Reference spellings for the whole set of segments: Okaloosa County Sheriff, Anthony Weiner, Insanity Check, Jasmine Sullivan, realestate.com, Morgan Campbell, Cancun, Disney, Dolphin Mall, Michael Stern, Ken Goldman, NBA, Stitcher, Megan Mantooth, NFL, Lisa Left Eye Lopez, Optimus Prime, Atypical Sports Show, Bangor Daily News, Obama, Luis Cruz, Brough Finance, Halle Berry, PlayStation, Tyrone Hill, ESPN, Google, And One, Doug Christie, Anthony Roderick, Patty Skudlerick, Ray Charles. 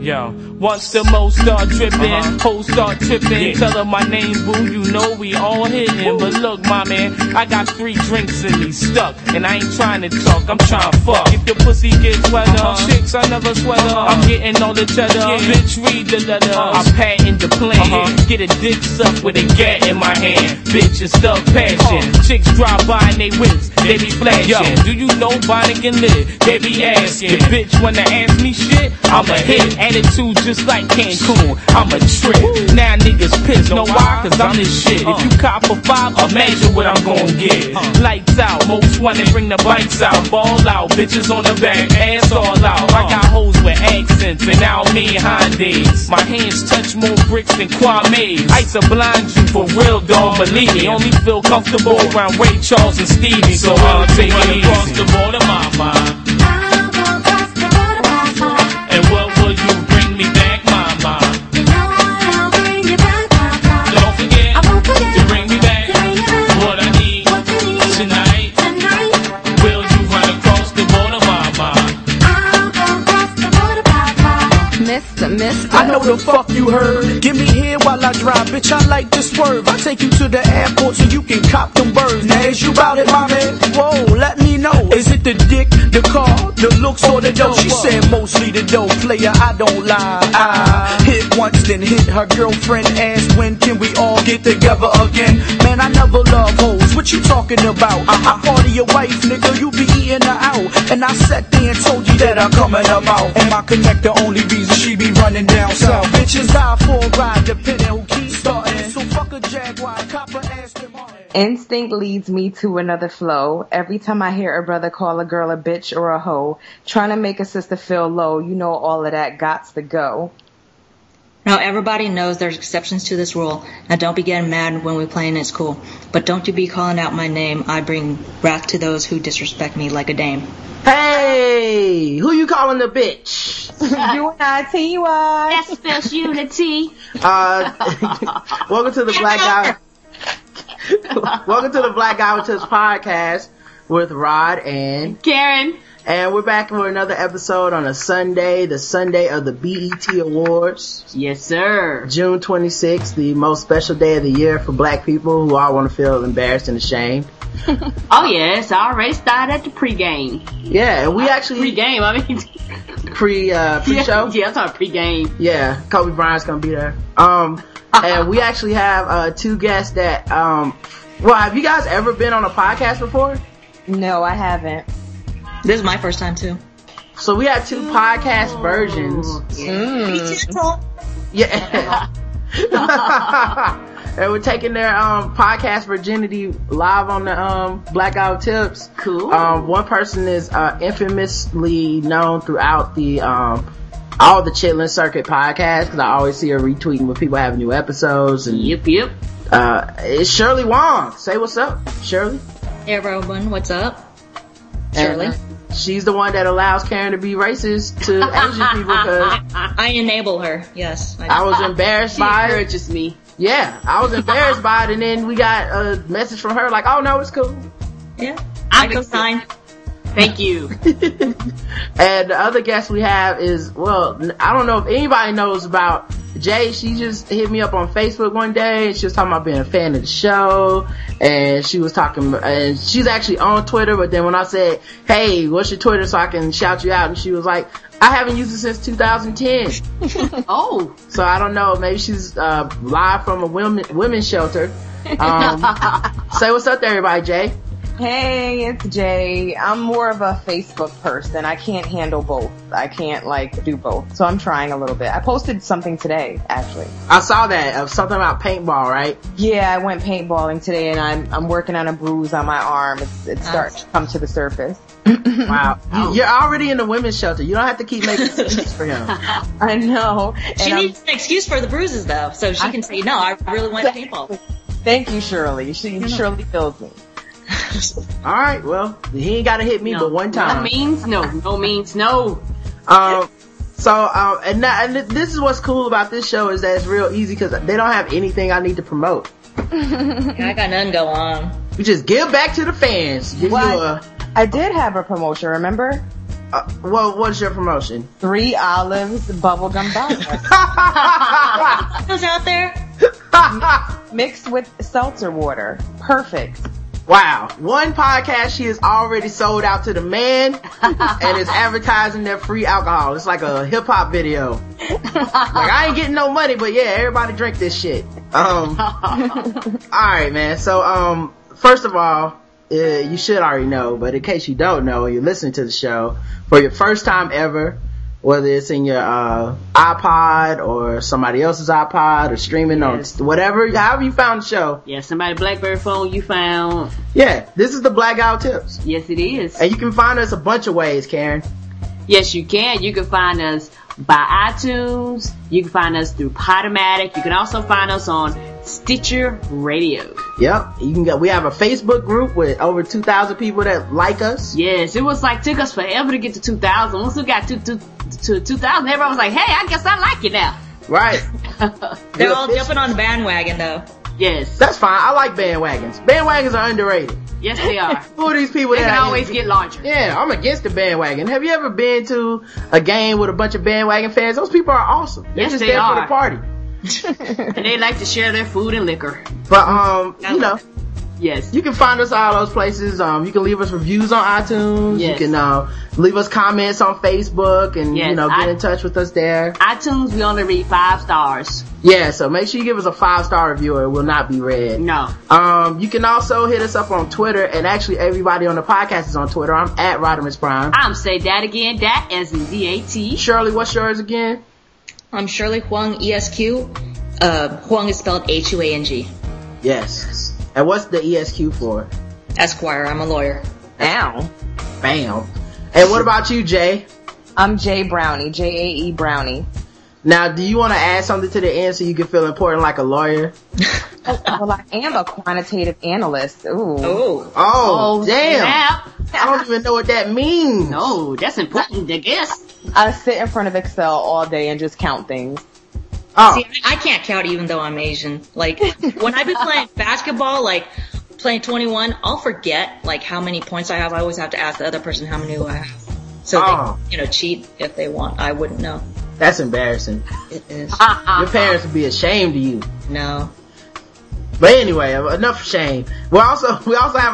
Yo, once the most start tripping, hoes start tripping. Tell her my name, boo, you know we all hitting. But look, my man, I got 3 drinks in me stuck, and I ain't trying to talk, I'm trying to fuck. If your pussy gets wetter, chicks, I never sweat her. I'm getting all the cheddar, bitch, read the letter. I'm patting the plan, get a dick sucked with a gat in my hand. Bitch, it's the passion, chicks drive by and they whips, they be flashing. Yo, do you know Bonnie can live? They be asking. The bitch wanna ask me shit, I'm a hit. Attitude just like Cancun, I'm a trip. Woo. Now niggas pissed, know why? Cause I'm this shit. If you cop for 5, imagine what I'm gon' get. Lights out, most wanna bring the bikes out. Ball out, bitches on the back, ass all out. I got hoes with accents and I don't mean Hyundais. My hands touch more bricks than Kwame's. I sublimed you for real, don't believe me. Only feel comfortable around Ray Charles and Stevie. So I'll take it across the border, mama. I know the fuck you heard. Give me here while I drive, bitch, I like to swerve. I take you to the airport so you can cop them birds. Now is you bout it, my man? Whoa, let me know. Is it the dick, the car, the looks, or the dough? She said mostly the dough, player, I don't lie. I hit once, then hit her girlfriend. Asked when can we all get together again? Man, I never love hoes, what you talking about? I party your wife, nigga, you be eating her out. And I sat there and told you that I'm coming up out. And my connector, only reason she be running down south. Bitches die for a ride, depending who keeps starting. So fuck a Jaguar, copper ass them all. Instinct leads me to another flow. Every time I hear a brother call a girl a bitch or a hoe, trying to make a sister feel low, you know all of that gots to go. Now everybody knows there's exceptions to this rule. Now don't be getting mad when we playing it's cool. But don't you be calling out my name. I bring wrath to those who disrespect me like a dame. Hey, who you calling a bitch? You and I, T-Y. That's special unity. Welcome to the Black Guy. Welcome to the Black Guy Who Tips podcast with Rod and Karen. And we're back for another episode on a Sunday, the Sunday of the BET Awards. Yes, sir. June 26th, the most special day of the year for black people who all want to feel embarrassed and ashamed. Oh, yes. I already started at the pregame. Yeah, and we actually... Pregame, I mean... Pre-show? Yeah, I'm talking pregame. Yeah, Kobe Bryant's going to be there. And we actually have 2 guests that... well, have you guys ever been on a podcast before? No, I haven't. This is my first time too. So we have 2 podcast versions. Yeah. And we're taking their podcast virginity live on the Blackout Tips. Cool. One person is infamously known throughout the all the Chitlin Circuit podcasts because I always see her retweeting when people have new episodes. And yep. It's Shirley Huang. Say what's up, Shirley. Hey everyone, what's up? Shirley. And she's the one that allows Karen to be racist to Asian people because I enable her. Yes, I was embarrassed by it. She encourages me. Yeah, I was embarrassed by it, and then we got a message from her like, "Oh no, it's cool." Yeah, I'm fine. Thank you. And the other guest we have is, well, I don't know if anybody knows about Jay. She just hit me up on Facebook one day and she was talking about being a fan of the show. And she was talking, and she's actually on Twitter. But then when I said, hey, what's your Twitter so I can shout you out? And she was like, I haven't used it since 2010. Oh. So I don't know. Maybe she's live from a women's shelter. Say what's up to everybody, Jay. Hey, it's Jay. I'm more of a Facebook person. I can't handle both. I can't, do both. So I'm trying a little bit. I posted something today, actually. I saw that. Something about paintball, right? Yeah, I went paintballing today, and I'm working on a bruise on my arm. It's starting to come to the surface. Wow. You're already in the women's shelter. You don't have to keep making excuses for him. I know. She needs an excuse for the bruises, though, so she can say, no, I really went paintball. Thank you, Shirley. Shirley fills me. All right, well, he ain't gotta hit me but one time. No means no. And this is what's cool about this show is that it's real easy because they don't have anything I need to promote. I got none go on. You just give back to the fans. I did have a promotion, remember? What's your promotion? 3 Olives bubblegum bottle. Who's out there? Mixed with seltzer water. Perfect. Wow. One podcast, she is already sold out to the man and is advertising their free alcohol. It's like a hip hop video. Like, I ain't getting no money, but yeah, everybody drink this shit. Alright, man. So, first of all, you should already know, but in case you don't know, you're listening to the show for your first time ever, whether it's in your iPod or somebody else's iPod or streaming on whatever, however you found the show. Yeah, somebody BlackBerry phone you found. Yeah, this is the Black Guy Who Tips. Yes, it is. And you can find us a bunch of ways, Karen. Yes, you can. You can find us by iTunes. You can find us through Podomatic. You can also find us on Stitcher Radio. Yep, we have a Facebook group with over 2,000 people that like us. Yes, it was like took us forever to get to 2,000. Once we got to 2,000, everyone was like, "Hey, I guess I like it now." Right. They're all jumping on the bandwagon, though. Yes, that's fine. I like bandwagons. Bandwagons are underrated. Yes, they are. Who are these people that can always get larger? Yeah, I'm against the bandwagon. Have you ever been to a game with a bunch of bandwagon fans? Those people are awesome. They're yes, just they there are. For the party. And they like to share their food and liquor. But you know, yes, you can find us all those places. You can leave us reviews on iTunes. Yes. You can leave us comments on Facebook, and yes, you know, get in touch with us there. iTunes, we only read 5 stars. Yeah, so make sure you give us a 5-star review, or it will not be read. No. You can also hit us up on Twitter, and actually everybody on the podcast is on Twitter. I'm at Rodimus Prime. I'm SayDatAgain. That as in DAT. Shirley, what's yours again? I'm Shirley Huang, ESQ. Huang is spelled Huang. Yes. And what's the ESQ for? Esquire. I'm a lawyer. Ow. Bam. And what about you, Jay? I'm Jay Brownie. J-A-E Brownie. Now, do you want to add something to the end so you can feel important like a lawyer? Well, I am a quantitative analyst. Ooh. Oh, damn. I don't even know what that means. No, that's important, I guess. I sit in front of Excel all day and just count things. Oh. See, I can't count even though I'm Asian. Like, when I've been playing basketball, like, playing 21, I'll forget, like, how many points I have. I always have to ask the other person how many I have. So they, you know, cheat if they want. I wouldn't know. That's embarrassing. It is. Your parents would be ashamed of you. No. But anyway, enough shame. We also have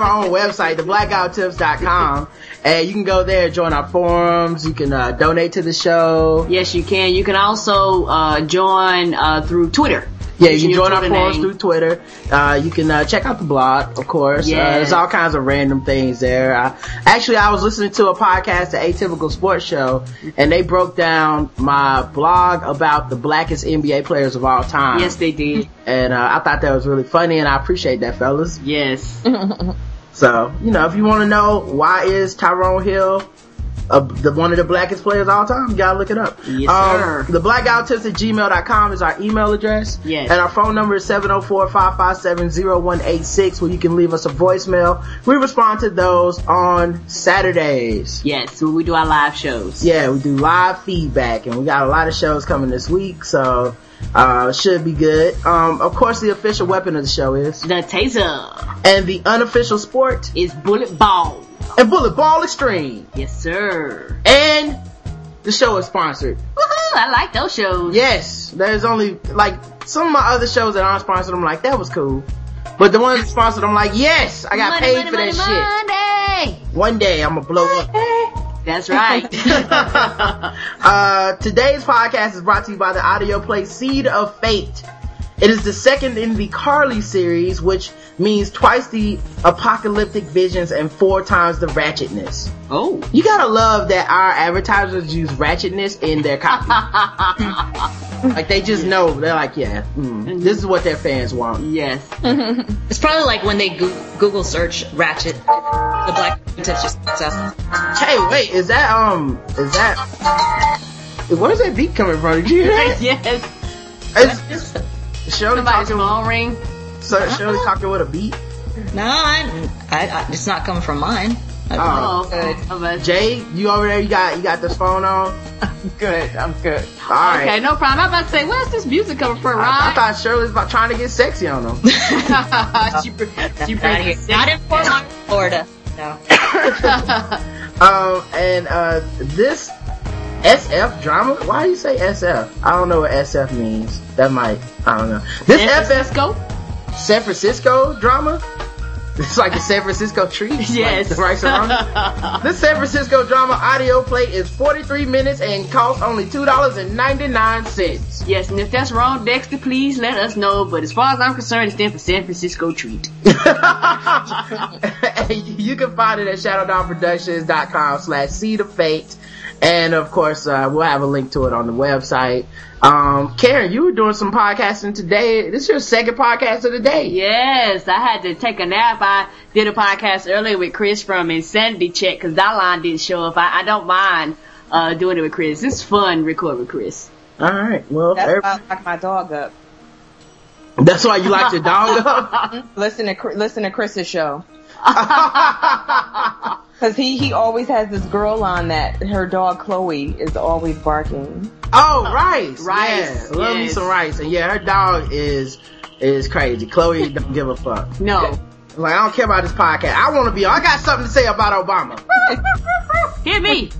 our own website, theblackguywhotips.com, and you can go there and join our forums. You can donate to the show. Yes, you can. You can also join through Twitter. Yeah, you can join our forums through Twitter. You can check out the blog, of course. Yes. There's all kinds of random things there. I was listening to a podcast, the Atypical Sports Show, and they broke down my blog about the blackest NBA players of all time. Yes, they did. And I thought that was really funny, and I appreciate that, fellas. Yes. So, you know, if you want to know why is Tyrone Hill one of the blackest players of all time, you gotta look it up. Yes, sir. The blackguywhotips@gmail.com is our email address. Yes. And our phone number is 704-557-0186, where you can leave us a voicemail. We respond to those on Saturdays. Yes, when we do our live shows. Yeah, we do live feedback, and we got a lot of shows coming this week, so should be good. Of course, the official weapon of the show is the taser. And the unofficial sport is bullet ball. And bullet ball extreme. Yes, sir. And the show is sponsored. Woohoo! I like those shows. Yes. There's only, like, some of my other shows that aren't sponsored, I'm like, that was cool. But the ones sponsored, I'm like, yes! I got paid for that shit. One day, I'm gonna blow up. That's right. Today's podcast is brought to you by the audio play Seed of Fate. It is the second in the Carly series, which means twice the apocalyptic visions and 4 times the ratchetness. Oh. You gotta love that our advertisers use ratchetness in their copy. Like, they just know. They're like, yeah, this is what their fans want. Yes. It's probably like when they Google search ratchet, the Black Tips just pops up. Hey, wait, where's that beat coming from? Did you hear that? Yes. It's somebody's phone ring. So Shirley's talking with a beat? No, it's not coming from mine. Oh, good. Jay, you over there? You got this phone on? I'm good. I'm good. All right. Okay, no problem. I'm about to say, where's this music coming from, Ryan? I thought Shirley was about trying to get sexy on them. she not in Portland, Florida. No. This SF drama? Why do you say SF? I don't know what SF means. I don't know. This FF San Francisco drama? It's like the San Francisco tree. Yes. Like the rice around. This San Francisco drama audio play is 43 minutes and costs only $2.99. Yes, and if that's wrong, Dexter, please let us know. But as far as I'm concerned, it stands for San Francisco Treat. You can find it at ShadowDawnProductions.com/Seed of Fate. And, of course, we'll have a link to it on the website. Karen, you were doing some podcasting today. This is your second podcast of the day. Yes, I had to take a nap. I did a podcast earlier with Chris from Insanity Check because that line didn't show up. I don't mind doing it with Chris. It's fun recording with Chris. All right. Well, that's why I like my dog up. That's why you like your dog up? Listen to Chris's show. Because he always has this girl on that her dog Chloe is always barking. Oh, rice. Yes. Love me some rice. And yeah, her dog is crazy. Chloe don't give a fuck. No. Like, I don't care about this podcast. I want to be on. I got something to say about Obama. Hear me.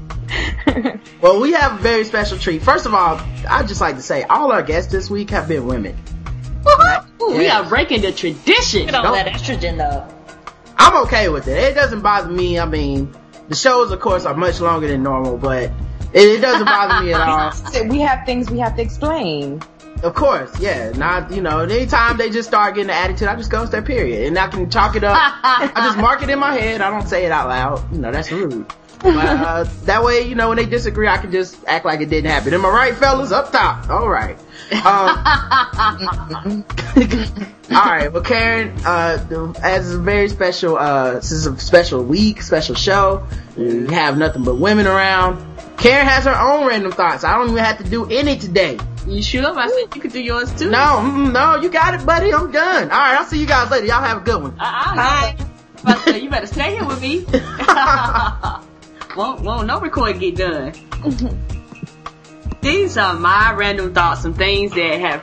Well, we have a very special treat. First of all, I'd just like to say all our guests this week have been women. Ooh, yeah. We are breaking the tradition. Look at all that estrogen, though. I'm okay with it. It doesn't bother me. I mean, the shows, of course, are much longer than normal, but it doesn't bother me at all. We have things we have to explain. Of course, yeah. Not, anytime they just start getting the attitude, I just go to their period. And I can chalk it up. I just mark it in my head. I don't say it out loud. That's rude. But that way, when they disagree, I can just act like it didn't happen. Am I right, fellas? Up top. All right. All right. Well, Karen, this is a special week, special show. We have nothing but women around. Karen has her own random thoughts. I don't even have to do any today. You sure? I said you could do yours too. No, you got it, buddy. I'm done. All right. I'll see you guys later. Y'all have a good one. Bye. You better stay here with me. Won't no recording get done. These are my random thoughts and things that have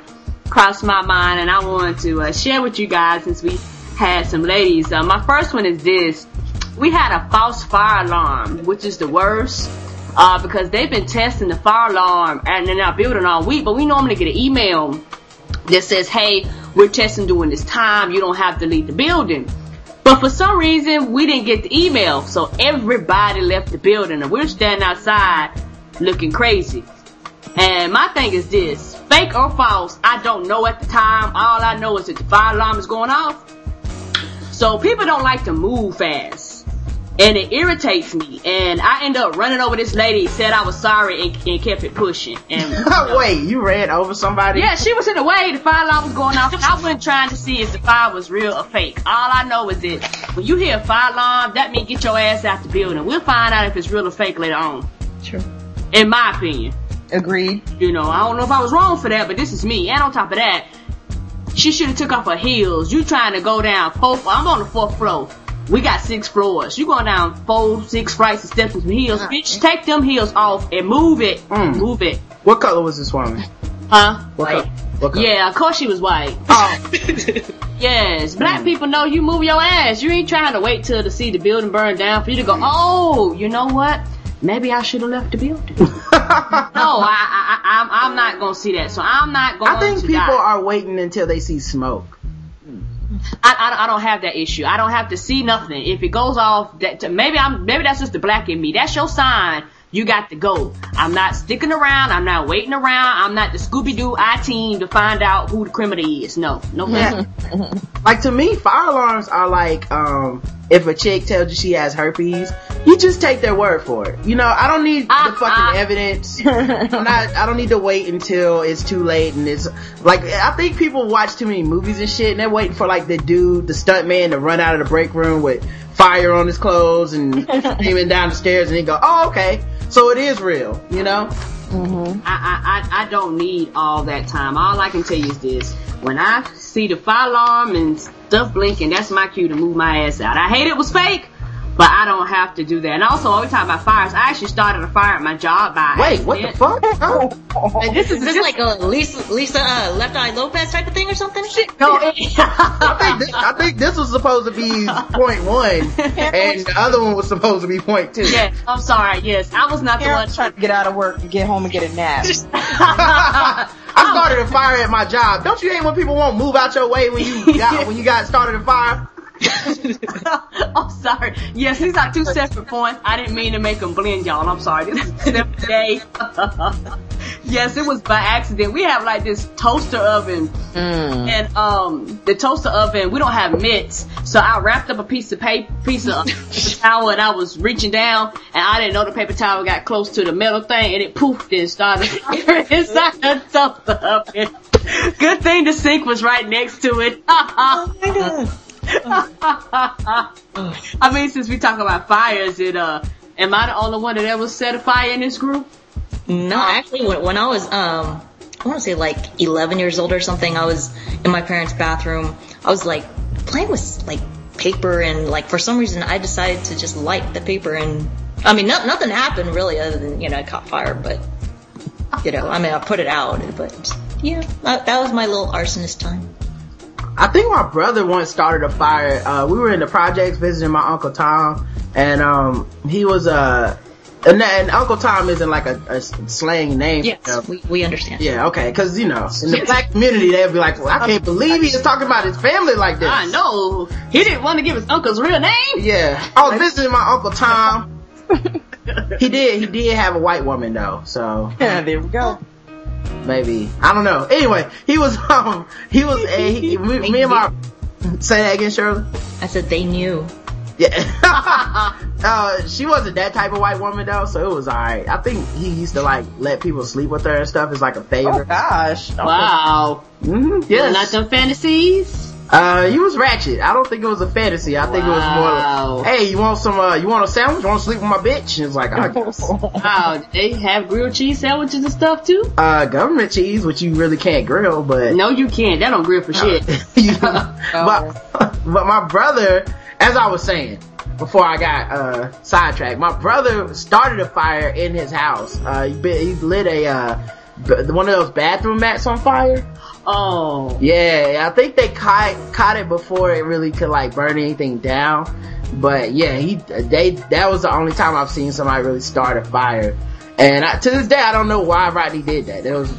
crossed my mind, and I wanted to share with you guys since we had some ladies. My first one is this. We had a false fire alarm, which is the worst because they've been testing the fire alarm in our building all week, but we normally get an email that says, hey, we're testing during this time. You don't have to leave the building. But for some reason, we didn't get the email, so everybody left the building, and we're standing outside looking crazy. And my thing is this, fake or false, I don't know at the time. All I know is that the fire alarm is going off. So people don't like to move fast, and it irritates me. And I end up running over this lady, said I was sorry, and kept it pushing. And Wait, you ran over somebody? Yeah, she was in the way. The fire alarm was going off, and I wasn't trying to see if the fire was real or fake. All I know is that when you hear a fire alarm, that means get your ass out the building. We'll find out if it's real or fake later on. True. In my opinion. Agreed. I don't know if I was wrong for that, but this is me. And on top of that, she should have took off her heels. You trying to go down I'm on the 4th floor. We got 6 floors. You going down 4, 6 flights of steps with some heels. Bitch, take them heels off and move it. Move it. What color was this woman? Huh? What color? Yeah, of course she was white. Oh. Yes. Black people know you move your ass. You ain't trying to wait till to see the building burn down for you to go, oh, you know what? Maybe I should have left the building. No, I'm not going to see that. So I'm not going to are waiting until they see smoke. I don't have that issue. I don't have to see nothing. If it goes off, maybe that's just the black in me. That's your sign. You got to go. I'm not sticking around. I'm not waiting around. I'm not the Scooby-Doo I-team to find out who the criminal is. No. Yeah. Like, to me, fire alarms are like, if a chick tells you she has herpes, you just take their word for it. I don't need the fucking evidence. I don't need to wait until it's too late. And it's like, I think people watch too many movies and shit, and they're waiting for like the stunt man to run out of the break room with fire on his clothes and screaming down the stairs, and he go, oh, okay. So it is real, Mm-hmm. I don't need all that time. All I can tell you is this. When I see the fire alarm and stuff blinking, that's my cue to move my ass out. I hate it was fake, But I don't have to do that. And also, when we talk about fires, I actually started a fire at my job by accident. Wait, what the fuck? Oh. And is this like a Lisa Left Eye Lopez type of thing or something? Shit. No, I think this was supposed to be point one, and the other one was supposed to be point two. Yeah, I'm sorry. Yes, I was not the one trying to get out of work and get home and get a nap. I started a fire at my job. Don't you hate when people won't move out your way when you got started a fire? I'm sorry. Yes, these are two separate points. I didn't mean to make them blend, y'all. I'm sorry. Yes, it was by accident. We have like this toaster oven, and the toaster oven, we don't have mitts, so I wrapped up a piece of paper towel, and I was reaching down, and I didn't know the paper towel got close to the metal thing, and it poofed and started inside the toaster oven. Good thing the sink was right next to it. Oh my God. I mean, since we talk about fires, am I the only one that ever set a fire in this group? No, actually, when I was, I want to say like 11 years old or something, I was in my parents' bathroom. I was like playing with like paper, and like for some reason I decided to just light the paper, and I mean nothing happened really other than I caught fire, but I put it out, but that was my little arsonist time. I think my brother once started a fire. We were in the projects visiting my Uncle Tom, and he was and Uncle Tom isn't like a slang name. Yes, we understand. Yeah, okay, because in the black community they'd be like, "Well, I can't believe he's talking about his family like this." I know he didn't want to give his uncle's real name. Yeah, I was visiting my Uncle Tom. He did have a white woman though, so yeah, there we go. Maybe. I don't know. Anyway, say that again, Shirley? I said they knew. Yeah. She wasn't that type of white woman though, so it was alright. I think he used to like let people sleep with her and stuff as like a favor. Oh gosh. Wow. Mm-hmm. Yes. Not some fantasies? He was ratchet. I don't think it was a fantasy. I think it was more like, hey, you want a sandwich? You want to sleep with my bitch? And it's like, I guess. Wow, they have grilled cheese sandwiches and stuff too? Government cheese, which you really can't grill, but. No, you can't. That don't grill for shit. But my brother, as I was saying, before I got, sidetracked, my brother started a fire in his house. He lit one of those bathroom mats on fire. Oh. Yeah, I think they caught it before it really could like burn anything down. But yeah, that was the only time I've seen somebody really start a fire. And to this day, I don't know why Rodney did that. It was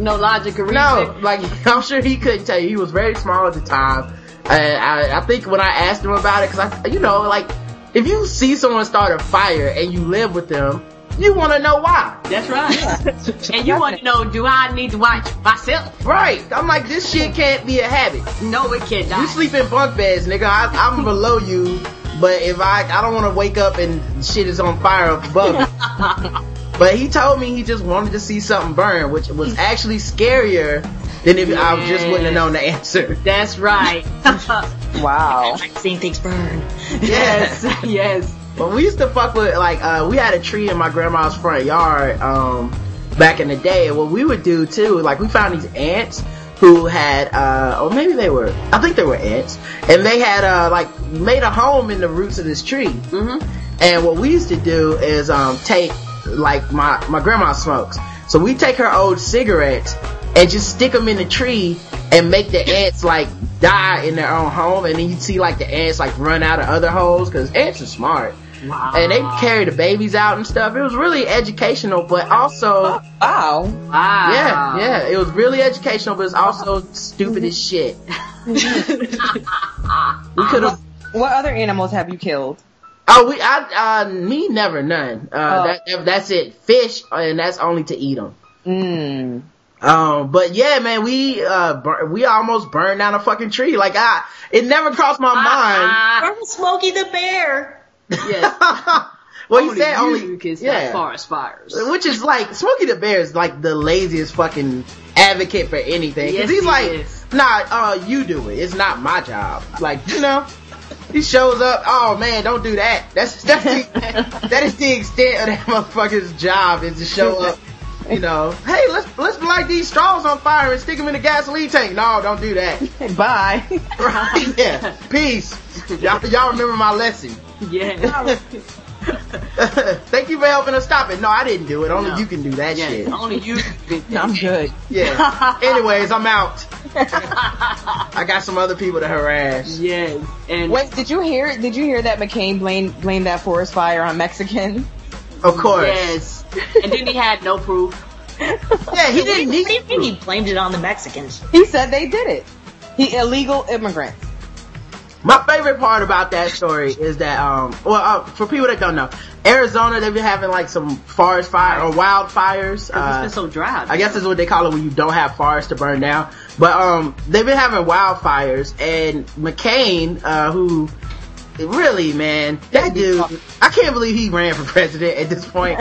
no logical reason. No, like I'm sure he couldn't tell you. He was very small at the time. I think when I asked him about it, because like if you see someone start a fire and you live with them, you want to know why. That's right. And you want to know, do I need to watch myself? Right. I'm like, this shit can't be a habit. No, it cannot. You sleep in bunk beds, nigga. I'm below you, but if I don't want to wake up and shit is on fire above me. But he told me he just wanted to see something burn, which was actually scarier than if I just wouldn't have known the answer. That's right. Wow. I've seen things burn. Yes. Yes. But we used to fuck with, we had a tree in my grandma's front yard, back in the day. And what we would do too, like, we found these ants who had, I think they were ants. And they had, made a home in the roots of this tree. Mm-hmm. And what we used to do is, take, like, my grandma smokes. So we take her old cigarettes and just stick them in the tree and make the ants like die in their own home, and then you see like the ants like run out of other holes, because ants are smart. Wow. And they carry the babies out and stuff. It was really educational, but also wow. Yeah, it was really educational, but it's also stupid as shit. We could have. What other animals have you killed? Oh, me never, none. That's it. Fish, and that's only to eat them. But yeah, man, we almost burned down a fucking tree. Like it never crossed my mind. From Smokey the Bear. Yes. Well, only he said you can stop forest fires. Which is like, Smokey the Bear is like the laziest fucking advocate for anything. Yes, he's like, is. Nah, you do it. It's not my job. Like, he shows up, oh man, don't do that. That's that is the extent of that motherfucker's job, is to show up You know, hey, let's light these straws on fire and stick them in the gasoline tank. No, don't do that. Bye. Right? Yeah. Peace. Y'all remember my lesson. Yeah. Thank you for helping us stop it. No, I didn't do it. Only you can do that shit. Only you did that. I'm good. Yeah. Anyways, I'm out. I got some other people to harass. Yes. And wait, did you hear that McCain blamed that forest fire on Mexicans? Of course. Yes. And then he had no proof. Yeah, he didn't. He blamed it on the Mexicans. He said they did it. He illegal immigrants. My favorite part about that story is that, for people that don't know, Arizona, they've been having like some forest fire or wildfires. It's been so dry. I guess is what they call it when you don't have forest to burn down. But, they've been having wildfires, and McCain, who really, man, that dude, I can't believe he ran for president at this point.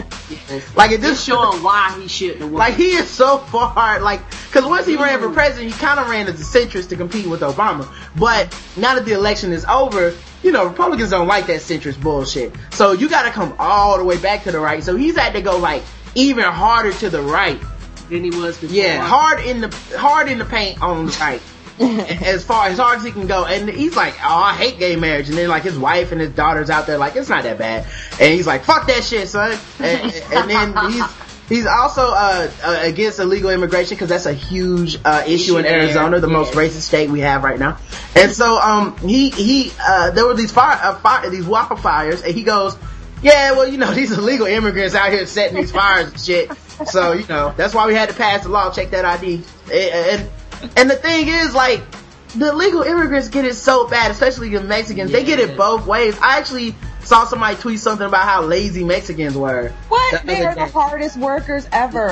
Like, at this showing why he shouldn't have won. Like, he is so far, like, because once he ran for president, he kind of ran as a centrist to compete with Obama. But now that the election is over, you know, Republicans don't like that centrist bullshit. So you got to come all the way back to the right. So he's had to go, like, even harder to the right than he was before. Yeah, hard in the paint on the right. as hard as he can go, and he's like, oh, I hate gay marriage, and then like his wife and his daughter's out there like, it's not that bad, and he's like, fuck that shit, son. And then he's also against illegal immigration, because that's a huge issue in Arizona, the most racist state we have right now. And so he there were these wildfires, and he goes, yeah, well, you know, these illegal immigrants out here setting these fires and shit, so you know, that's why we had to pass the law, check that ID. And the thing is, like, the illegal immigrants get it so bad, especially the Mexicans. Yeah. They get it both ways. I actually saw somebody tweet something about how lazy Mexicans were. What? They are the hardest workers ever.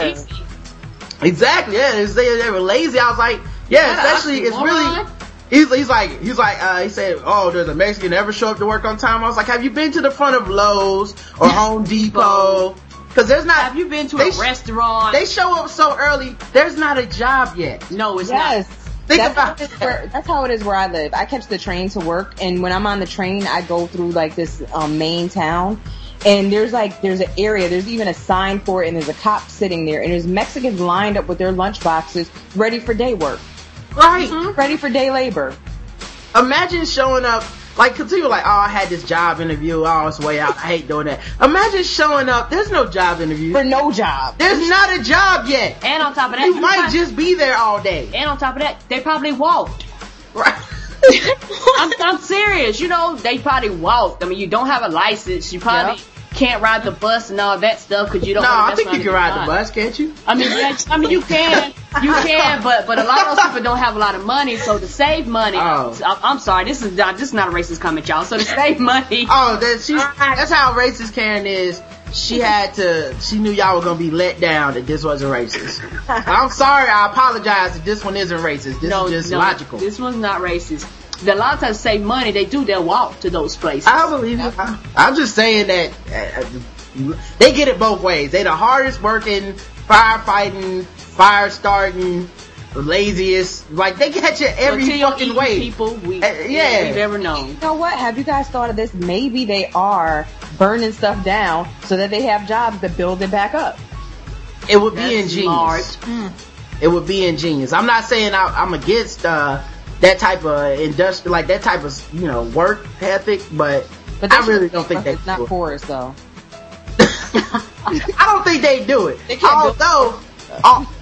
Exactly. Yeah, they were lazy. I was like, especially it's really. He's like, he said, oh, does a Mexican ever show up to work on time? I was like, have you been to the front of Lowe's or Home Depot? Because there's not. Have you been to a restaurant? They show up so early. There's not a job yet. No, it's not. Think about it. That's how it is where I live. I catch the train to work, and when I'm on the train, I go through like this main town, and there's an area. There's even a sign for it, and there's a cop sitting there, and there's Mexicans lined up with their lunch boxes, ready for day work. Right. Mm-hmm. Ready for day labor. Imagine showing up. Like, cause you were like, oh, I had this job interview. Oh, it's way out. I hate doing that. Imagine showing up. There's no job interview. For no job. There's not a job yet. And on top of that, you might just be there all day. And on top of that, they probably walked. Right. I'm serious. You know, they probably walked. I mean, you don't have a license. You probably can't ride the bus and all that stuff because you don't. No, I think you can ride the bus, can't you? I mean, you can. You can, but a lot of those people don't have a lot of money, so to save money, I'm sorry, this is not a racist comment, y'all. So to save money. Oh, that's how racist Karen is. She knew y'all were gonna be let down that this wasn't racist. I'm sorry, I apologize that this one isn't racist. This is just logical. This one's not racist. A lot of times save money, they'll walk to those places. I believe it. I'm just saying that they get it both ways. They the hardest working, firefighting, fire starting, laziest. Like, they catch you every fucking way. People we've ever known. You know what? Have you guys thought of this? Maybe they are burning stuff down so that they have jobs to build it back up. It would be ingenious. It would be ingenious. I'm not saying I'm against that type of industrial, like that type of, you know, work ethic, but I really don't think that's not for us though. I don't think they do it. They can't. Although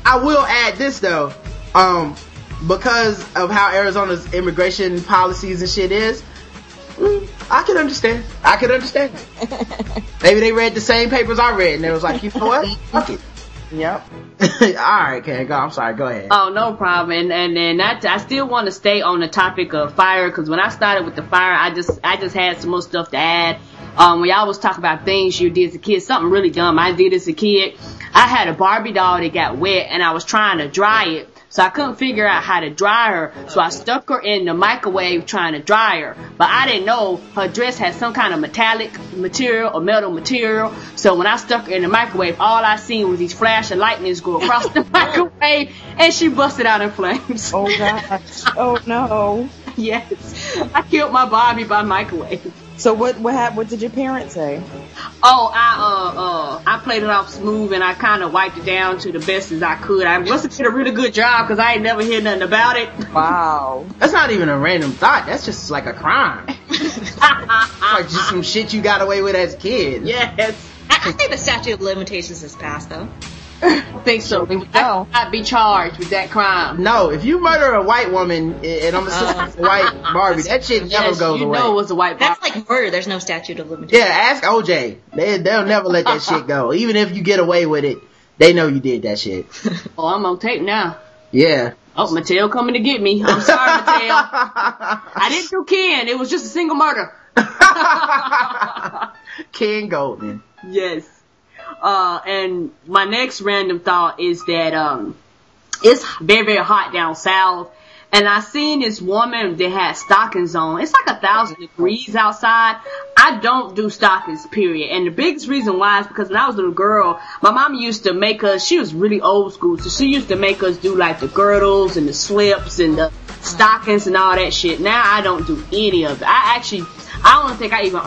I will add this though, because of how Arizona's immigration policies and shit is, I can understand. Maybe they read the same papers I read, and they was like, you know what, fuck it. Yep. All right, Karen, go. I'm sorry. Go ahead. Oh, no problem. And I still want to stay on the topic of fire, because when I started with the fire, I just had some more stuff to add. When y'all was talking about things you did as a kid, something really dumb I did as a kid. I had a Barbie doll that got wet, and I was trying to dry it, so I couldn't figure out how to dry her. So I stuck her in the microwave trying to dry her, but I didn't know her dress had some kind of metallic material or metal material. So when I stuck her in the microwave, all I seen was these flash and lightnings go across the microwave, and she busted out in flames. Oh gosh! Oh no! Yes, I killed my Barbie by microwave. So what did your parents say? Oh, I played it off smooth and I kind of wiped it down to the best as I could. I must have did a really good job because I ain't never heard nothing about it. Wow. That's not even a random thought. That's just like a crime. It's like just some shit you got away with as a kid. Yes. I think the statute of limitations has passed though. I think so. They would not be charged with that crime. No, if you murder a white woman, and I'm assuming it's a white Barbie, that shit never goes away. You know it was a white Barbie. That's like murder. There's no statute of limitations. Yeah, ask OJ. They'll never let that shit go. Even if you get away with it, they know you did that shit. Oh, I'm on tape now. Yeah. Oh, Mattel coming to get me. I'm sorry, Mattel. I didn't do Ken. It was just a single murder. Ken Goldman. Yes. And my next random thought is that it's very, very hot down south, and I seen this woman that had stockings on. It's like 1,000 degrees outside. I don't do stockings, period. And the biggest reason why is because when I was a little girl, my mom used to make us, she was really old school, so she used to make us do like the girdles and the slips and the stockings and all that shit. Now I don't do any of it. I don't think I even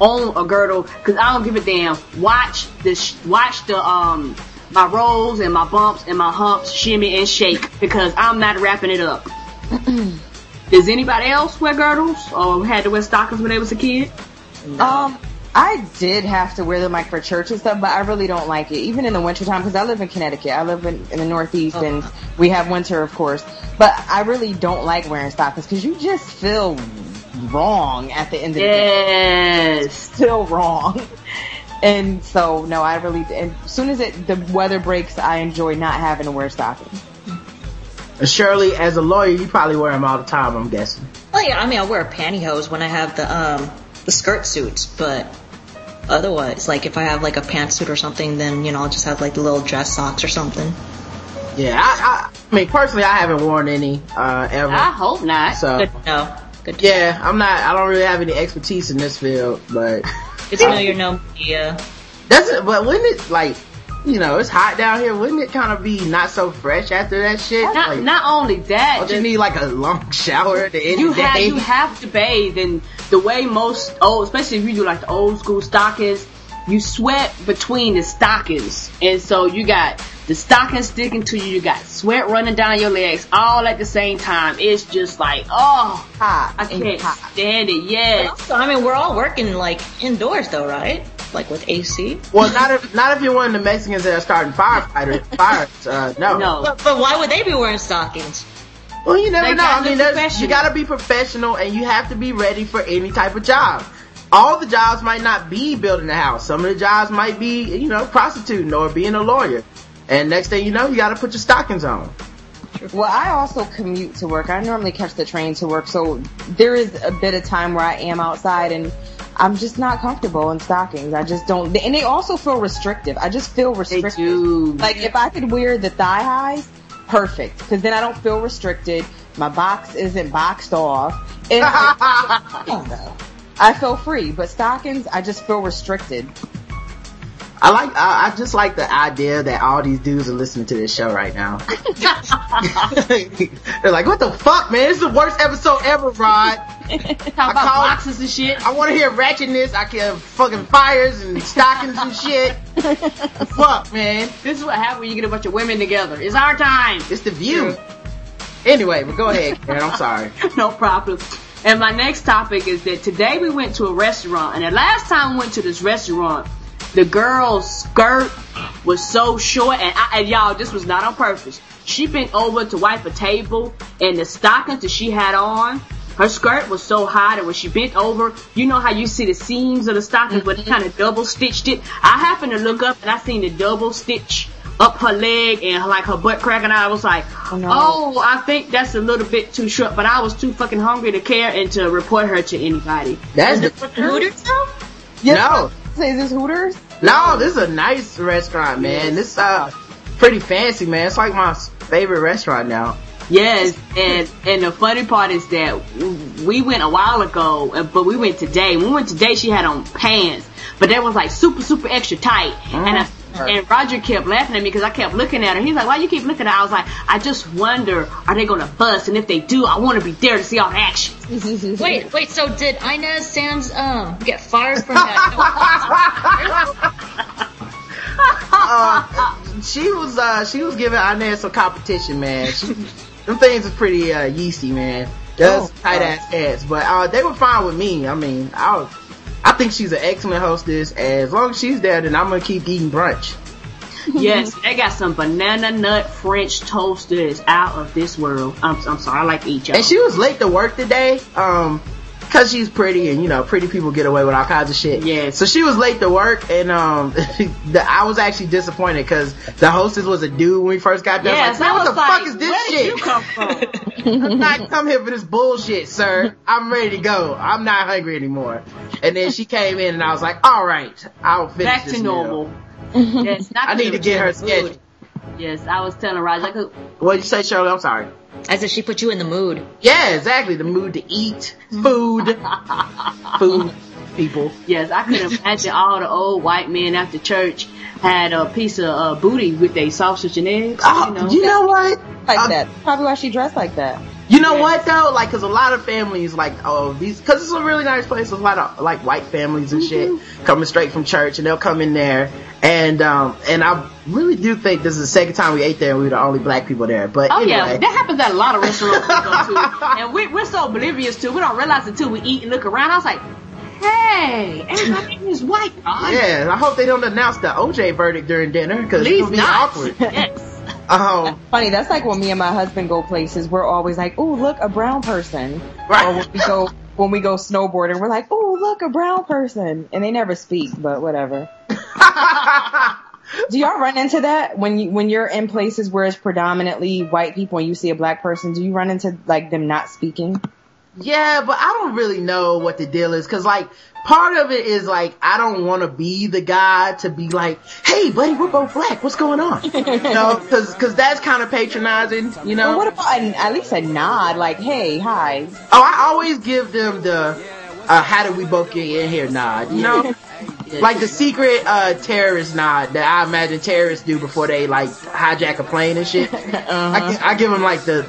own a girdle because I don't give a damn. Watch my rolls and my bumps and my humps, shimmy and shake, because I'm not wrapping it up. Does anybody else wear girdles or had to wear stockings when they was a kid? I did have to wear them like for church and stuff, but I really don't like it, even in the wintertime, because I live in Connecticut. I live in the Northeast, and we have winter, of course, but I really don't like wearing stockings because you just feel wrong at the end of the day. Yes. Still wrong. And so, no, I really, and as soon as the weather breaks, I enjoy not having to wear stockings. Shirley, as a lawyer, you probably wear them all the time, I'm guessing. Oh yeah, I mean, I wear pantyhose when I have the skirt suits, but otherwise, like if I have like a pantsuit or something, then, you know, I'll just have like the little dress socks or something. Yeah, I mean, personally, I haven't worn any, ever. I hope not. So. No. Yeah, I don't really have any expertise in this field, but it's yeah. That's it. But wouldn't it, like, you know, it's hot down here, wouldn't it kind of be not so fresh after that shit? Not only that, don't you need like a long shower at the end of the day? You have to bathe, and the way most especially if you do like the old school stockings, you sweat between the stockings, and so you got the stockings sticking to you, you got sweat running down your legs all at the same time. It's just like, oh, I can't stand it. Yeah. Also, I mean, we're all working like indoors though, right? Like with AC. Well, not if you're one of the Mexicans that are starting fires. No. But why would they be wearing stockings? Well, you never know. I mean, you gotta be professional, and you have to be ready for any type of job. All the jobs might not be building a house. Some of the jobs might be, you know, prostituting or being a lawyer. And next thing you know, you gotta put your stockings on. Well, I also commute to work. I normally catch the train to work, so there is a bit of time where I am outside, and I'm just not comfortable in stockings. I just don't, and they also feel restrictive. I just feel restricted. They do. Like, if I could wear the thigh highs, perfect, because then I don't feel restricted. My box isn't boxed off. And I feel free, but stockings, I just feel restricted. I just like the idea that all these dudes are listening to this show right now. They're like, what the fuck, man? This is the worst episode ever, Rod. Talk about boxes and shit. I want to hear ratchetness. I can fucking fires and stockings and shit. Fuck, man. This is what happens when you get a bunch of women together. It's our time. It's the view. Anyway, but go ahead, Karen. I'm sorry. No problem. And my next topic is that today we went to a restaurant, and the last time we went to this restaurant, the girl's skirt was so short, and y'all, this was not on purpose. She bent over to wipe a table, and the stockings that she had on, her skirt was so high that when she bent over, you know how you see the seams of the stockings, but it kind of double stitched it. I happened to look up, and I seen the double stitch up her leg and like her butt crack, and I was like, I think that's a little bit too short. But I was too fucking hungry to care and to report her to anybody. That's the Hooters? No. Is this Hooters? No, this is a nice restaurant, man. Yes. This pretty fancy, man. It's like my favorite restaurant now. Yes, and the funny part is that we went a while ago, but we went today. When we went today, she had on pants, but that was like super, super extra tight. And I And Roger kept laughing at me because I kept looking at her. He's like, why you keep looking at her? I was like, I just wonder, are they going to bust? And if they do, I want to be there to see all the action. Wait, so did Inez Sam's get fired from that? She was giving Inez some competition, man. Them things are pretty yeasty, man. Those tight-ass ads. But they were fine with me. I mean, I think she's an excellent hostess. As long as she's there, then I'm going to keep eating brunch. Yes, they got some banana nut French toast that is out of this world. I'm sorry, I like to eat y'all. And she was late to work today because she's pretty, and, you know, pretty people get away with all kinds of shit. Yeah. So she was late to work, and I was actually disappointed because the hostess was a dude when we first got there. Yeah, like, so what the fuck is this shit? Where did you come from? I'm not come here for this bullshit, sir. I'm ready to go. I'm not hungry anymore. And then she came in, and I was like, all right, I'll finish back this to normal. Yes, not I need to get her schedule. Yes, I was telling Roger. What did you say, Shirley? I'm sorry. As if she put you in the mood. Yeah, exactly. The mood to eat food. Food, people. Yes, I could imagine all the old white men after church had a piece of booty with their sausage and eggs. Oh, you know what? Like that. Probably why she dressed like that. You know what, though? Like, because a lot of families, like, because it's a really nice place. There's a lot of, like, white families and shit coming straight from church, and they'll come in there. And I really do think this is the second time we ate there, and we were the only black people there. But anyway, that happens at a lot of restaurants we go to. And we're so oblivious to it. We don't realize it until we eat and look around. I was like, hey, everybody is white. Yeah, I hope they don't announce the OJ verdict during dinner, because it'll be awkward. Yes. Funny, that's like when me and my husband go places, we're always like, oh, look, a brown person. Right. Or when we go snowboarding, we're like, oh, look, a brown person. And they never speak, but whatever. Do y'all run into that when you're in places where it's predominantly white people and you see a black person? Do you run into, like, them not speaking? Yeah, but I don't really know what the deal is, because, like, part of it is, like, I don't want to be the guy to be like, hey, buddy, we're both black. What's going on? Because that's kind of patronizing, you know? Well, what about at least a nod, like, hey, hi. Oh, I always give them the how did we both get in here nod, you know? Like the secret terrorist nod that I imagine terrorists do before they, like, hijack a plane and shit. I give them, like, the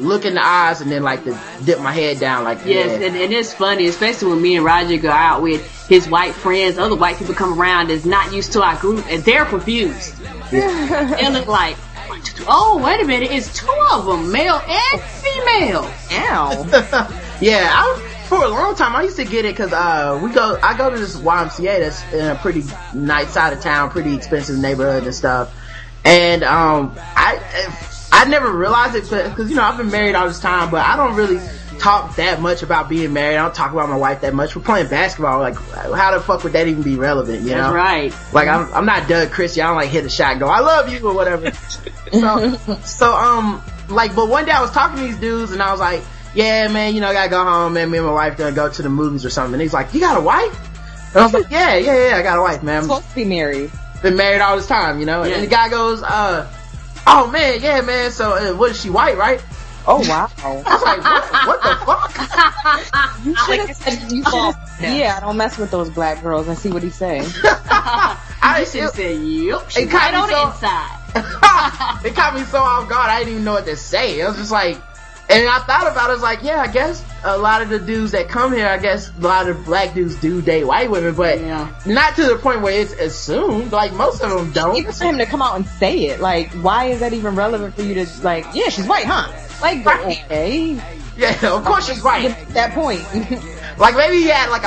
look in the eyes, and then, like, the dip my head down, like, yes, yeah. And it's funny, especially when me and Roger go out with his white friends. Other white people come around that's not used to our group, and they're confused. Yeah. They look like, oh, wait a minute, it's two of them, male and female. Ow. Yeah, for a long time, I used to get it because I go to this YMCA that's in a pretty nice side of town, pretty expensive neighborhood and stuff. And I never realized it because, you know, I've been married all this time, but I don't really talk that much about being married. I don't talk about my wife that much. We're playing basketball. Like, how the fuck would that even be relevant, you know? That's right. Like, I'm not Doug Christie. I don't, like, hit a shot and go, I love you or whatever. But one day I was talking to these dudes, and I was like, yeah, man, you know, I gotta go home, man. Me and my wife gonna go to the movies or something. And he's like, you got a wife? And I was like, yeah, I got a wife, man. I'm supposed to be married. Been married all this time, you know? Yeah. And the guy goes, oh, man, yeah, man. So, what is she, white, right? Oh, wow. I was like, what the fuck? You should have said, I don't mess with those black girls and see what he's saying. I should have said, yep, she's right on the inside. It caught me so off guard, I didn't even know what to say. I was just like, and I thought about it, I was like, yeah, I guess a lot of the dudes that come here, I guess a lot of black dudes do date white women, but not to the point where it's assumed, like, most of them don't. Even for him to come out and say it, like, why is that even relevant for you to, like, yeah, she's white, huh? Like, okay. Yeah, of course she's white. At that point. Like, maybe he had, like,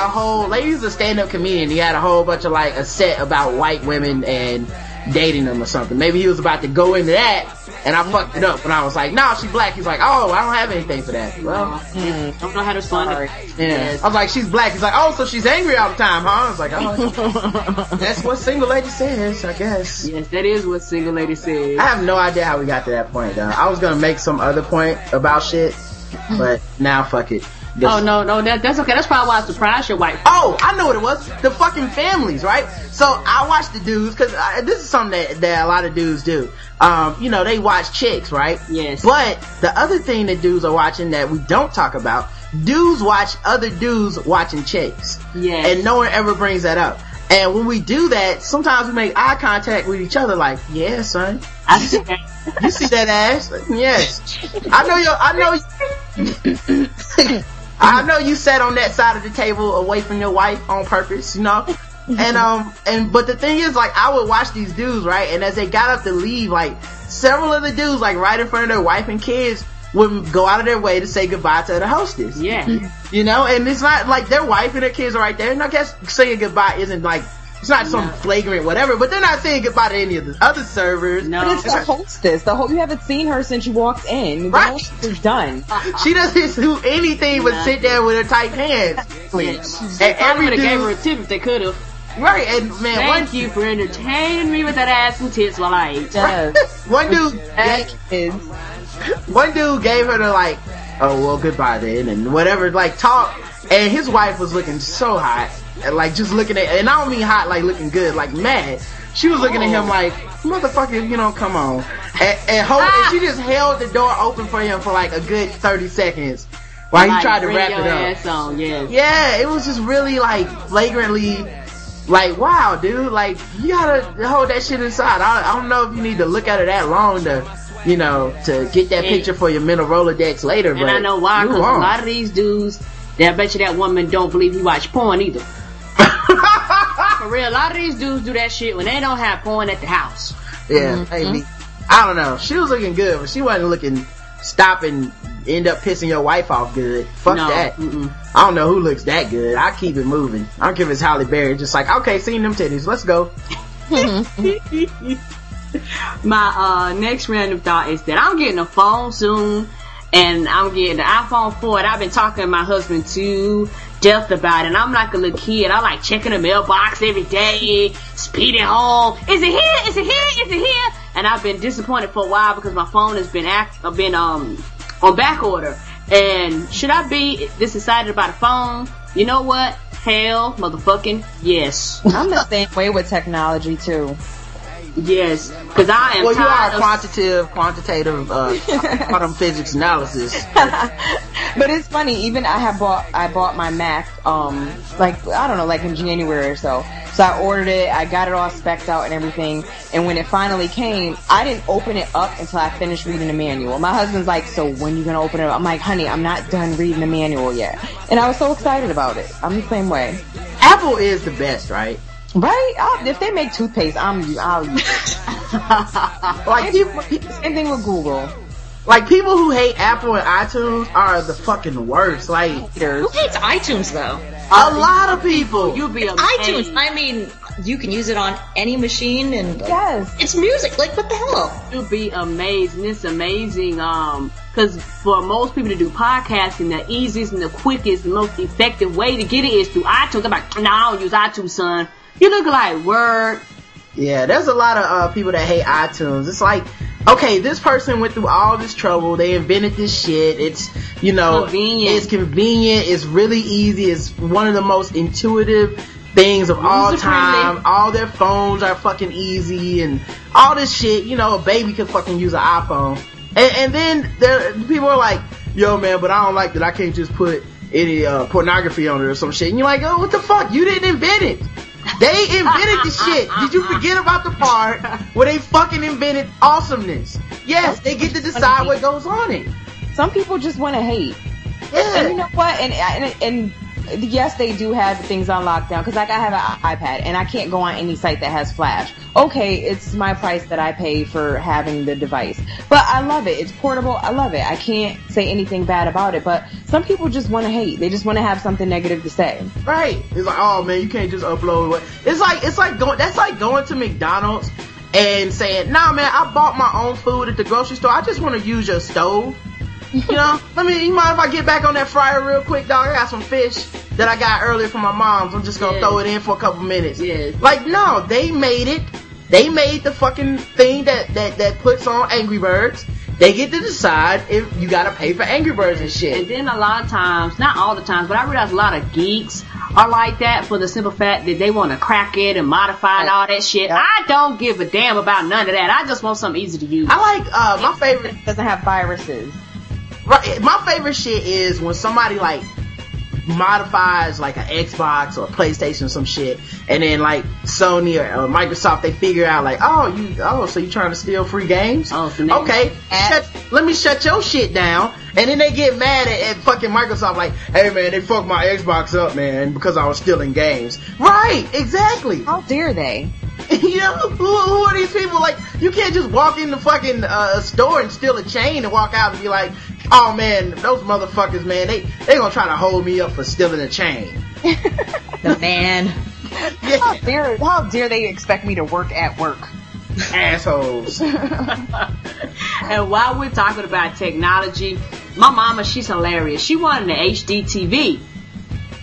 he's a stand-up comedian, he had a whole bunch of, like, a set about white women and dating them or something. Maybe he was about to go into that, and I fucked it up when I was like, no, she's black. He's like, oh, I don't have anything for that. Well, don't know how to respond. Yeah. I was like, she's black. He's like, oh, so she's angry all the time, huh? I was like, oh, that's what single lady says, I guess. Yes, that is what single lady says. I have no idea how we got to that point, though. I was gonna make some other point about shit, but now fuck it. This. Oh, no, that's okay. That's probably why I surprised your wife. Oh, I know what it was. The fucking families, right? So I watched the dudes, because this is something that a lot of dudes do. You know, they watch chicks, right? Yes. But the other thing that dudes are watching that we don't talk about, dudes watch other dudes watching chicks. Yes. And no one ever brings that up. And when we do that, sometimes we make eye contact with each other like, yeah, son. I see that. You see that ass? Yes. I know you sat on that side of the table away from your wife on purpose, you know? And but the thing is, like, I would watch these dudes, right? And as they got up to leave, like, several of the dudes, like, right in front of their wife and kids, would go out of their way to say goodbye to the hostess. Yeah. You know, and it's not like their wife and their kids are right there. And I guess saying goodbye isn't like, it's not some flagrant whatever, but they're not saying goodbye to any of the other servers. No. But it's the hostess. The whole, you haven't seen her since you walked in. The hostess is done. She doesn't do anything but sit there with her tight hands. Every dude gave her a tip if they could have. Right, and man, thank you for entertaining me with that ass and tits while I ate. One dude gave her the like, oh well, goodbye then, and whatever, like talk. And his wife was looking so hot, and like just looking at, and I don't mean hot like looking good, like mad. She was looking at him like, motherfucker, you know, come on. And she just held the door open for him for like a good 30 seconds. While he tried to wrap it up. Yeah, it was just really like flagrantly. Like, wow, dude, like, you gotta hold that shit inside. I don't know if you need to look at it that long to, you know, to get that picture for your mental Rolodex later. And but I know why, because a lot of these dudes, I bet you that woman don't believe he watch porn either. For real, a lot of these dudes do that shit when they don't have porn at the house. Yeah, maybe. I don't know. She was looking good, but she wasn't looking, stop and end up pissing your wife off good. Fuck no, that. Mm-mm. I don't know who looks that good. I keep it moving. I don't care if it's Halle Berry. Just like, okay, seen them titties. Let's go. My next random thought is that I'm getting a phone soon, and I'm getting an iPhone 4, and I've been talking to my husband to death about it, and I'm like a little kid. I like checking the mailbox every day, speeding home. Is it here? Is it here? Is it here? And I've been disappointed for a while because my phone has been on back order. And should I be this excited about a phone? You know what? Hell, motherfucking yes. I'm the same way with technology too. Yes, because I am. Well, you are quantitative quantum physics analysis. But it's funny. Even I bought my Mac. Like I don't know, like in January or so. So I ordered it. I got it all specced out and everything. And when it finally came, I didn't open it up until I finished reading the manual. My husband's like, "So when you gonna open it up?" I'm like, "Honey, I'm not done reading the manual yet." And I was so excited about it. I'm the same way. Apple is the best, right? Right? If they make toothpaste, I'll use it. Like same thing with Google. Like people who hate Apple and iTunes are the fucking worst. Like who hates iTunes though? A lot of people. You'll be iTunes. I mean, you can use it on any machine, and it's music. Like what the hell? You'll be amazed. And it's amazing. Because for most people to do podcasting, the easiest and the quickest and most effective way to get it is through iTunes. I'm like, I don't use iTunes, son. You look like word. Yeah, there's a lot of people that hate iTunes. It's like, okay, this person went through all this trouble. They invented this shit. It's, you know, convenient. It's convenient. It's really easy. It's one of the most intuitive things of all time. All their phones are fucking easy and all this shit. You know, a baby could fucking use an iPhone. And then people are like, yo, man, but I don't like that. I can't just put any pornography on it or some shit. And you're like, oh, what the fuck? You didn't invent it. They invented the shit. Did you forget about the part where they fucking invented awesomeness? Yes, they get to decide what goes on it. Some people just want to hate. Yeah. And you know what? And yes, they do have things on lockdown. Because like I have an iPad and I can't go on any site that has Flash. Okay, it's my price that I pay for having the device. But I love it. It's portable. I love it. I can't say anything bad about it. But some people just want to hate. They just want to have something negative to say. Right. It's like, oh man, you can't just upload. It's like going. That's like going to McDonald's and saying, nah man, I bought my own food at the grocery store. I just want to use your stove. You know, you mind if I get back on that fryer real quick, dog? I got some fish that I got earlier from my mom's. I'm just gonna throw it in for a couple minutes. Yes. Like, no, they made it. They made the fucking thing that puts on Angry Birds. They get to decide if you gotta pay for Angry Birds and shit. And then a lot of times, not all the times, but I realize a lot of geeks are like that for the simple fact that they want to crack it and modify and all that shit. Yeah. I don't give a damn about none of that. I just want something easy to use. I like, my favorite doesn't have viruses. Right. My favorite shit is when somebody like modifies like an Xbox or a PlayStation or some shit, and then like Sony or Microsoft, they figure out like, so you trying to steal free games? Oh, so okay, let me shut your shit down. And then they get mad at fucking Microsoft like, hey man, they fucked my Xbox up, man, because I was stealing games. Right, exactly. How dare they? You know, who are these people? Like, you can't just walk in the fucking store and steal a chain and walk out and be like, oh man, those motherfuckers, man, they gonna try to hold me up for stealing a chain. The man. Yeah. How dare they expect me to work at work? Assholes. And while we're talking about technology, my mama, she's hilarious. She wanted an HD TV.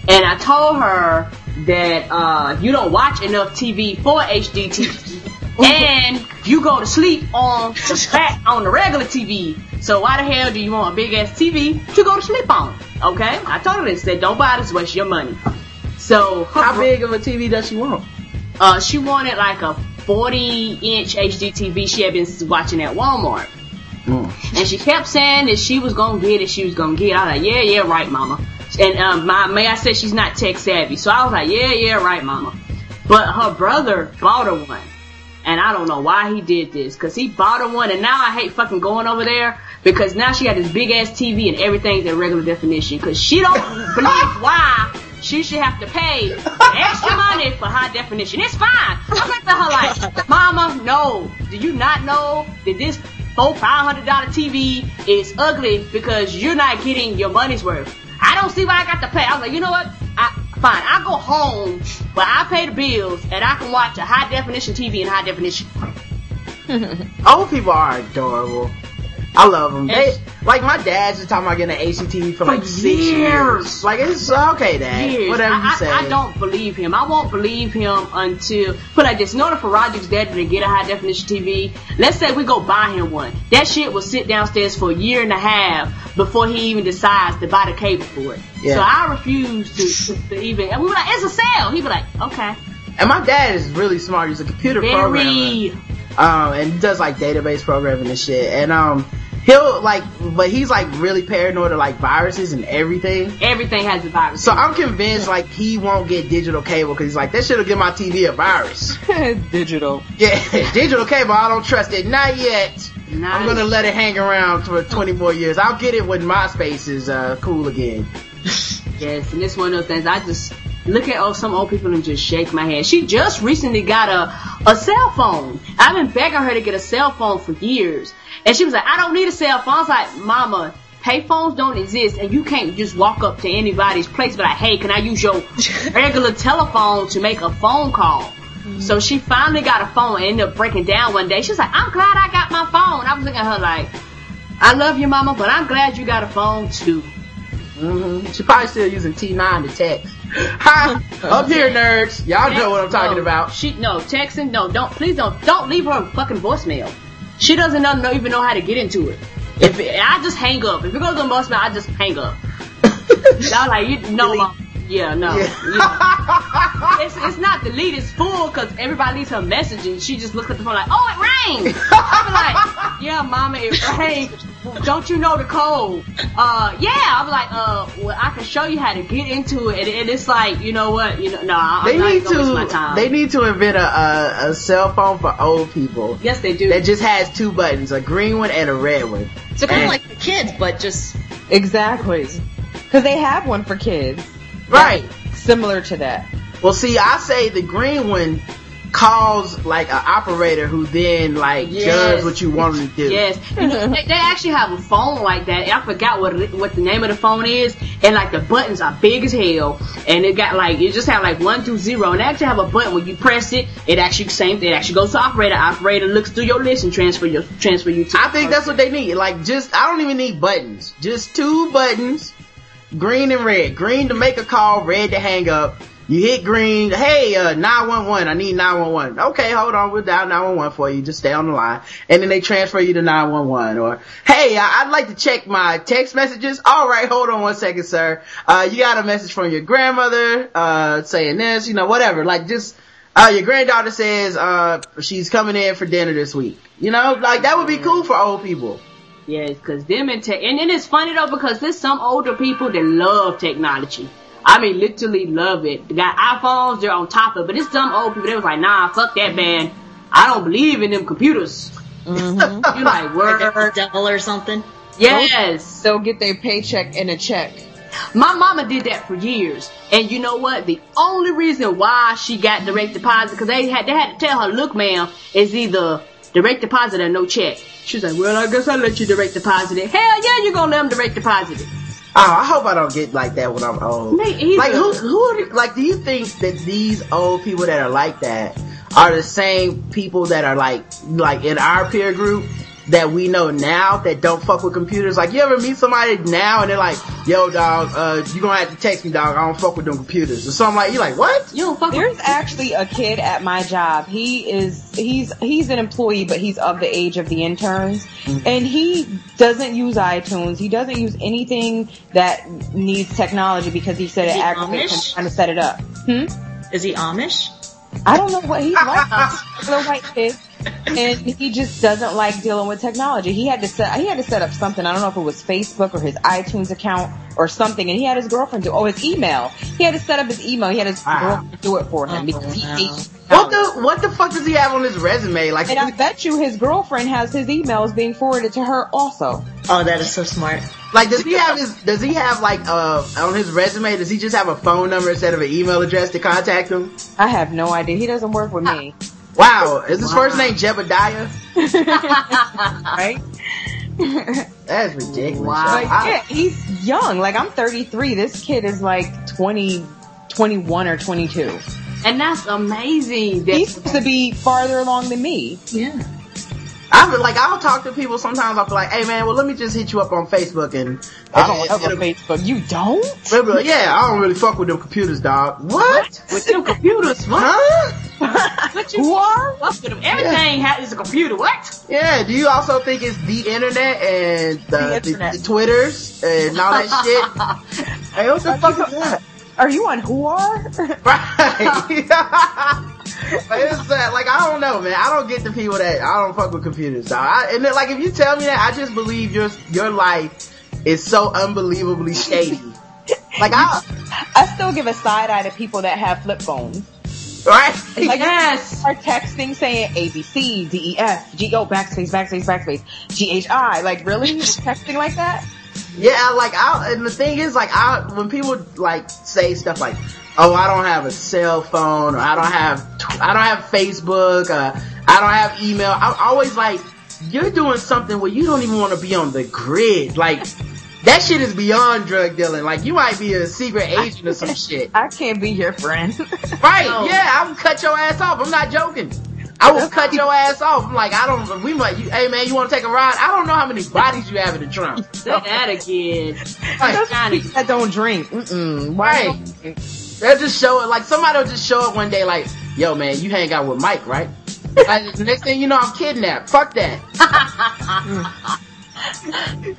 And I told her that you don't watch enough TV for HD TV, and you go to sleep on the regular TV. So why the hell do you want a big ass TV to go to sleep on? Okay, I told her this. Said don't buy this, waste your money. So how big of a TV does she want? She wanted like a 40-inch HD TV she had been watching at Walmart, and she kept saying that she was gonna get it. She was gonna get it. I was like, yeah, right, mama. And I said she's not tech savvy, so I was like, yeah, right, mama. But her brother bought her one, and I don't know why he did this, because he bought her one, and now I hate fucking going over there, because now she got this big-ass TV, and everything's in regular definition, because she don't believe why she should have to pay extra money for high definition. It's fine. I went to her like, mama, no, do you not know that this $500 TV is ugly because you're not getting your money's worth? I don't see why I got to pay. I was like, you know what? Fine, I'll go home, but I pay the bills, and I can watch a high-definition TV in high definition. Old people are adorable. I love them. They, like, my dad's been talking about getting an HDTV for like 6 years. Like, it's okay, Dad. Years. Whatever you say. I don't believe him. I won't believe him until, put like this, in order for Roger's dad to get a high-definition TV, let's say we go buy him one. That shit will sit downstairs for a year and a half before he even decides to buy the cable for it. Yeah. So I refuse to even, and we were like, it's a sale. He'd be like, okay. And my dad is really smart. He's a computer programmer. And he does like database programming and shit. And, but he's like really paranoid of like viruses and everything. Everything has a virus. So I'm convinced like he won't get digital cable because he's like, that shit'll give my TV a virus. Digital. Yeah, digital cable, I don't trust it. Not yet. Not I'm gonna let it hang around for 20 more years. I'll get it when MySpace is cool again. Yes, and it's one of those things I just look at some old people and just shake my head. She just recently got a cell phone. I've been begging her to get a cell phone for years. And she was like, I don't need a cell phone. I was like, mama, pay phones don't exist, and you can't just walk up to anybody's place and be like, hey, can I use your regular telephone to make a phone call? Mm-hmm. So she finally got a phone and ended up breaking down one day. She was like, I'm glad I got my phone. I was looking at her like, I love you, mama, but I'm glad you got a phone, too. Mm-hmm. She's probably still using T9 to text. Hi, up here, nerds. Y'all know what I'm talking about. Texting. No, don't leave her a fucking voicemail. She doesn't even know how to get into it. I just hang up. If it goes on voicemail, I just hang up. Y'all like, mom. Yeah, no. Yeah. Yeah. It's not delete, it's full, because everybody leaves her message, and she just looks at the phone like, oh, it rang! I be like, yeah, mama, it rang. Don't you know the code? Yeah. I be like, well, I can show you how to get into it, and it's like, you know what? I'm not going to waste my time. They need to invent a cell phone for old people. Yes, they do. That just has two buttons, a green one and a red one. So kind of like the kids, but just... Exactly. Because they have one for kids. Right. Similar to that. Well, see, I say the green one calls, like, an operator who then, like, does what you want them to do. Yes. You know, they actually have a phone like that. And I forgot what the name of the phone is. And, like, the buttons are big as hell. And it got, like, you just have, like, 1 through 0. And they actually have a button when you press it, it actually goes to operator. Operator looks through your list and transfer you to. I think that's what they need. Like, I don't even need buttons. Just 2 buttons. Green and red. Green to make a call, red to hang up. You hit green, hey, 911, I need 911. Okay, hold on, we'll dial 911 for you, just stay on the line. And then they transfer you to 911. Or, hey, I'd like to check my text messages. All right, hold on 1 second, sir. You got a message from your grandmother, saying this, whatever. Like, just, your granddaughter says, she's coming in for dinner this week. Like, that would be cool for old people. Yes, because them and it's funny though, because there's some older people that love technology. I mean, literally love it. They got iPhones, they're on top of it. But it's dumb old people, they was like, nah, fuck that, man. I don't believe in them computers. Mm-hmm. You like, word. Devil or something? Yes. They'll get their paycheck in a check. My mama did that for years. And you know what? The only reason why she got direct deposit, because they had to tell her, look, ma'am, it's either direct deposit or no check. She was like, well, I guess I'll let you direct deposit it. Hell yeah, you're going to let them direct deposit it. Oh, I hope I don't get like that when I'm old. Like, who, do you think that these old people that are like that are the same people that are like in our peer group that we know now that don't fuck with computers? Like, you ever meet somebody now and they're like, yo, dog, you gonna have to text me, dog, I don't fuck with them computers. Or something like, you're like, what? You don't fuck with them? There's actually a kid at my job. He's an employee, but he's of the age of the interns. Mm-hmm. And he doesn't use iTunes. He doesn't use anything that needs technology because he said it aggravates him trying to set it up. Hmm? Is he Amish? I don't know what he's like. He's a white kid, and he just doesn't like dealing with technology. He had to set up something. I don't know if it was Facebook or his iTunes account or something. And he had his girlfriend do his email. He had to set up his email. He had his girlfriend do it for him because he hates. What the fuck does he have on his resume? Like, and I bet you his girlfriend has his emails being forwarded to her also. Oh, that is so smart. Like, does he have on his resume, does he just have a phone number instead of an email address to contact him? I have no idea. He doesn't work with me. Wow. Is his first name Jebediah? Right? That's ridiculous. Wow. Yeah, he's young. Like, I'm 33. This kid is like 20, 21 or 22. And that's amazing. He seems to be farther along than me. Yeah. I'll talk to people sometimes. I'll be like, hey, man, well, let me just hit you up on Facebook. And I don't have a Facebook. You don't? Like, yeah, I don't really fuck with them computers, dog. What? With them computers? What? Huh? What? Fuck with them. Everything is a computer. What? Yeah, do you also think it's the internet and the Twitters and all that shit? Hey, what the fuck is that? Are you on Whoar? Right. Like, I don't know, man. I don't get the people that I don't fuck with computers, dog. And like, if you tell me that, I just believe your life is so unbelievably shady. Like, I still give a side eye to people that have flip phones. Right? Like, yes. Are texting saying ABC, DEF, GO, backspace, backspace, backspace, GHI. Like, really? Just texting like that? Yeah, like, and the thing is, like, when people, like, say stuff like, oh, I don't have a cell phone, or I don't have Facebook, I don't have email, I'm always like, you're doing something where you don't even want to be on the grid. Like, that shit is beyond drug dealing. Like, you might be a secret agent or some shit. I can't be your friend. Right, no. Yeah, I will cut your ass off. I'm not joking. I will cut your ass off. I'm like, hey man, you want to take a ride? I don't know how many bodies you have in the trunk. That again. Like, I don't drink. Mm-mm. Why? Right. They'll just show it. Like, somebody will just show up one day like, yo man, you hang out with Mike, right? Like, next thing you know, I'm kidnapped. Fuck that.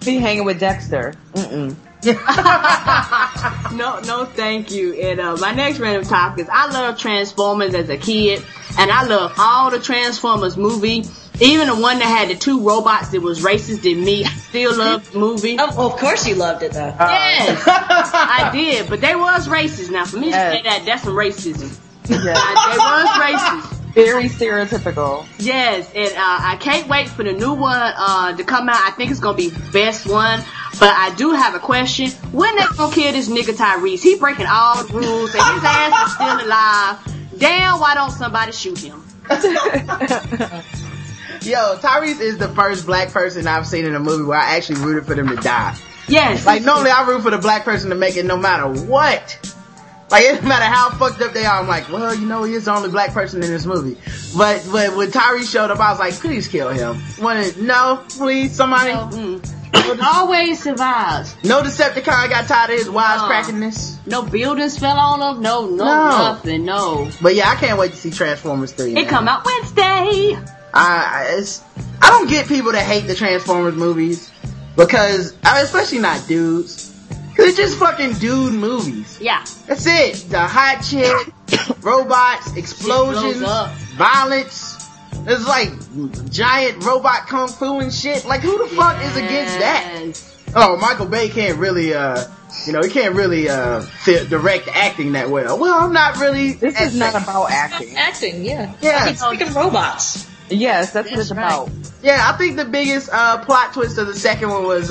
Be hanging with Dexter. Mm-mm. No, thank you. And my next random topic is, I love Transformers as a kid, and I love all the Transformers movie, even the one that had the two robots that was racist than me. I still loved the movie. Of course you loved it, though. Yes, I did, but they was racist. Now, for me to say that's some racism. Yes. They was racist. Very stereotypical. Yes, and I can't wait for the new one to come out. I think it's going to be best one. But I do have a question. When they gonna kill this nigga Tyrese? He breaking all the rules and his ass is still alive. Damn, why don't somebody shoot him? Yo, Tyrese is the first black person I've seen in a movie where I actually rooted for them to die. Yes. Like, normally I root for the black person to make it no matter what. Like, it doesn't matter how fucked up they are. I'm like, well, you know, he's the only black person in this movie. But when Tyrese showed up, I was like, please kill him. No, please, somebody. No. Always survives. No Decepticon got tired of his wisecrackingness. No buildings fell on him. No, nothing. No. But yeah, I can't wait to see Transformers 3. It come out Wednesday. I don't get people that hate the Transformers movies because, especially not dudes. Cause it's just fucking dude movies. Yeah. That's it. The hot chick, robots, explosions, violence. There's like giant robot kung fu and shit. Like, who the fuck is against that? Oh, Michael Bay can't really, he can't really direct acting that well. Well, I'm not really. This is not about acting. Acting, yeah. Yeah. He's speaking robots. Yes, that's what it's about. Yeah, I think the biggest plot twist of the second one was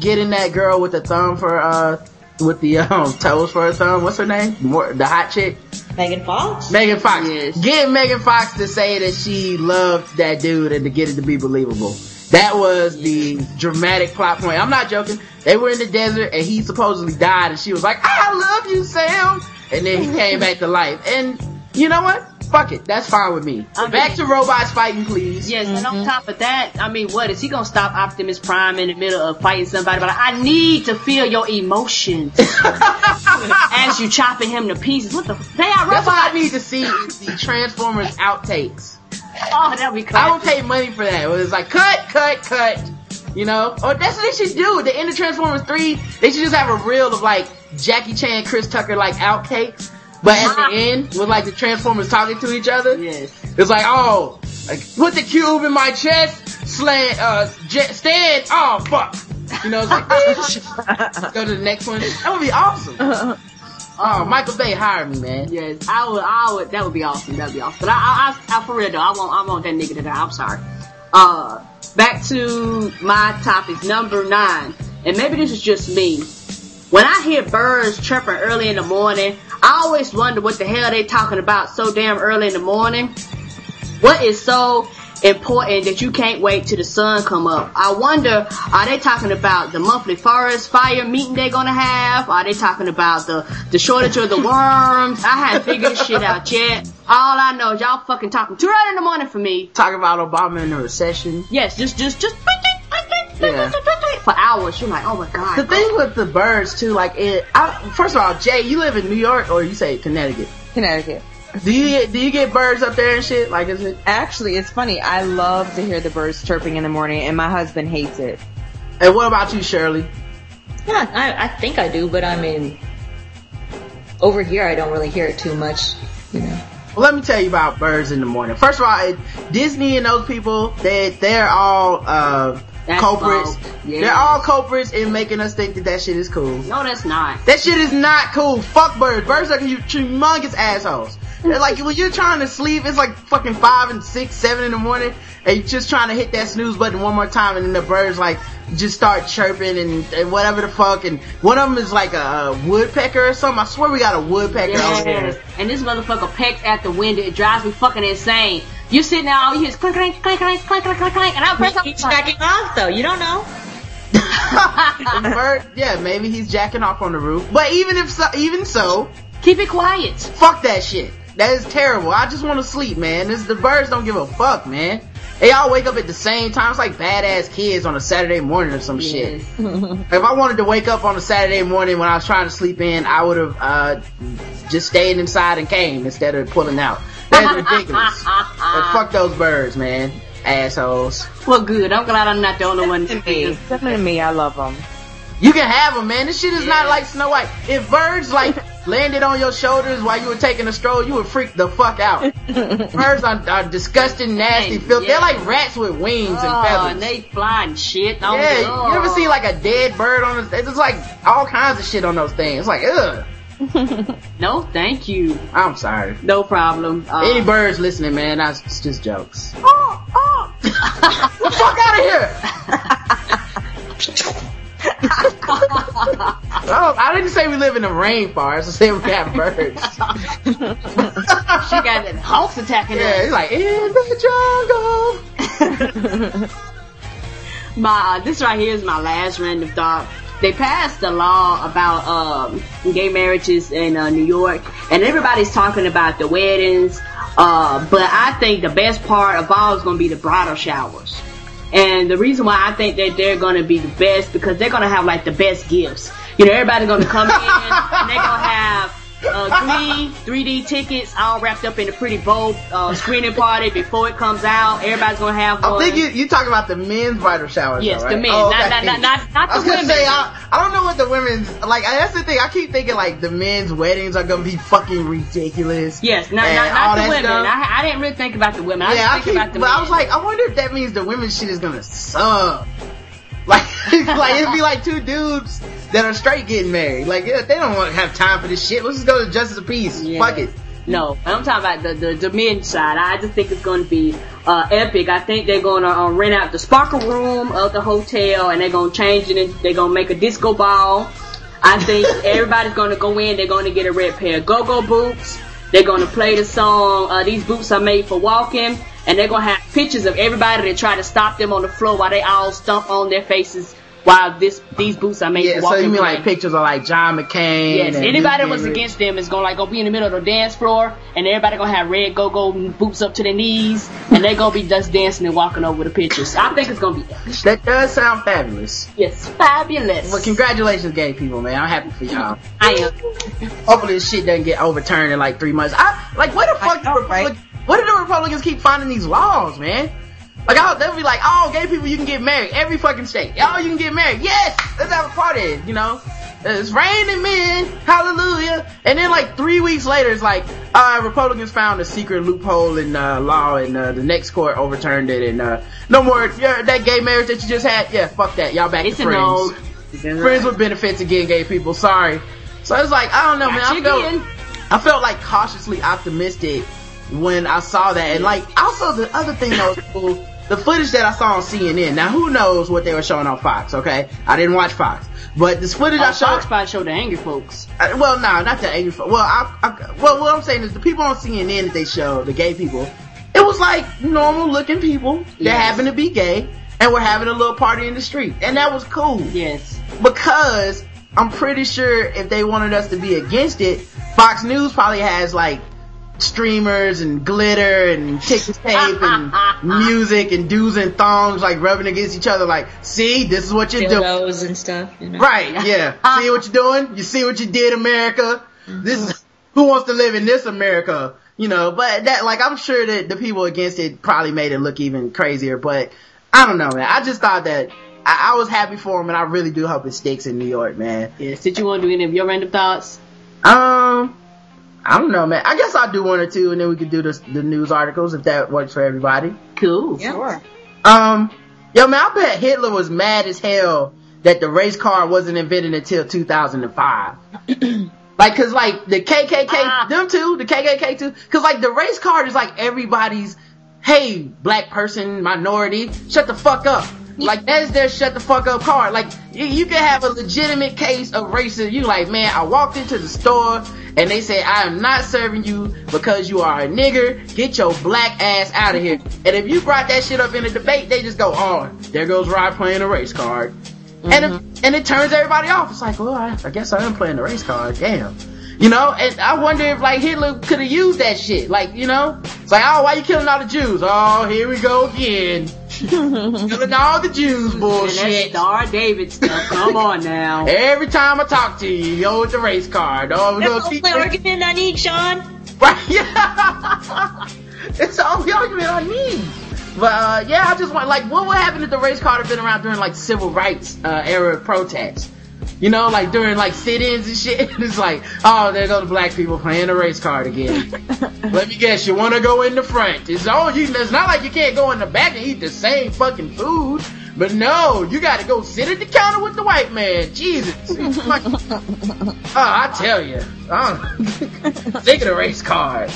getting that girl with the thumb for with the toes for her thumb. What's her name? The hot chick. Megan Fox? Megan Fox. Yes. Getting Megan Fox to say that she loved that dude and to get it to be believable. That was the dramatic plot point. I'm not joking. They were in the desert and he supposedly died and she was like, I love you, Sam. And then he came back to life. And you know what? Fuck it. That's fine with me. Okay. Back to robots fighting, please. Yes, and on top of that, I mean, what? Is he going to stop Optimus Prime in the middle of fighting somebody? But I need to feel your emotions as you chopping him to pieces. What the f- They are robots. That's what I need to see is the Transformers outtakes. Oh, that'd be cool. I would pay money for that. It was like, cut. You know? Or that's what they should do. At the end of Transformers 3, they should just have a reel of, like, Jackie Chan, Chris Tucker, like, outtakes. But at the end, with like the Transformers talking to each other, yes. It's like, oh, like, put the cube in my chest, stand, oh fuck, you know, it's like, let's go to the next one. That would be awesome. Oh, Michael Bay, hire me, man. Yes, I would. That would be awesome. That'd be awesome. But I for real though, I want that nigga to die. I'm sorry. Back to my topics, number 9, and maybe this is just me. When I hear birds chirping early in the morning, I always wonder what the hell they talking about so damn early in the morning. What is so important that you can't wait till the sun come up? I wonder, are they talking about the monthly forest fire meeting they're gonna have? Are they talking about the shortage of the worms? I haven't figured this shit out yet. All I know is y'all fucking talking too early in the morning for me. Talking about Obama and the recession. Yes, just. Yeah. For hours, you're like, oh my god. The thing with the birds too, like, first of all, Jay, you live in New York, or you say Connecticut? Connecticut. Do you get birds up there and shit? Like, is it actually? It's funny. I love to hear the birds chirping in the morning, and my husband hates it. And what about you, Shirley? Yeah, I think I do, but I mean, over here I don't really hear it too much, you know. Well, let me tell you about birds in the morning. First of all, Disney and those people, they're all. That's culprits. Yes. They're all culprits in making us think that shit is cool. No, that's not. That shit is not cool. Fuck birds. Birds are humongous assholes. They're like, when you're trying to sleep, it's like fucking 5 and 6, 7 in the morning, and you're just trying to hit that snooze button one more time, and then the birds like just start chirping and whatever the fuck. And one of them is like a woodpecker or something. I swear we got a woodpecker over there. And this motherfucker pecks at the window. It drives me fucking insane. You sit now, all you hear is clink, clink, clink, clink, clink, clink, clink, clink, and I'll press up. He's jacking off, though. You don't know. Bird, yeah, maybe he's jacking off on the roof. But even so, keep it quiet. Fuck that shit. That is terrible. I just want to sleep, man. The birds don't give a fuck, man. They all wake up at the same time. It's like badass kids on a Saturday morning or some shit. If I wanted to wake up on a Saturday morning when I was trying to sleep in, I would have just stayed inside and came instead of pulling out. That's ridiculous. But fuck those birds, man. Assholes. Well, good. I'm glad I'm not the only one. Definitely me. I love them. You can have them, man. This shit is not like Snow White. If birds, like, landed on your shoulders while you were taking a stroll, you would freak the fuck out. Birds are disgusting, nasty, filthy. Yeah. They're like rats with wings and feathers. And they fly and shit. You ever see, like, a dead bird on the... It's like all kinds of shit on those things. It's like, ugh. No, thank you. I'm sorry. No problem. Any birds listening, man, it's just jokes. Oh! The fuck out of here! I didn't say we live in the rainforest. I said we got birds. She got that hawks attacking us. Yeah, it's like, in the jungle. This right here is my last random thought. They passed a law about gay marriages in New York, and everybody's talking about the weddings, but I think the best part of all is going to be the bridal showers. And the reason why I think that they're going to be the best, because they're going to have like the best gifts. You know, everybody's going to come in, and they're going to have 3D tickets all wrapped up in a pretty bold screening party before it comes out. Everybody's gonna have one. I think you talking about the men's bridal showers. Yes, though, right? The men, not the women. I was gonna say I don't know what the women's like. That's the thing. I keep thinking like the men's weddings are gonna be fucking ridiculous. Yes, not the women. I didn't really think about the women. I was thinking about the men. I was like, I wonder if that means the women's shit is gonna suck. Like it'd be like two dudes that are straight getting married. Like, yeah, they don't want to have time for this shit. Let's just go to justice of peace. Yes. Fuck it. No, I'm talking about the men's side. I just think it's going to be epic. I think they're going to rent out the sparkle room of the hotel, and they're going to change it. And they're going to make a disco ball. I think everybody's going to go in. They're going to get a red pair of go-go boots. They're going to play the song, These Boots Are Made for Walking. And they're going to have pictures of everybody that try to stop them on the floor while they all stomp on their faces. Wow, these boots I made. Yeah, so you mean like pictures of like John McCain? Yes, and anybody that was against them is gonna be in the middle of the dance floor, and everybody gonna have red go-go boots up to their knees, and they gonna be just dancing and walking over the pictures. I think it's gonna be that. Does sound fabulous. Yes, fabulous. Well, congratulations, gay people, man. I'm happy for y'all. I am. Hopefully, this shit doesn't get overturned in like 3 months. What do the Republicans keep finding these laws, man? Like, I hope they'll be like, oh, gay people, you can get married. Every fucking state. Y'all, you can get married. Yes! Let's have a party, you know? It's raining men. Hallelujah. And then, like, 3 weeks later, it's like, Republicans found a secret loophole in law, and the next court overturned it, and no more, that gay marriage that you just had, yeah, fuck that. Y'all back to friends. Friends with benefits again, gay people. Sorry. So it's like, I don't know, man. I felt like cautiously optimistic when I saw that. And like, also the other thing that was cool, the footage that I saw on CNN. Now who knows what they were showing on Fox, okay? I didn't watch Fox. But this footage I saw, Fox probably showed the angry folks. Not the angry folks. Well, what I'm saying is the people on CNN that they showed, the gay people, it was like normal looking people that happen to be gay and were having a little party in the street. And that was cool. Yes. Because I'm pretty sure if they wanted us to be against it, Fox News probably has like streamers and glitter and ticker tape and music and do's and thongs like rubbing against each other like, see, this is what you're doing and stuff, you know? Right, yeah. See what you're doing? You see what you did, America? Mm-hmm. This is who wants to live in this America, you know? But that, like, I'm sure that the people against it probably made it look even crazier, but I don't know, man. I just thought that I was happy for them, and I really do hope it sticks in New York, man. Yeah. Did you want to do any of your random thoughts? I don't know, man. I guess I'll do one or two, and then we could do the news articles if that works for everybody. Cool. Yeah. Sure. Yo, man, I bet Hitler was mad as hell that the race car wasn't invented until 2005. Like, cause like the KKK, them two, the KKK too, cause like the race car is like everybody's, hey, black person, minority, shut the fuck up. Like, that is their shut the fuck up card. Like, you can have a legitimate case of racism. You like, man, I walked into the store and they said, I am not serving you because you are a nigger. Get your black ass out of here. And if you brought that shit up in a debate, they just go, oh, there goes Rod playing a race card. Mm-hmm. And it turns everybody off. It's like, well, I guess I am playing the race card. Damn. You know, and I wonder if, like, Hitler could have used that shit. Like, you know, it's like, oh, why you killing all the Jews? Oh, here we go again. Killing all the Jews bullshit. And that Star David stuff. Come on now. Every time I talk to you, yo, with the race card. Oh, we're going to keep. That's the only argument I need, Sean. Right? Yeah. It's the only argument I need. But, yeah, I just want, like, what would happen if the race card had been around during, like, civil rights era protests? You know, like during like sit-ins and shit. It's like, oh, there go the black people playing the race card again. Let me guess, you want to go in the front? It's not like you can't go in the back and eat the same fucking food. But no, you got to go sit at the counter with the white man. Jesus, I tell you, sick of the race card.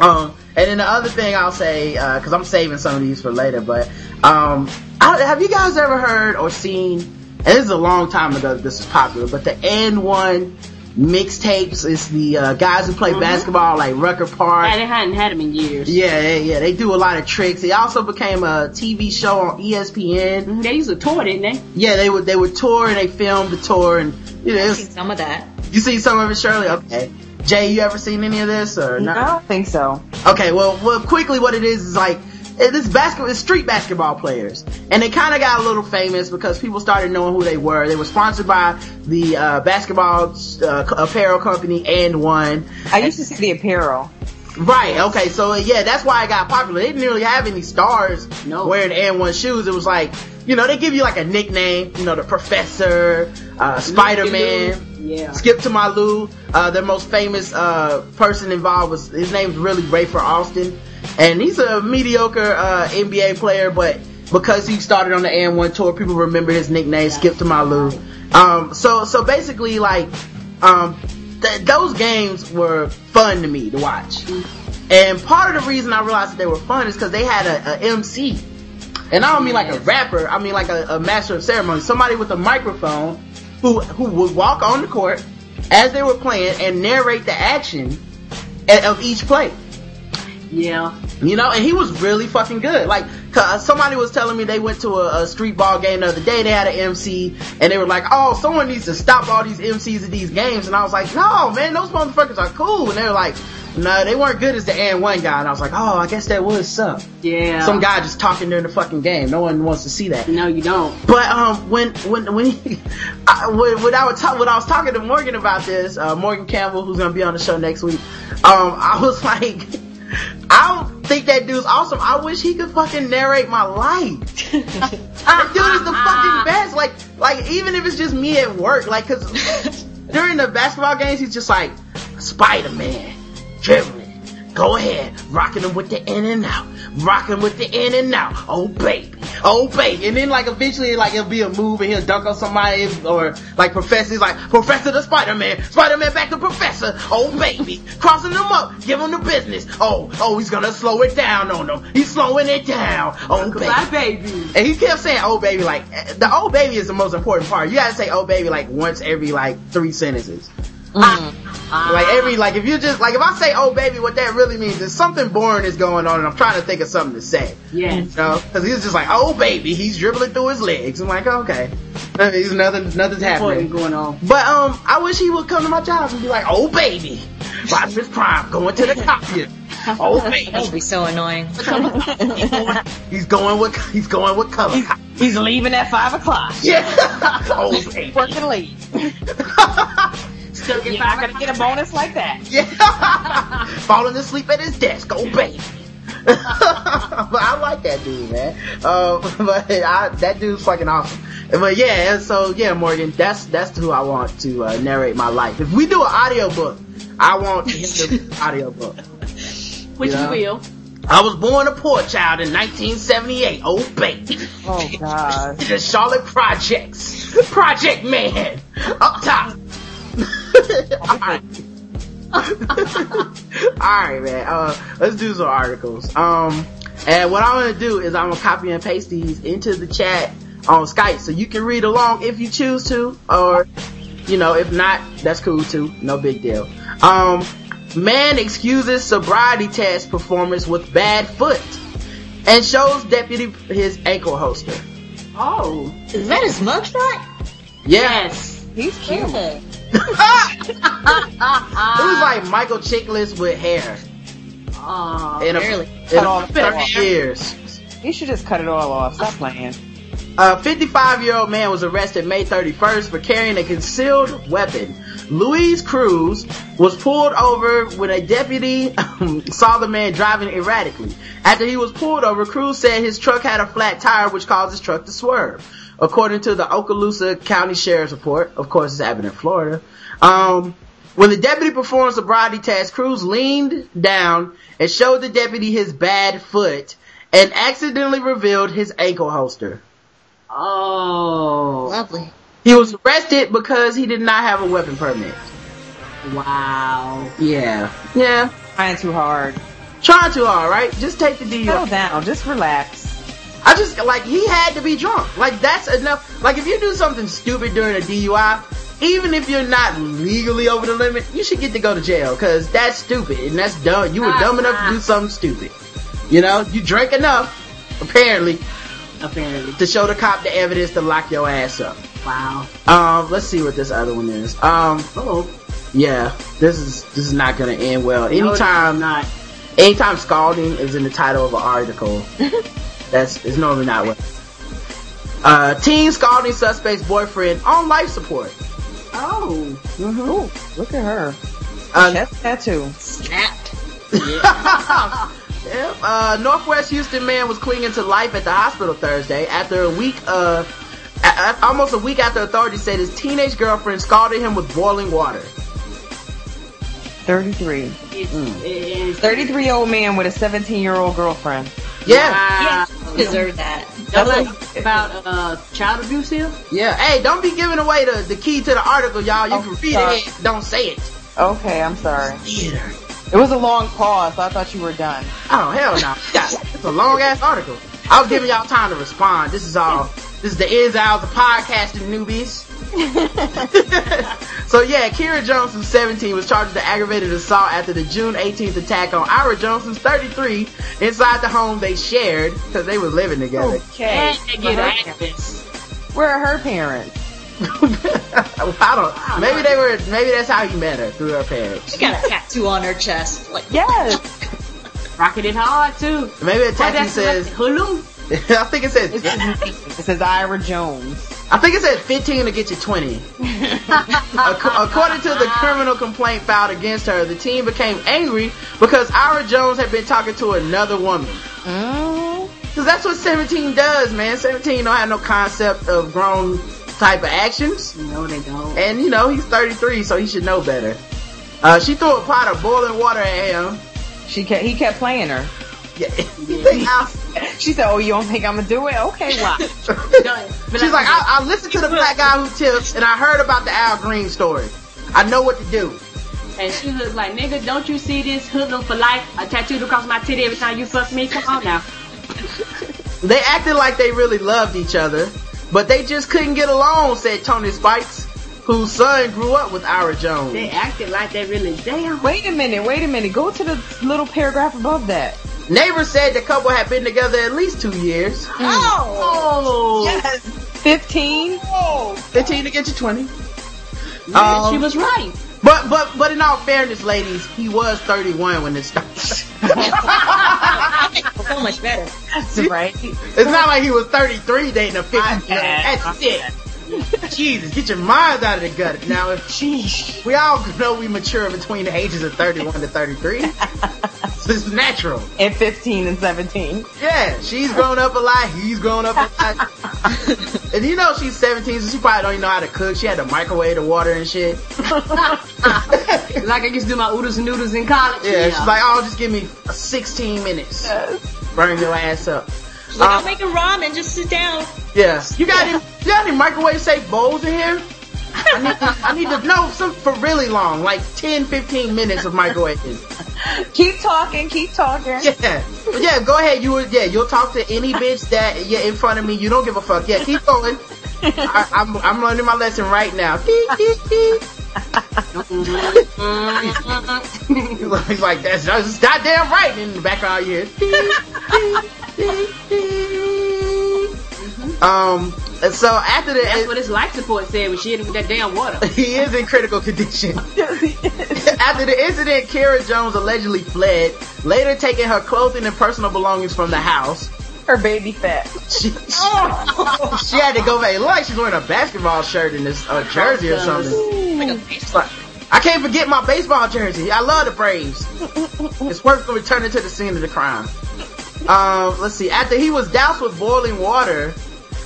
And then the other thing I'll say, because I'm saving some of these for later, but have you guys ever heard or seen? And this is a long time ago that this was popular, but the And One mixtapes is the guys who play basketball like Rucker Park. Yeah, they hadn't had them in years. Yeah, they do a lot of tricks. It also became a TV show on ESPN. Mm-hmm. They used to tour, didn't they? Yeah, they would tour and they filmed the tour, and you know, I've seen some of that. You see some of it, Shirley? Okay. Jay, you ever seen any of this or not? No, I don't think so. Okay, well, quickly, what it is like. It's street basketball players, and they kind of got a little famous because people started knowing who they were. They were sponsored by the basketball apparel company And One. I used to see the apparel. Right. Okay. So yeah, that's why it got popular. They didn't really have any stars wearing And One shoes. It was like, you know, they give you like a nickname. You know, the Professor, Spider-Man. Yeah. Skip to my Lou. Their most famous person involved was, his name's really Rayford Austin. And he's a mediocre NBA player, but because he started on the And One tour, people remember his nickname, Skip to my Lou. So basically, like, those games were fun to me to watch. And part of the reason I realized that they were fun is because they had a MC. And I don't mean like a rapper, I mean like a master of ceremony. Somebody with a microphone who would walk on the court as they were playing and narrate the action of each play. Yeah. You know, and he was really fucking good. Like, somebody was telling me they went to a street ball game the other day, they had an MC, and they were like, oh, someone needs to stop all these MCs at these games. And I was like, no, man, those motherfuckers are cool. And they were like, no, they weren't good as the And One guy. And I was like, oh, I guess that would suck. Yeah. Some guy just talking during the fucking game. No one wants to see that. No, you don't. But when I was talking to Morgan about this, Morgan Campbell, who's gonna be on the show next week, I was like, I don't think that dude's awesome. I wish he could fucking narrate my life. That dude is the fucking best. Like even if it's just me at work, like, cause during the basketball games, he's just like, Spider-Man. Dribbling, go ahead, rocking them with the in and out, oh baby, and then like eventually like it'll be a move and he'll dunk on somebody, or like Professor's like, Professor to Spider-Man, Spider-Man back to Professor, oh baby, crossing them up, give him the business, oh he's gonna slow it down on them, he's slowing it down, oh baby. My baby, and he kept saying oh baby, like the oh baby is the most important part. You gotta say oh baby like once every like 3 sentences. Like if you just like if I say oh baby, what that really means is something boring is going on and I'm trying to think of something to say. Yeah. You know? Because he's just like oh baby, he's dribbling through his legs. I'm like okay, he's nothing's happening going on. But I wish he would come to my job and be like oh baby, Rodimus Prime going to the copier. Oh baby, that would be so annoying. He's going with color. He's leaving at 5 o'clock. Yeah. Oh baby, working late. So you're not gonna get a bonus like that. Yeah. Falling asleep at his desk. Oh baby. But I like that dude, man. That dude's fucking awesome. But yeah, so yeah, Morgan, that's who I want to narrate my life. If we do an audiobook, I want him to do an audiobook. Which you will. I was born a poor child in 1978. Oh baby. Oh god. The Charlotte Projects. Project Man. Up top. Alright. Alright, man. Let's do some articles. And what I'm gonna do is I'm gonna copy and paste these into the chat on Skype so you can read along if you choose to, or you know, if not, that's cool too. No big deal. Man excuses sobriety test performance with bad foot and shows deputy his ankle holster. Oh, is that his mugshot? Yes. He's cute. Yeah. It was like Michael Chiklis with hair. Barely. Cut off 30 years. You should just cut it all off. Stop playing. A 55-year-old man was arrested May 31st for carrying a concealed weapon. Luis Cruz was pulled over when a deputy saw the man driving erratically. After he was pulled over, Cruz said his truck had a flat tire, which caused his truck to swerve. According to the Okaloosa County Sheriff's report, of course, it's happened in Florida. When the deputy performed sobriety test, Cruz leaned down and showed the deputy his bad foot and accidentally revealed his ankle holster. Oh, lovely. He was arrested because he did not have a weapon permit. Wow. Yeah. Yeah. Trying too hard, right? Just take the deal. Settle down. Just relax. I just, like, he had to be drunk. Like, that's enough. Like, if you do something stupid during a DUI, even if you're not legally over the limit, you should get to go to jail, because that's stupid, and that's dumb. You were dumb enough to do something stupid. You know? You drank enough, apparently, to show the cop the evidence to lock your ass up. Wow. Let's see what this other one is. Yeah, this is not gonna end well. Anytime scalding is in the title of an article, It's normally not what. Teen scalding suspect's boyfriend on life support. Oh. Mm-hmm. Ooh, look at her. Chest tattoo. Snapped. Yeah. Yep. Northwest Houston man was clinging to life at the hospital Thursday after almost a week after authorities said his teenage girlfriend scalded him with boiling water. 33. 33-year-old man with a 17-year-old girlfriend. Yeah. Wow. deserve that. That's about child abuse here? Yeah. Hey, don't be giving away the key to the article, y'all. You can read it. Don't say it. Okay, I'm sorry. Theater. It was a long pause, so I thought you were done. Oh, hell no. It's a long-ass article. I was giving y'all time to respond. This is the ins and outs of podcasting, newbies. So yeah, Kira Johnson, 17, was charged with aggravated assault after the June 18th attack on Ira Johnson's 33 inside the home they shared because they were living together. Okay. Where are her parents? I don't. Maybe they were. Maybe that's how he met her, through her parents. She got a tattoo on her chest. Like, yes. Rocking it hard too. Maybe a tattoo says Hulu. I think it says. It says Ira Jones. I think it said 15 to get you 20. According to the criminal complaint filed against her, the teen became angry because Ira Jones had been talking to another woman. Oh. Because that's what 17 does, man. 17 don't have no concept of grown type of actions. No, they don't. And, you know, he's 33, so he should know better. She threw a pot of boiling water at him. He kept playing her. Yeah. She said, "Oh, you don't think I'm gonna do it? Okay, why?" She's like, "I listened to the Black Guy Who Tips, and I heard about the Al Green story. I know what to do." And she was like, "Nigga, don't you see this hoodlum for life? A tattooed across my titty every time you fuck me. Come on now." They acted like they really loved each other, but they just couldn't get along," said Tony Spikes, whose son grew up with Ira Jones. They acted like they really damn. Wait a minute. Go to the little paragraph above that. Neighbors said the couple had been together at least 2 years. Oh! Yes! 15? Oh. 15 to get you 20. Yeah, she was right. But in all fairness, ladies, he was 31 when this started. So much better. That's right. It's not like he was 33 dating a 15. That's it. Jesus, get your minds out of the gutter. Now, we all know we mature between the ages of 31 to 33. This is natural. And 15 and 17. Yeah, she's grown up a lot. He's grown up a lot. And you know she's 17, so she probably don't even know how to cook. She had to microwave the water and shit. Like I used to do my oodles and noodles in college. Yeah, she's like, "Oh, just give me 16 minutes. Yes. Burn your ass up." She's like, "I'm making ramen. Just sit down." Yeah. You got any microwave-safe bowls in here? I need to know some for really long, like 10, 15 minutes of microwaving. Keep talking. Yeah, go ahead. You'll talk to any bitch that in front of me. You don't give a fuck. Yeah, keep going. I'm learning my lesson right now. He's like, that's goddamn right. In the back of our ears. So after that, that's what his life support said when she hit him with that damn water. He is in critical condition. After the incident, Kira Jones allegedly fled, later taking her clothing and personal belongings from the house. Her baby fat. She had to go back. It looked like she's wearing a basketball shirt in this jersey or something. Like a baseball. I can't forget my baseball jersey. I love the Braves. It's worth returning to the scene of the crime. Let's see. After he was doused with boiling water,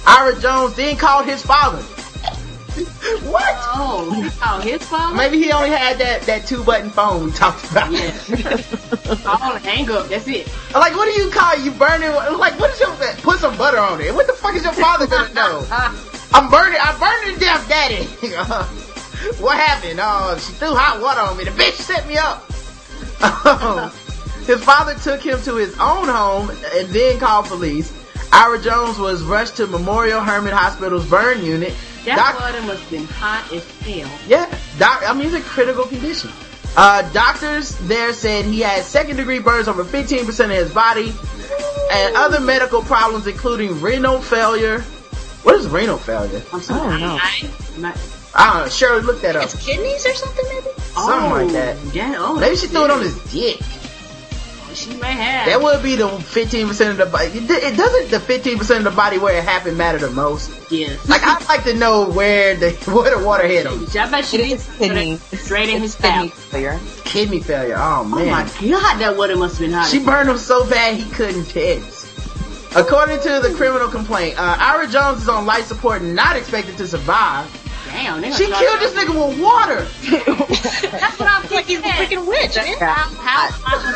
Ira Jones then called his father. What? Oh, he called his father? Maybe he only had that two-button phone we talked about. Yeah. I want to hang up. That's it. I'm like, what do you call you burning? Like, what is your... Put some butter on it. What the fuck is your father going to know? I'm burning to death, daddy. What happened? Oh, she threw hot water on me. The bitch set me up. His father took him to his own home and then called police. Ira Jones was rushed to Memorial Hermit Hospital's burn unit. That water must have been hot as hell. Yeah. He's in critical condition. Doctors there said he had second-degree burns over 15% of his body and other medical problems, including renal failure. What is renal failure? I'm sorry. I don't know. Shirley, look that up. It's kidneys or something, maybe? Something like that. Yeah. Oh, maybe she threw it on his dick. She may have. That would be the 15% of the body. It doesn't the 15% of the body where it happened matter the most? Yeah. Like, I'd like to know where the water hit him. I bet she did kidney. Straight in his kidney failure. Kidney failure. Oh, man. Oh, my God. That water must have been hot. She burned him so bad he couldn't piss. According to the criminal complaint, Ira Jones is on life support and not expected to survive. Damn, she killed this nigga with water. That's what I'm thinking. Freaking witch. How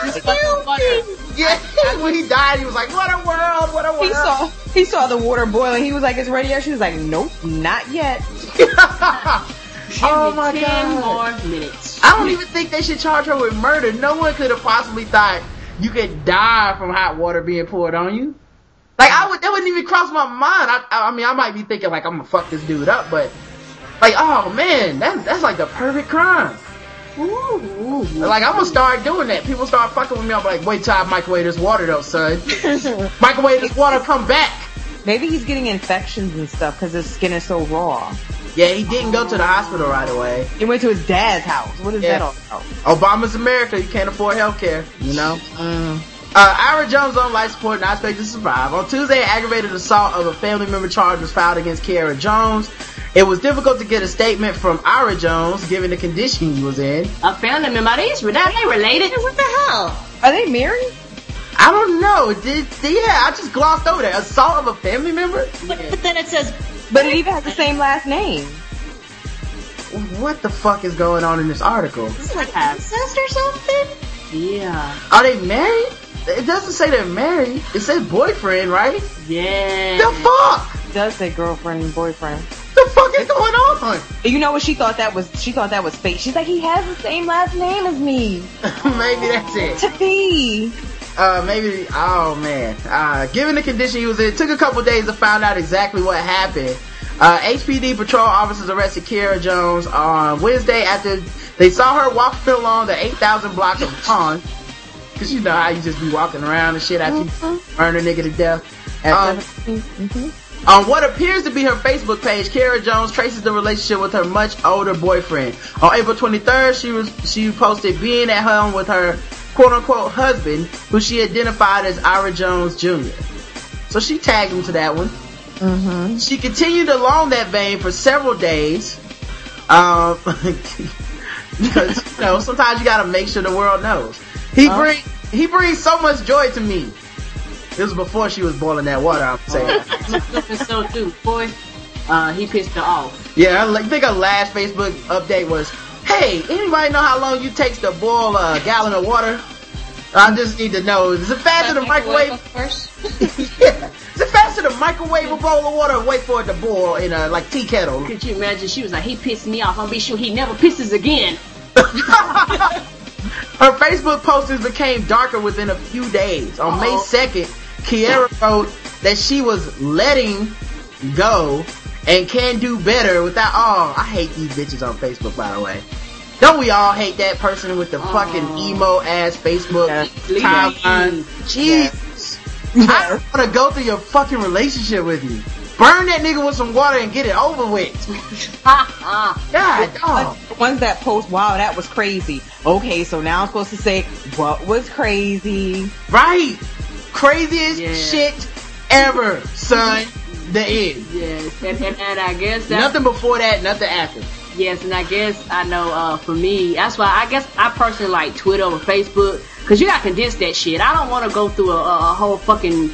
was this fucking water? Yeah, when he died, he was like, what a world, what a world. He saw the water boiling. He was like, it's ready yet? She was like, nope, not yet. Oh my 10 God. More minutes. I don't even think they should charge her with murder. No one could have possibly thought you could die from hot water being poured on you. Like, that wouldn't even cross my mind. I mean, I might be thinking, like, I'm gonna fuck this dude up, but, like, oh man, that's like the perfect crime. Ooh, like, I'm gonna start doing that. People start fucking with me. I'm like, wait till I microwave this water though, son. Microwave this water, come back. Maybe he's getting infections and stuff because his skin is so raw. Yeah, he didn't go to the hospital right away. He went to his dad's house. What is that all about? Obama's America. You can't afford healthcare, you know? Ira Jones on life support, not expected to survive. On Tuesday, aggravated assault of a family member charge was filed against Kiara Jones. It was difficult to get a statement from Ira Jones, given the condition he was in. A family member? Are they related? What the hell? Are they married? I don't know. I just glossed over that. Assault of a family member? But then it says... But it even has the same last name. What the fuck is going on in this article? Is it like incest or something? Yeah. Are they married? It doesn't say they're married. It says boyfriend, right? Yeah. The fuck? It does say girlfriend and boyfriend. The fuck is going on? You know what she thought that was? She thought that was fake. She's like, he has the same last name as me. Maybe that's it. To be. Maybe, oh man. Given the condition he was in, it took a couple days to find out exactly what happened. HPD patrol officers arrested Kiara Jones on Wednesday after they saw her walking along the 8,000 block of Pond. Cause you know how you just be walking around and shit after you earn a nigga to death. On what appears to be her Facebook page, Kiara Jones traces the relationship with her much older boyfriend. On April 23rd, she posted being at home with her quote-unquote husband, who she identified as Ira Jones Jr. So she tagged him to that one. Mm-hmm. She continued along that vein for several days. Because, you know, sometimes you gotta make sure the world knows. He brings so much joy to me. This was before she was boiling that water, I'm saying. So too, boy. He pissed her off. Yeah, I think her last Facebook update was, hey, anybody know how long you takes to boil a gallon of water? I just need to know. Is it faster to microwave? Of course. Yeah. Is it faster to microwave a bowl of water and wait for it to boil in a, like, tea kettle? Could you imagine? She was like, he pissed me off. I'll be sure he never pisses again. Her Facebook postings became darker within a few days. On May 2nd, Kiara wrote that she was letting go and can do better without... Oh, I hate these bitches on Facebook, by the way. Don't we all hate that person with the fucking emo-ass Facebook timeline? Jesus. Yeah. I don't want to go through your fucking relationship with you. Burn that nigga with some water and get it over with. God, dog. The ones that post, wow, that was crazy. Okay, so now I'm supposed to say, what was crazy? Right. Craziest shit ever, son. That is. Yes, and I guess that nothing before that, nothing after. Yes, and I guess I know for me, that's why I guess I personally like Twitter or Facebook, because you got to condense that shit. I don't want to go through a whole fucking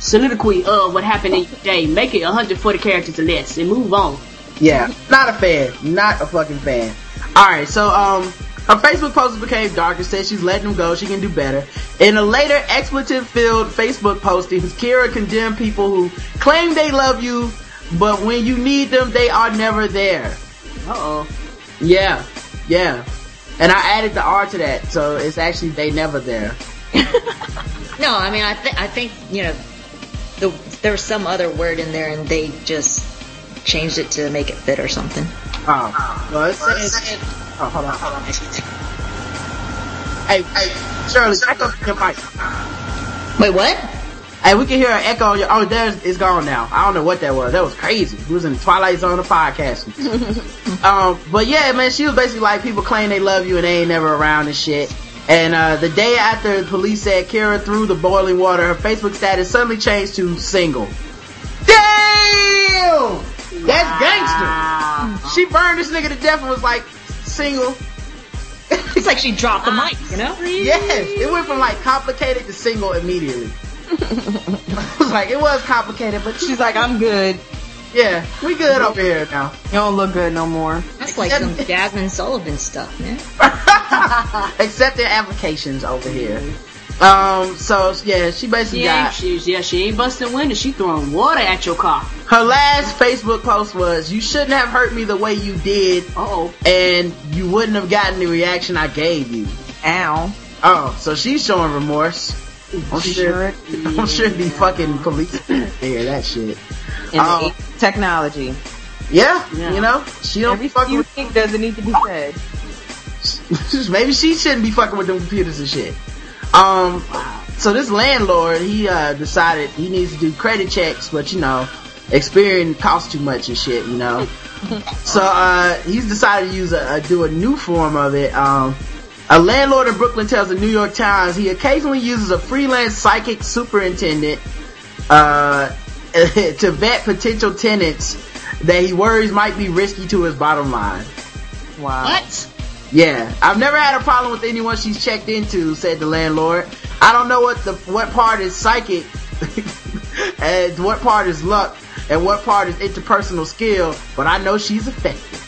soliloquy of what happened in your day. Make it 140 characters or less and move on. Yeah, not a fan. Not a fucking fan. Alright, so her Facebook post became darker, said she's letting him go, she can do better. In a later expletive-filled Facebook posting, Kiara condemned people who claim they love you, but when you need them, they are never there. Uh-oh. Yeah. Yeah. And I added the R to that, so it's actually they never there. No, I mean, I think, you know, there was some other word in there, and they just changed it to make it fit or something. Oh. Well, it's oh, hold on. Hey, Shirley, I can hear your mic. Wait, what? Hey, we can hear an echo on your... Oh, it's gone now. I don't know what that was. That was crazy. We was in the Twilight Zone of podcasting. But yeah, man, she was basically like, people claim they love you and they ain't never around and shit. And the day after the police said Kiara threw the boiling water, her Facebook status suddenly changed to single. Damn! That's gangster. She burned this nigga to death and was like... single. It's like she dropped the mic, you know? Yes, it went from like complicated to single immediately. I was like, it was complicated, but she's like, I'm good. Yeah, we good over here now. You don't look good no more. That's like some Jasmine Sullivan stuff, man. Accepting applications over here. So yeah, she basically got. She ain't busting windows. She throwing water at your car. Her last Facebook post was, "You shouldn't have hurt me the way you did. And you wouldn't have gotten the reaction I gave you." Ow. Oh, so she's showing remorse. I'm sure the fucking police hear that shit. And technology. Yeah, you know, she don't be fucking. You think doesn't need to be said. Maybe she shouldn't be fucking with them computers and shit. So this landlord, he decided he needs to do credit checks, but you know, Experian costs too much and shit, you know. So he's decided to use do a new form of it. A landlord in Brooklyn tells the New York Times he occasionally uses a freelance psychic superintendent to vet potential tenants that he worries might be risky to his bottom line. Wow. What? Yeah, I've never had a problem with anyone she's checked into, said the landlord. I don't know what part is psychic, and what part is luck, and what part is interpersonal skill, but I know she's effective.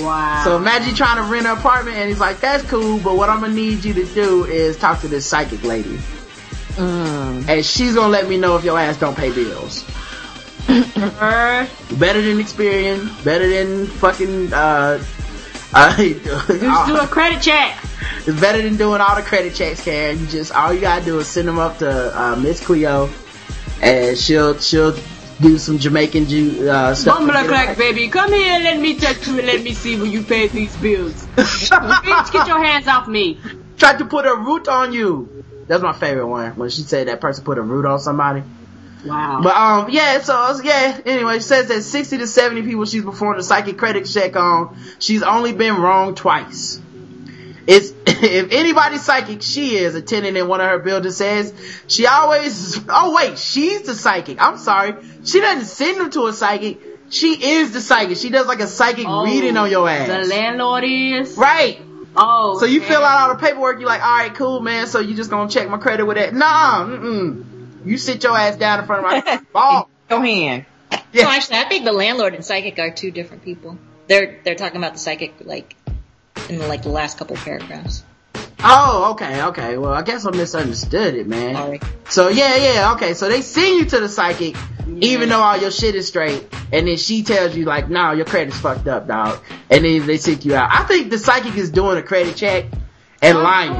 Wow. So imagine trying to rent an apartment, and he's like, that's cool, but what I'm gonna need you to do is talk to this psychic lady. And she's gonna let me know if your ass don't pay bills. Better than Experian, better than fucking, just do a credit check. It's better than doing all the credit checks, Karen. You just, all you gotta do is send them up to Miss Cleo, and she'll do some Jamaican stuff. Bumbler crack, baby, come here, let me touch you and let me see when you pay these bills. Bitch, get your hands off me. Tried to put a root on you. That's my favorite one, when she said that person put a root on somebody. Wow. But anyway, it says that 60 to 70 people she's performed a psychic credit check on, she's only been wrong twice. If anybody's psychic, she is. A tenant in one of her buildings says she always, she's the psychic. I'm sorry. She doesn't send them to a psychic. She is the psychic. She does like a psychic reading on your ass. The landlord is? Right. Oh. So you fill out all the paperwork, you're like, alright, cool, man, so you just gonna check my credit with that? Nah, You sit your ass down in front of my ball. Go ahead. Yeah. No, actually, I think the landlord and psychic are two different people. They're talking about the psychic, like, in, like, the last couple paragraphs. Oh, okay. Well, I guess I misunderstood it, man. Sorry. So, okay. So they send you to the psychic, even though all your shit is straight, and then she tells you, like, no, your credit's fucked up, dog. And then they seek you out. I think the psychic is doing a credit check and lying.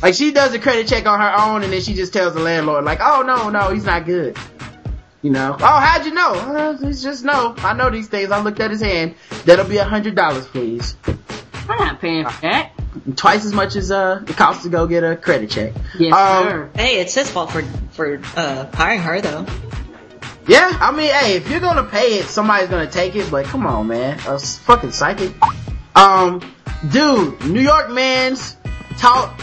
Like, she does a credit check on her own, and then she just tells the landlord, like, oh, no, he's not good. You know? Oh, how'd you know? It's just no. I know these things. I looked at his hand. That'll be $100, please. I'm not paying for that. Twice as much as it costs to go get a credit check. Yes, sir. Hey, it's his fault for hiring her, though. Yeah, I mean, hey, if you're gonna pay it, somebody's gonna take it. But come on, man. A fucking psychic. Dude, New York man's tossed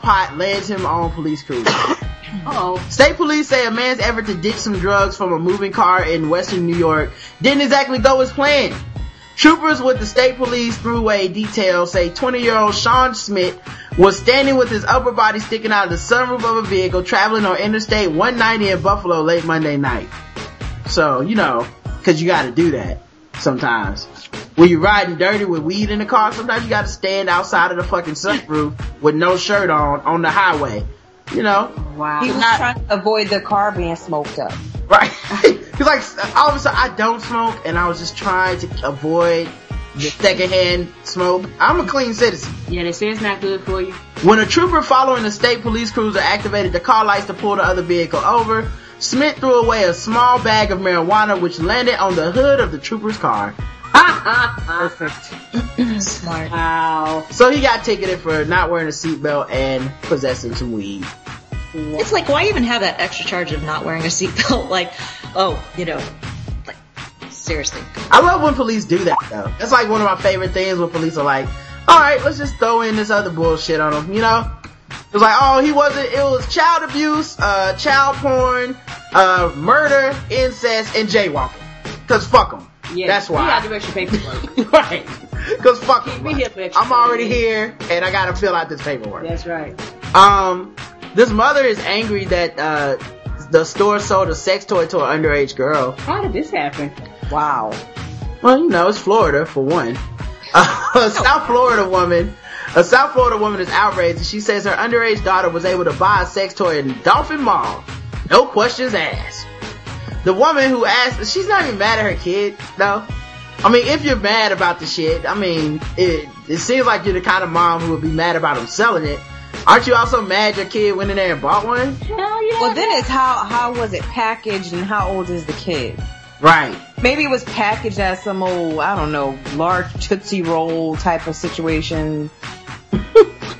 pot lands him on police cruiser. State police say a man's effort to ditch some drugs from a moving car in western New York didn't exactly go as planned. Troopers with the state police thruway detail say 20-year-old Sean Smith was standing with his upper body sticking out of the sunroof of a vehicle traveling on Interstate 190 in Buffalo late Monday night. So, you know, because you got to do that sometimes. When you're riding dirty with weed in the car, sometimes you gotta stand outside of the fucking sunroof with no shirt on the highway. You know? Wow. He was trying to avoid the car being smoked up. Right. He's like, all of a sudden, I don't smoke, and I was just trying to avoid the secondhand smoke. I'm a clean citizen. Yeah, they say it's not good for you. When a trooper following the state police cruiser activated the car lights to pull the other vehicle over, Smith threw away a small bag of marijuana, which landed on the hood of the trooper's car. Perfect. Smart. Wow. So he got ticketed for not wearing a seatbelt and possessing some weed. It's like, why even have that extra charge of not wearing a seatbelt? Like, seriously. I love when police do that, though. That's like one of my favorite things when police are like, all right, let's just throw in this other bullshit on him, you know? It was like, it was child abuse, child porn, murder, incest, and jaywalking. Cause fuck him. Yeah, that's why. You gotta do extra paperwork. Right. Cause fuck it. I'm already here and I gotta fill out this paperwork. That's right. This mother is angry that, the store sold a sex toy to an underage girl. How did this happen? Wow. Well, you know, it's Florida for one. A South Florida woman A South Florida woman is outraged and she says her underage daughter was able to buy a sex toy in Dolphin Mall. No questions asked. The woman who asked, she's not even mad at her kid, though. I mean, if you're mad about the shit, I mean, it seems like you're the kind of mom who would be mad about him selling it. Aren't you also mad your kid went in there and bought one? Hell yeah. Well, then it's how was it packaged and how old is the kid? Right. Maybe it was packaged as some old, I don't know, large Tootsie Roll type of situation.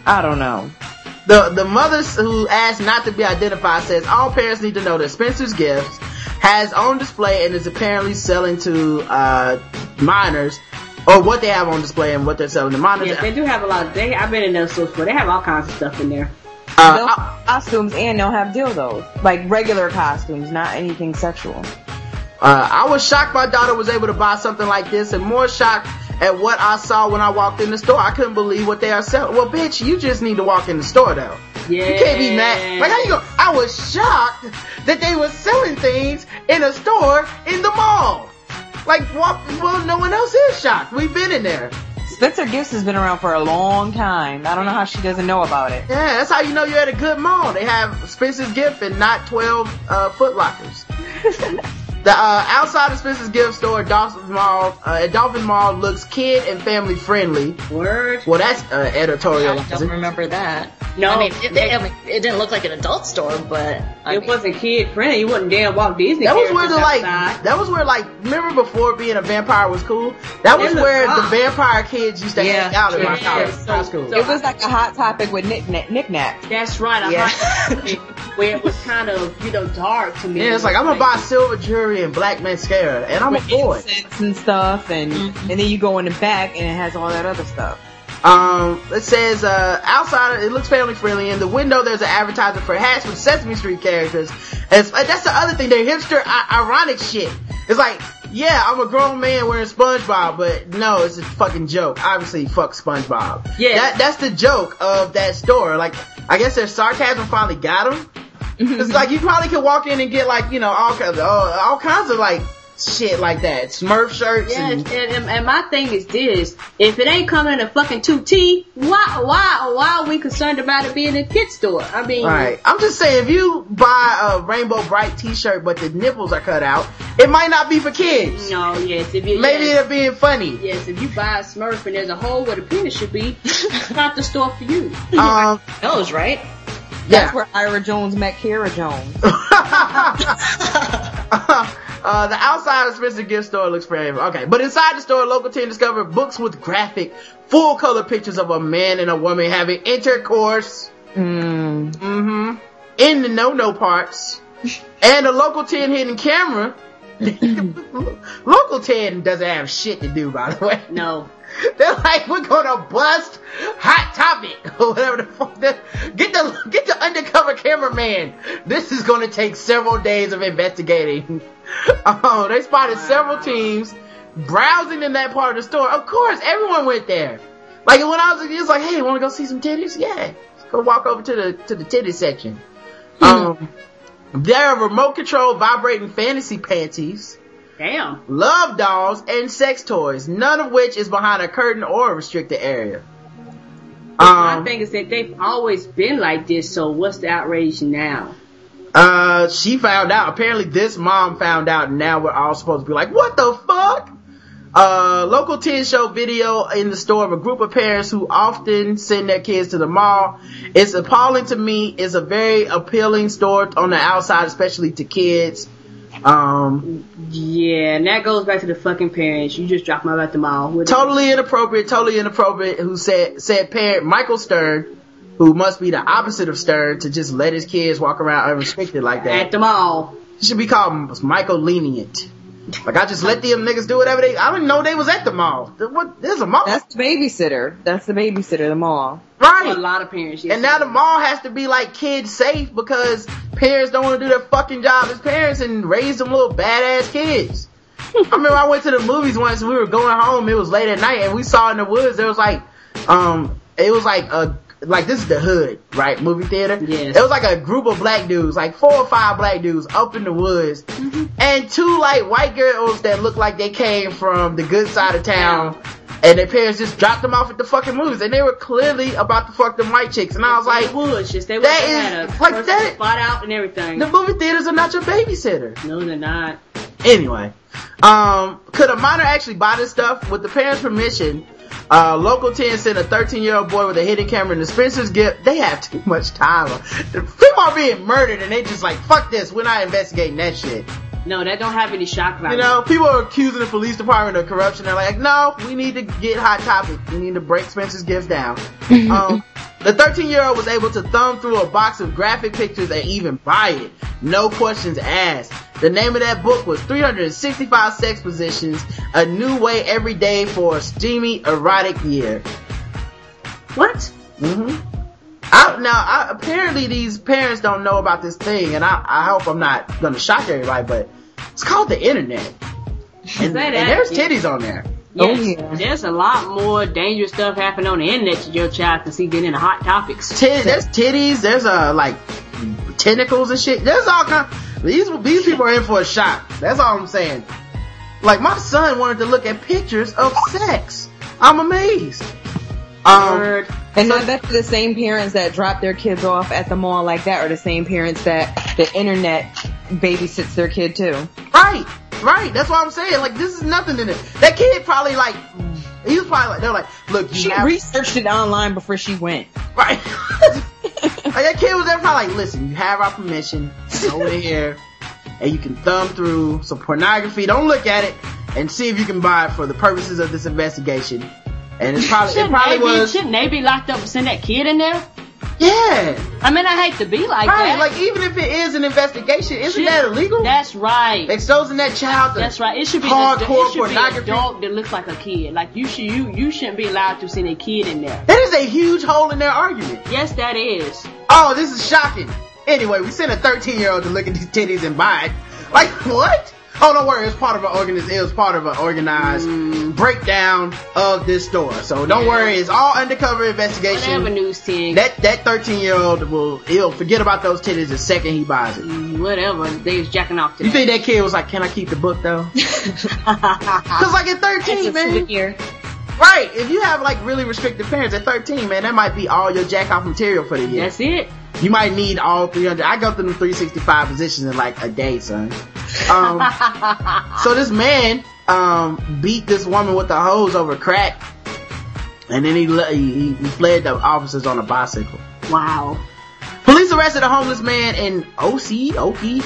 I don't know. The mother who asked not to be identified says all parents need to know that Spencer's Gifts has on display and is apparently selling to minors, or what they have on display and what they're selling to minors. Yeah, they do have a lot of, I've been in those stores before. They have all kinds of stuff in there. They'll have costumes and they'll have dildos. Like regular costumes, not anything sexual. I was shocked my daughter was able to buy something like this, and more shocked at what I saw when I walked in the store. I couldn't believe what they are selling. Well, bitch, you just need to walk in the store, though. Yeah. You can't be mad. Like, how you gonna? I was shocked that they were selling things in a store in the mall. Like, well, no one else is shocked. We've been in there. Spencer Gifts has been around for a long time. I don't know how she doesn't know about it. Yeah, that's how you know you're at a good mall. They have Spencer's Gift and not 12 Foot Lockers. The outside of Spencer's Gift store at Dolphin Mall looks kid and family friendly. Word. Well, that's editorial. I don't remember that. No, I mean it didn't look like an adult store, but I mean, wasn't kid friendly. You wouldn't dare walk Disney. That was where remember before being a vampire was cool. That was where the vampire kids used to hang out at my college, high school. So it was like a Hot Topic with knickknacks. That's right. Hot Topic where it was kind of dark to me. Yeah, it's like I'm gonna buy silver jewelry and black mascara, and I'm a boy and stuff, and then you go in the back and it has all that other stuff. It says outside it looks family friendly. In the window there's an advertiser for hats with Sesame Street characters, and that's the other thing, they're hipster ironic shit. It's like, yeah, I'm a grown man wearing SpongeBob, but no, it's a fucking joke. Obviously, fuck SpongeBob. Yeah, that's the joke of that store. Like, I guess their sarcasm finally got them. It's like you probably could walk in and get like all kinds of like shit like that, Smurf shirts. Yeah, and my thing is this: if it ain't coming in a fucking 2T, why are we concerned about it being a kid store? I mean, right? I'm just saying, if you buy a Rainbow Bright T-shirt but the nipples are cut out, it might not be for kids. No, yes, it'll be funny. Yes, if you buy a Smurf and there's a hole where the penis should be, it's not the store for you. Those right. That's where Ira Jones met Kara Jones. The outside of Spencer's Gift store looks brave. Okay, but inside the store, local team discovered books with graphic, full-color pictures of a man and a woman having intercourse. In the no-no parts. And a local teen hidden camera. Local teen doesn't have shit to do, by the way. No. They're like, we're gonna bust Hot Topic or whatever the fuck. Get the undercover cameraman. This is gonna take several days of investigating. Oh, they spotted several teams browsing in that part of the store. Of course, everyone went there. Like when I was, it was like, hey, wanna go see some titties? Yeah, let's go walk over to the titty section. There are remote control vibrating fantasy panties. Damn. Love dolls and sex toys, none of which is behind a curtain or a restricted area. My thing is that they've always been like this, so what's the outrage now? She found out. Apparently this mom found out, and now we're all supposed to be like, what the fuck? Local teen show video in the store of a group of parents who often send their kids to the mall. It's appalling to me. It's a very appealing store on the outside, especially to kids. Yeah, and that goes back to the fucking parents. You just dropped them out at the mall. Totally inappropriate. Who said parent Michael Stern, who must be the opposite of Stern, to just let his kids walk around unrestricted like that. At the mall. He should be called Michael Lenient. Like, I just let them niggas do whatever they, I didn't know they was at the mall. What? There's a mall. That's the babysitter, the mall. Right. For a lot of parents. Yes, and now the mall has to be like kid safe because parents don't want to do their fucking job as parents and raise them little badass kids. I remember I went to the movies once and we were going home. It was late at night and we saw in the woods, there was like, it was like this is the hood, right? Movie theater. Yes. It was like a group of black dudes, like 4 or 5 black dudes up in the woods. And 2 like white girls that looked like they came from the good side of town. and their parents just dropped them off at the fucking movies, and they were clearly about to fuck them white chicks. And I was like, they had a spot out and everything. The movie theaters are not your babysitter. No, they're not. Anyway, could a minor actually buy this stuff? With the parents' permission, Local 10 sent a 13-year-old boy with a hidden camera in Spencer's Gifts. They have too much time. People are being murdered, and they just like, fuck this, we're not investigating that shit. No, that don't have any shock value. You know, people are accusing the police department of corruption. They're like, no, we need to get Hot Topic. We need to break Spencer's Gifts down. The 13-year-old was able to thumb through a box of graphic pictures and even buy it. No questions asked. The name of that book was 365 Sex Positions, A New Way Every Day for a Steamy Erotic Year. What? Mm-hmm. Apparently these parents don't know about this thing, and I hope I'm not gonna shock everybody, but it's called the internet. And there's titties on there. Yes, oh, yeah. There's a lot more dangerous stuff happening on the internet that your child can see than in the Hot Topics. There's titties, there's like tentacles and shit. There's all kinds. These people are in for a shock. That's all I'm saying. Like, my son wanted to look at pictures of sex. I'm amazed. And now that's the same parents that drop their kids off at the mall like that, or the same parents that the internet babysits their kid too. Right. That's what I'm saying. Like, this is nothing in it. That kid probably they're like, look, she researched it online before she went. Right. That kid was there probably like, listen, you have our permission. Go in here and you can thumb through some pornography. Don't look at it and see if you can buy it for the purposes of this investigation. And shouldn't they be locked up and send that kid in there? Yeah. I mean, I hate to be like that. Right, like, even if it is an investigation, isn't that illegal? That's right. Exposing that child to that's right. It should be hardcore pornography. Be a dog that looks like a kid. Like, you shouldn't be allowed to send a kid in there. That is a huge hole in their argument. Yes, that is. Oh, this is shocking. Anyway, we sent a 13-year-old to look at these titties and buy it. Like, what? Oh, don't worry, it was part of an organized breakdown of this store. So don't worry, it's all undercover investigation. Whatever, news team. That 13-year-old he'll forget about those titties the second he buys it. Whatever, they was jacking off today. You think that kid was like, can I keep the book though? Cause like at 13, man. Right, if you have like really restricted parents at 13, man, that might be all your jack off material for the year. That's it. You might need all 300. I go through the 365 positions in like a day, son. So this man beat this woman with a hose over crack, and then he fled the officers on a bicycle. Wow. Police arrested a homeless man in Okoe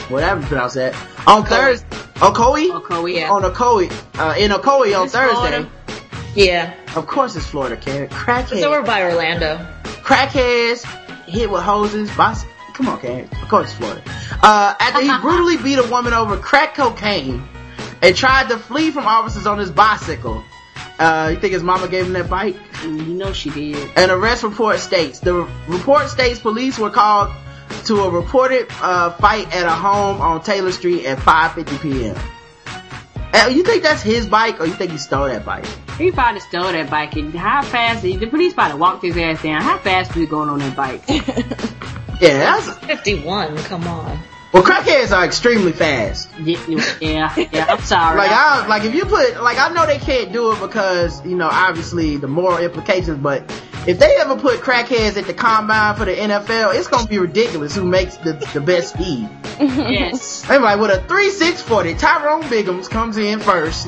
on Thursday. Yeah. Of course it's Florida, Karen. Crackheads. So we're by Orlando. Crackheads hit with hoses, bicycles. Come on, Karen. Of course it's Florida. After he brutally beat a woman over crack cocaine and tried to flee from officers on his bicycle. You think his mama gave him that bike? You know she did. An arrest report states. The report states police were called to a reported fight at a home on Taylor Street at 5:50 p.m. You think that's his bike, or you think he stole that bike? He probably stole that bike, and how fast, the police probably walked his ass down. How fast was he going on that bike? Yeah, that's 51, come on. Well, crackheads are extremely fast. Yeah, I'm sorry. I know they can't do it because, you know, obviously the moral implications, but if they ever put crackheads at the combine for the NFL, it's gonna be ridiculous who makes the best speed. Yes. Anyway, with a 3.6 40, Tyrone Biggums comes in first.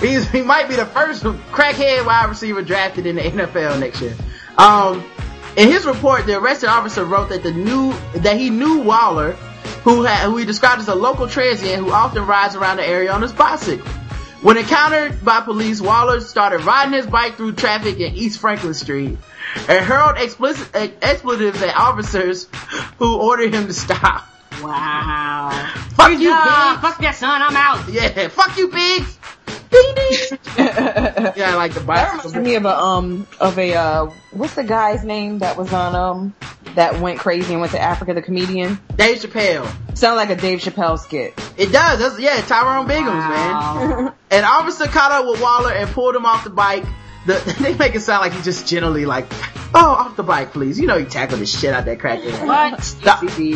He might be the first crackhead wide receiver drafted in the NFL next year. In his report, the arrested officer wrote that he knew Waller, who he described as a local transient who often rides around the area on his bicycle. When encountered by police, Waller started riding his bike through traffic in East Franklin Street and hurled expletives at officers who ordered him to stop. Wow. Fuck you, Biggs. Fuck that, son. I'm out. Yeah, fuck you, Biggs. Ding, ding. Yeah, I like the bicycle. That reminds me of a what's the guy's name that was on, that went crazy and went to Africa, the comedian? Dave Chappelle. Sound like a Dave Chappelle skit. It does. That's Tyrone Biggums, man. An officer caught up with Waller and pulled him off the bike. They make it sound like he just generally like "Oh, off the bike, please." You know, he tackled the shit out that crackhead. What?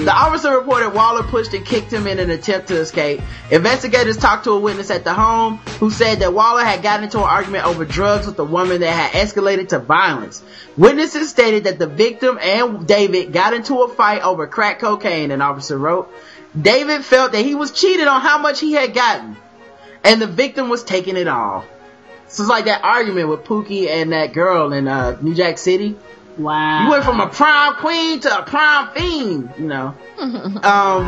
The officer reported Waller pushed and kicked him in an attempt to escape. Investigators talked to a witness at the home who said that Waller had gotten into an argument over drugs with a woman that had escalated to violence. Witnesses stated that the victim and David got into a fight over crack cocaine, an officer wrote. David felt that he was cheated on how much he had gotten, and the victim was taking it all. So it's like that argument with Pookie and that girl in New Jack City. Wow. You went from a prom queen to a prom fiend, you know.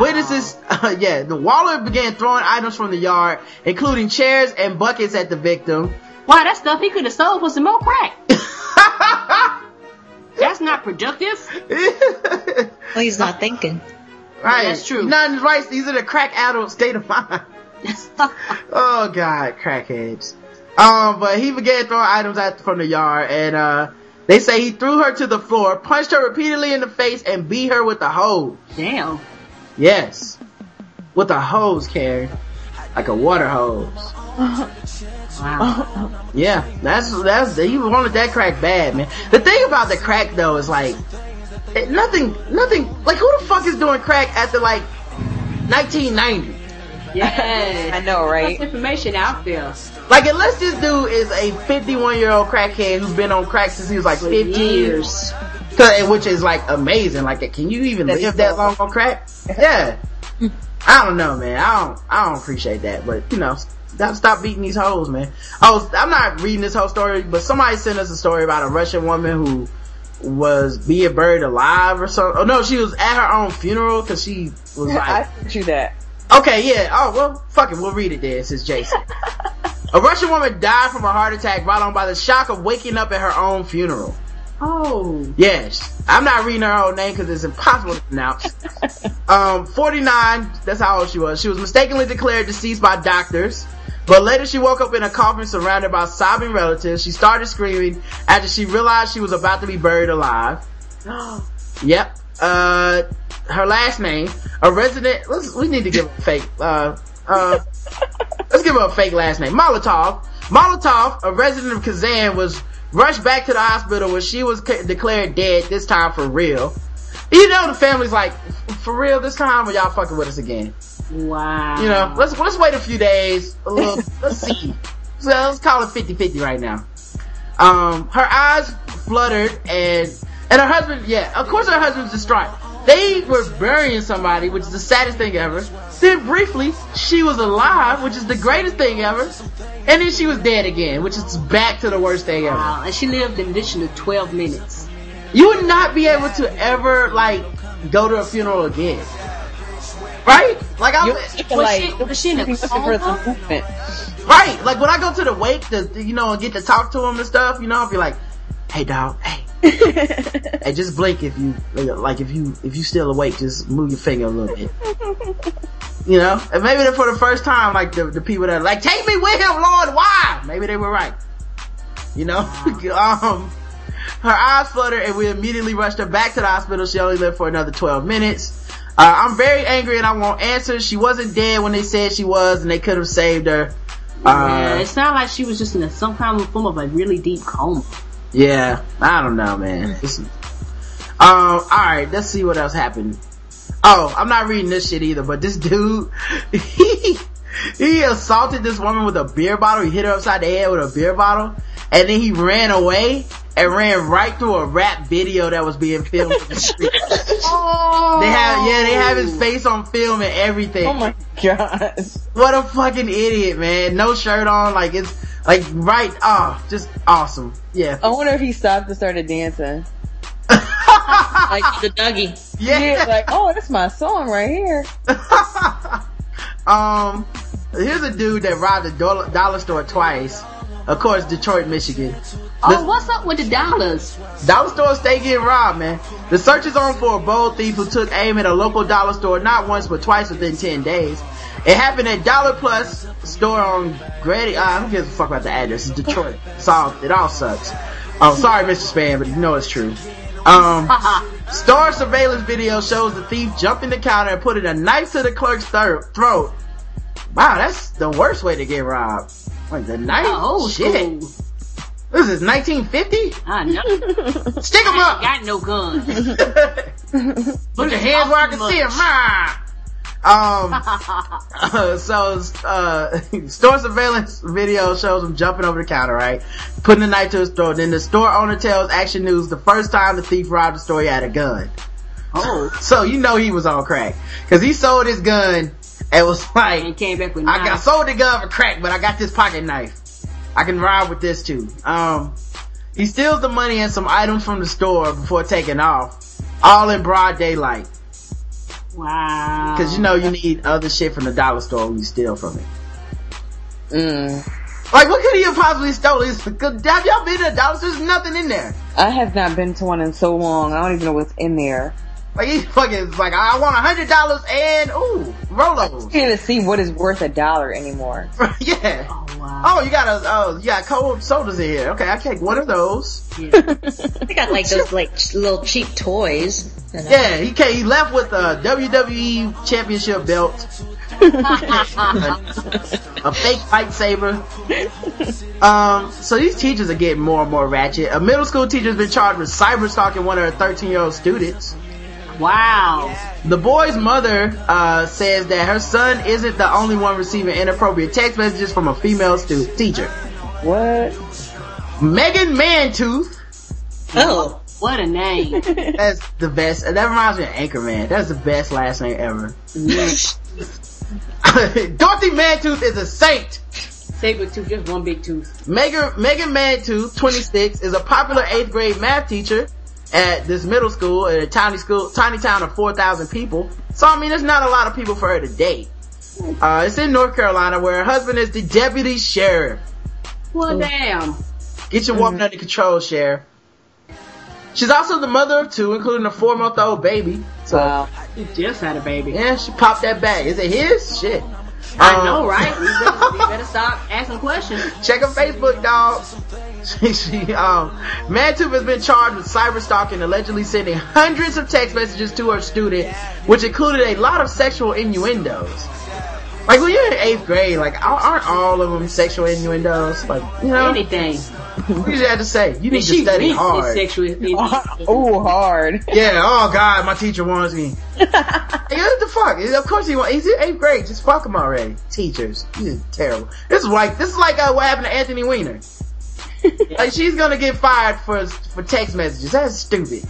Witnesses, the Waller began throwing items from the yard, including chairs and buckets at the victim. Wow, that stuff he could have sold for some more crack. That's not productive. Well, he's not thinking. Right. Yeah, that's true. Nothing's right. These are the crack adult state of mind. Oh, God, crackheads. But he began throwing items out from the yard, and they say he threw her to the floor, punched her repeatedly in the face, and beat her with a hose. Damn. Yes. With a hose, Karen. Like a water hose. Wow. Yeah, that's he wanted that crack bad, man. The thing about the crack though is like nothing like, who the fuck is doing crack after like 1990? Yeah, I know, right? There's information out there. Like, unless this dude is a 51-year-old crackhead who's been on crack since he was like 15 years, which is like amazing. Like, can you even live that long on crack? Yeah. I don't know, man. I don't appreciate that, but you know, stop beating these hoes, man. I'm not reading this whole story, but somebody sent us a story about a Russian woman who was being buried alive or something. Oh no, she was at her own funeral because she was like, I sent you that. Okay, yeah. Oh, well, fuck it. We'll read it then, says Jason. A Russian woman died from a heart attack brought on by the shock of waking up at her own funeral. Oh. Yes. I'm not reading her whole name because it's impossible to pronounce. 49, that's how old she was. She was mistakenly declared deceased by doctors, but later she woke up in a coffin surrounded by sobbing relatives. She started screaming after she realized she was about to be buried alive. Yep. Her last name, a resident, we need to give her a fake, let's give her a fake last name. Molotov, a resident of Kazan, was rushed back to the hospital where she was declared dead, this time for real. You know, the family's like, for real this time, or y'all fucking with us again? Wow. You know, let's wait a few days, a little, let's see. So let's call it 50-50 right now. Her eyes fluttered and her husband, of course her husband's distraught. They were burying somebody, which is the saddest thing ever. Then briefly, she was alive, which is the greatest thing ever. And then she was dead again, which is back to the worst thing ever. Wow, and she lived an additional 12 minutes. You would not be able to ever, like, go to a funeral again. Right? Like, was she in a coma? Right, like, when I go to the wake, you know, and get to talk to them and stuff, you know, I'll be like, hey, dog, hey. Hey, just blink if you still awake, just move your finger a little bit. You know? And maybe for the first time, like the people that are like, take me with him, Lord, why? Maybe they were right. You know? Her eyes fluttered and we immediately rushed her back to the hospital. She only lived for another 12 minutes. I'm very angry and I won't answer. She wasn't dead when they said she was, and they could have saved her. It sounded like she was just in some kind of form of a really deep coma. Yeah, I don't know, man. Alright, let's see what else happened. Oh, I'm not reading this shit either, but this dude, he assaulted this woman with a beer bottle. He hit her upside the head with a beer bottle, and then he ran away and ran right through a rap video that was being filmed in the street. Oh. They have his face on film and everything. Oh my God. What a fucking idiot, man. No shirt on, like it's... Like, right, just awesome. Yeah. I wonder if he stopped and started dancing. Like the Dougie. Yeah. Like, oh, that's my song right here. Here's a dude that robbed a dollar store twice. Of course, Detroit, Michigan. What's up with the dollars? Dollar stores stay getting robbed, man. The search is on for a bold thief who took aim at a local dollar store not once but twice within 10 days. It happened at Dollar Plus store on Grady. I don't give a fuck about the address. It's Detroit. It all sucks. Oh, sorry, Mr. Span, but you know it's true. Store surveillance video shows the thief jumping the counter and putting a knife to the clerk's throat. Wow, that's the worst way to get robbed. Like the knife? Oh, shit. Cool. This is 1950? I know. Stick them up! I ain't got no guns. Put your hands where I can see them. Store surveillance video shows him jumping over the counter, right? Putting the knife to his throat. Then the store owner tells Action News the first time the thief robbed the store, he had a gun. Oh. So you know he was on crack. Cause he sold his gun and was like, and came back with knife. I sold the gun for crack, but I got this pocket knife. I can ride with this too. He steals the money and some items from the store before taking off. All in broad daylight. Wow. Because you know you need other shit from the dollar store when you steal from it. Like, what could he have possibly stolen? Have y'all been to a dollar store? There's nothing in there. I have not been to one in so long. I don't even know what's in there. Like, he's fucking like, I want $100 and, ooh, Rolos. You can't see what is worth a dollar anymore. Yeah. Oh, wow. Oh, you got cold sodas in here. Okay, I take one of those. Yeah. I got like those, like, little cheap toys. Yeah, he left with a WWE Championship belt, a fake lightsaber. So these teachers are getting more and more ratchet. A middle school teacher has been charged with cyber-stalking one of her 13-year-old students. Wow. The boy's mother says that her son isn't the only one receiving inappropriate text messages from a female teacher. What? Megan Mantooth. Oh, what a name. That's the best. That reminds me of Anchorman. That's the best last name ever. Dorothy Mantooth is a saint. Saber tooth, just one big tooth. Megan Mantooth, 26, is a popular 8th grade math teacher at this middle school, at a tiny town of 4,000 people. So, I mean, there's not a lot of people for her to date. It's in North Carolina, where her husband is the deputy sheriff. Well, damn. Get your woman under control, Sheriff. She's also the mother of two, including a 4-month-old baby. So, wow. She just had a baby. Yeah, she popped that bag. Is it his? Shit. I know, right? We better stop asking questions. Check her Facebook, dog. Mantooth has been charged with cyber-stalking, allegedly sending hundreds of text messages to her student, which included a lot of sexual innuendos. Like, when you're in 8th grade, like, aren't all of them sexual innuendos? Like, you know? Anything. What did you have to say? You need to study hard. Oh, hard. Yeah, oh God, my teacher wants me. Hey, what the fuck? Of course he wants. He's in 8th grade. Just fuck him already. Teachers. He's terrible. This is like what happened to Anthony Weiner. Like, she's gonna get fired for text messages. That's stupid.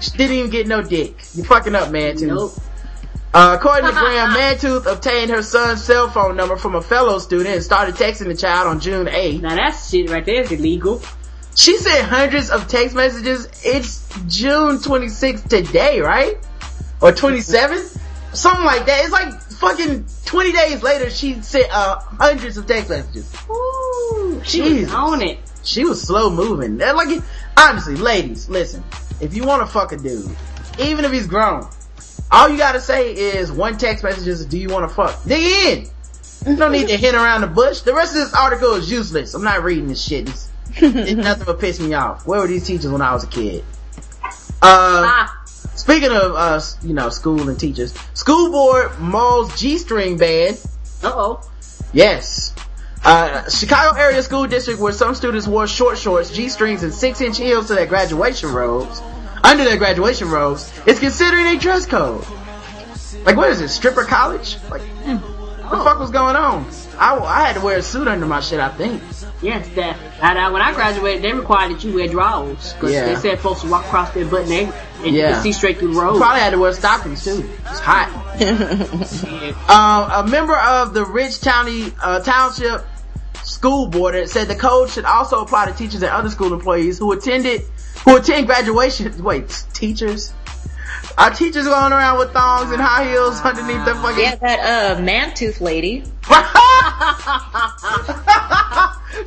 She didn't even get no dick. You fucking up, man, too. Nope. According to Graham, Mantooth obtained her son's cell phone number from a fellow student and started texting the child on June 8th. Now that shit right there is illegal. She sent hundreds of text messages. It's June 26th today, right? Or 27th? Something like that. It's like fucking 20 days later she sent hundreds of text messages. Ooh, she was on it. She was slow moving. Like, honestly, ladies, listen. If you want to fuck a dude, even if he's grown, all you gotta say is one text message is, do you wanna fuck? The end! You don't need to hint around the bush. The rest of this article is useless. I'm not reading this shit. It's nothing but piss me off. Where were these teachers when I was a kid? Speaking of, school and teachers, school board mauls G-string ban. Uh-oh. Yes. Chicago area school district where some students wore short shorts, G-strings, and 6-inch heels to their graduation robes. Under their graduation robes, it's considered a dress code. Like, what is it, stripper college? Like, what the fuck was going on? I had to wear a suit under my shit, I think. Yes, when I graduated, they required that you wear drawers. Because they said folks would walk across their butt naked and you could see straight through the road. You probably had to wear stockings, too. It's hot. A member of the Rich County Township School Board said the code should also apply to teachers and other school employees who attend graduation. Wait, teachers? Are teachers going around with thongs and high heels underneath their fucking... Yeah, that Mantooth lady.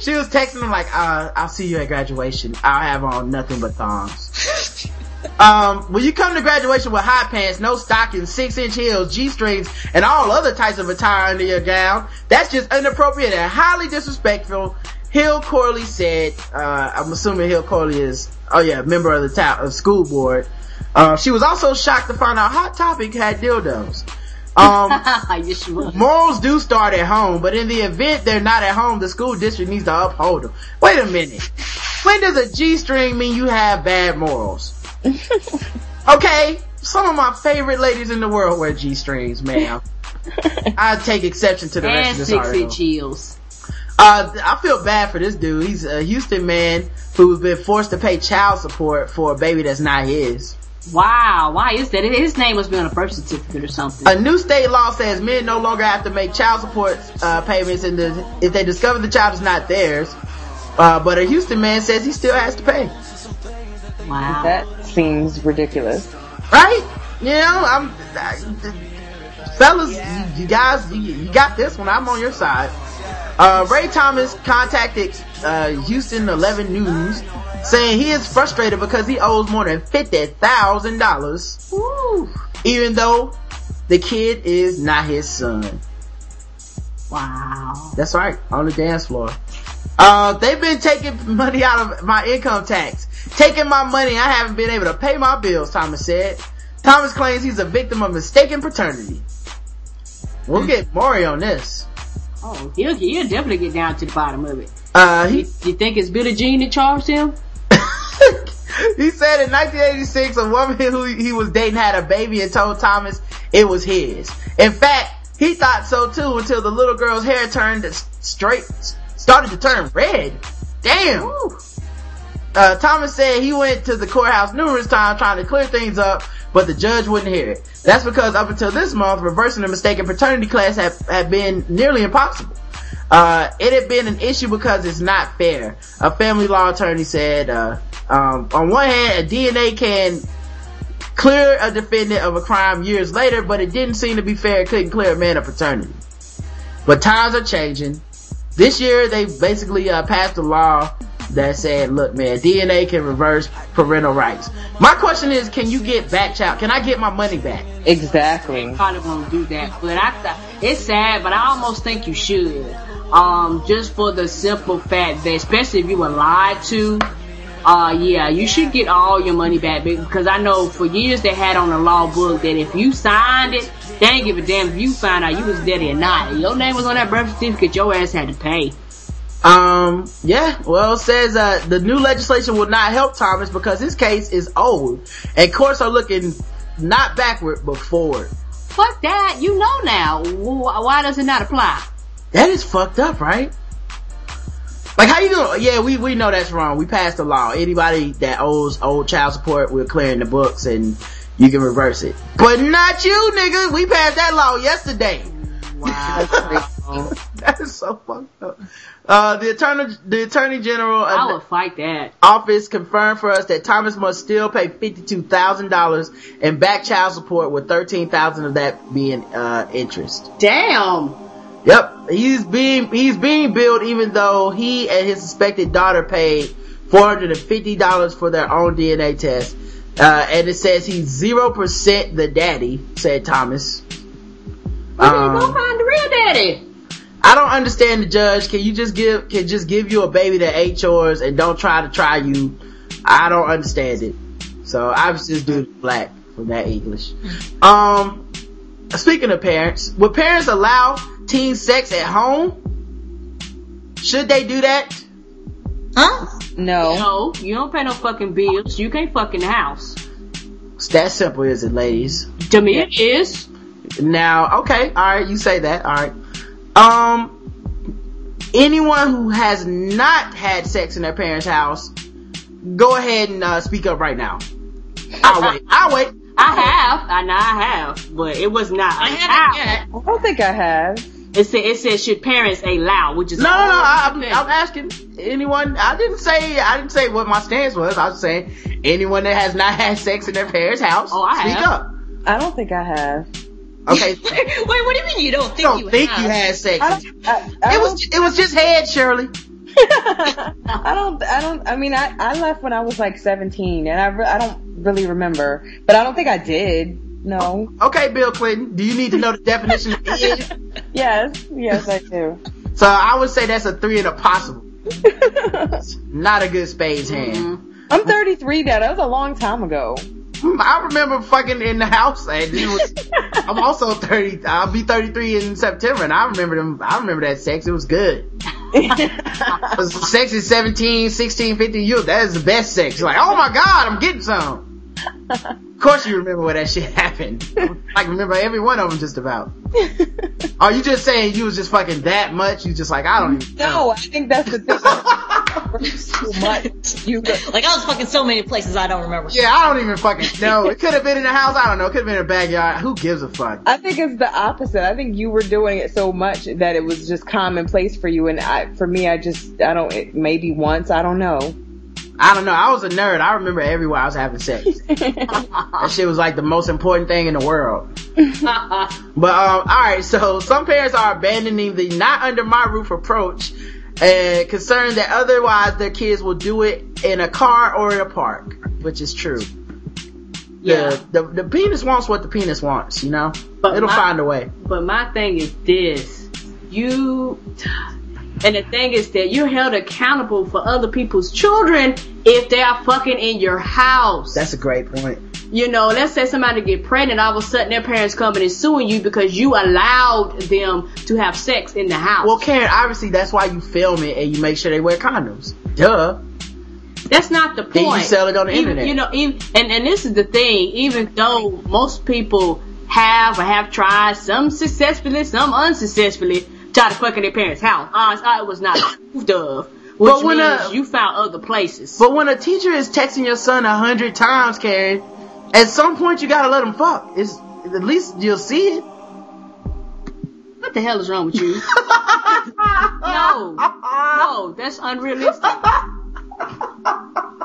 She was texting them like, I'll see you at graduation. I'll have on nothing but thongs. When you come to graduation with high pants, no stockings, 6-inch heels, G-strings, and all other types of attire under your gown, that's just inappropriate and highly disrespectful. Hill Corley said, I'm assuming Hill Corley is, a member of the school board. She was also shocked to find out Hot Topic had dildos. Yes, morals do start at home, but in the event they're not at home, the school district needs to uphold them. Wait a minute. When does a G-string mean you have bad morals? Okay, some of my favorite ladies in the world wear G-strings, ma'am. I take exception to the rest of this article. And 6-inch heels. I feel bad for this dude. He's a Houston man who's been forced to pay child support for a baby that's not his. Wow, why is that? His name must be on a birth certificate or something. A new state law says men no longer have to make child support payments if they discover the child is not theirs. But a Houston man says he still has to pay. Wow. That seems ridiculous. Right? You know, fellas, you guys, you got this one. I'm on your side. Ray Thomas contacted Houston 11 News saying he is frustrated because he owes more than $50,000 even though the kid is not his son. Wow. That's right, on the dance floor. They've been taking money out of my income tax. Taking my money, I haven't been able to pay my bills, Thomas said. Thomas claims he's a victim of mistaken paternity. We'll get Maury on this. Oh, he'll definitely get down to the bottom of it. You think it's Billie Jean that charged him? He said in 1986, a woman who he was dating had a baby and told Thomas it was his. In fact, he thought so too until the little girl's hair started to turn red. Damn. Thomas said he went to the courthouse numerous times trying to clear things up, but the judge wouldn't hear it. That's because up until this month, reversing the mistaken paternity class had been nearly impossible. It had been an issue because it's not fair. A family law attorney said, on one hand, a DNA can clear a defendant of a crime years later, but it didn't seem to be fair. It couldn't clear a man of paternity. But times are changing. This year, they basically passed a law that said, look, man, DNA can reverse parental rights. My question is, can you get back child? Can I get my money back? Exactly. I probably won't do that, but it's sad, but I almost think you should. Just for the simple fact that, especially if you were lied to, you should get all your money back, because I know for years they had on the law book that if you signed it, they didn't give a damn if you found out you was daddy or not. If your name was on that birth certificate, your ass had to pay. It says the new legislation will not help Thomas because his case is old and courts are looking not backward but forward. Fuck that, you know now. Why does it not apply? That is fucked up, right? Like, how you doing? Yeah, we know that's wrong. We passed the law. Anybody that owes old child support, we're clearing the books and you can reverse it. But not you, nigga. We passed that law yesterday. Wow. That is so fucked up. The attorney general I would fight that. Office confirmed for us that Thomas must still pay $52,000 in back child support, with $13,000 of that being interest. Damn. Yep. He's being billed even though he and his suspected daughter paid $450 for their own DNA test. And it says he's 0% the daddy, said Thomas. Go find the real daddy. I don't understand the judge. Can just give you a baby that ate yours and don't try you? I don't understand it. So I was just doing black from that English. Speaking of parents, would parents allow teen sex at home? Should they do that? Huh? No, you don't pay no fucking bills. You can't fuck in the house. It's that simple, is it, ladies? To me, it is. Now, okay, alright, you say that, alright. Anyone who has not had sex in their parents' house, go ahead and speak up right now. I'll wait. I have, but it was not. I haven't yet. I don't think I have. It said, should parents allow? Which is no. I'm asking anyone. I didn't say what my stance was. I was saying anyone that has not had sex in their parents' house. Oh, speak up. I don't think I have. Okay. Wait, what do you mean you don't think you had sex? It was just head, Shirley. I left when I was like 17 and I don't really remember, but I don't think I did. No. Okay, Bill Clinton, do you need to know the definition of head? Yes, I do. So I would say that's a 3 and a possible. Not a good spades hand. I'm 33 now. That was a long time ago. I remember fucking in the house, and it was, I'm also 30. I'll be 33 in September, and I remember them. I remember that sex. It was good. Sex is 17, 16, 15 years. That is the best sex. You're like, oh my god, I'm getting some. Of course you remember where that shit happened. Like, remember every one of them just about. Are you just saying you was just fucking that much? You just like, I don't even know. No, I think that's the thing. Too much. You go. Like, I was fucking so many places I don't remember. Yeah, I don't even fucking know. It could have been in the house. I don't know. It could have been in a backyard. Who gives a fuck? I think it's the opposite. I think you were doing it so much that it was just commonplace for you. And maybe once, I don't know. I don't know. I was a nerd. I remember everywhere I was having sex. That shit was like the most important thing in the world. But alright, so some parents are abandoning the not under my roof approach and concerned that otherwise their kids will do it in a car or in a park, which is true. Yeah. The penis wants what the penis wants, you know? But it'll find a way. But my thing is this. And the thing is that you're held accountable for other people's children if they are fucking in your house. That's a great point. You know, let's say somebody get pregnant, all of a sudden their parents coming and suing you because you allowed them to have sex in the house. Well, Karen, obviously that's why you film it and you make sure they wear condoms. Duh. That's not the point. Then you sell it on the internet. You know, and this is the thing, even though most people have tried, some successfully, some unsuccessfully, try to fuck in their parents' house. It was not approved of, which means you found other places. But when a teacher is texting your son 100 times, Karen, at some point you gotta let him fuck. It's, at least you'll see it. What the hell is wrong with you? No, that's unrealistic.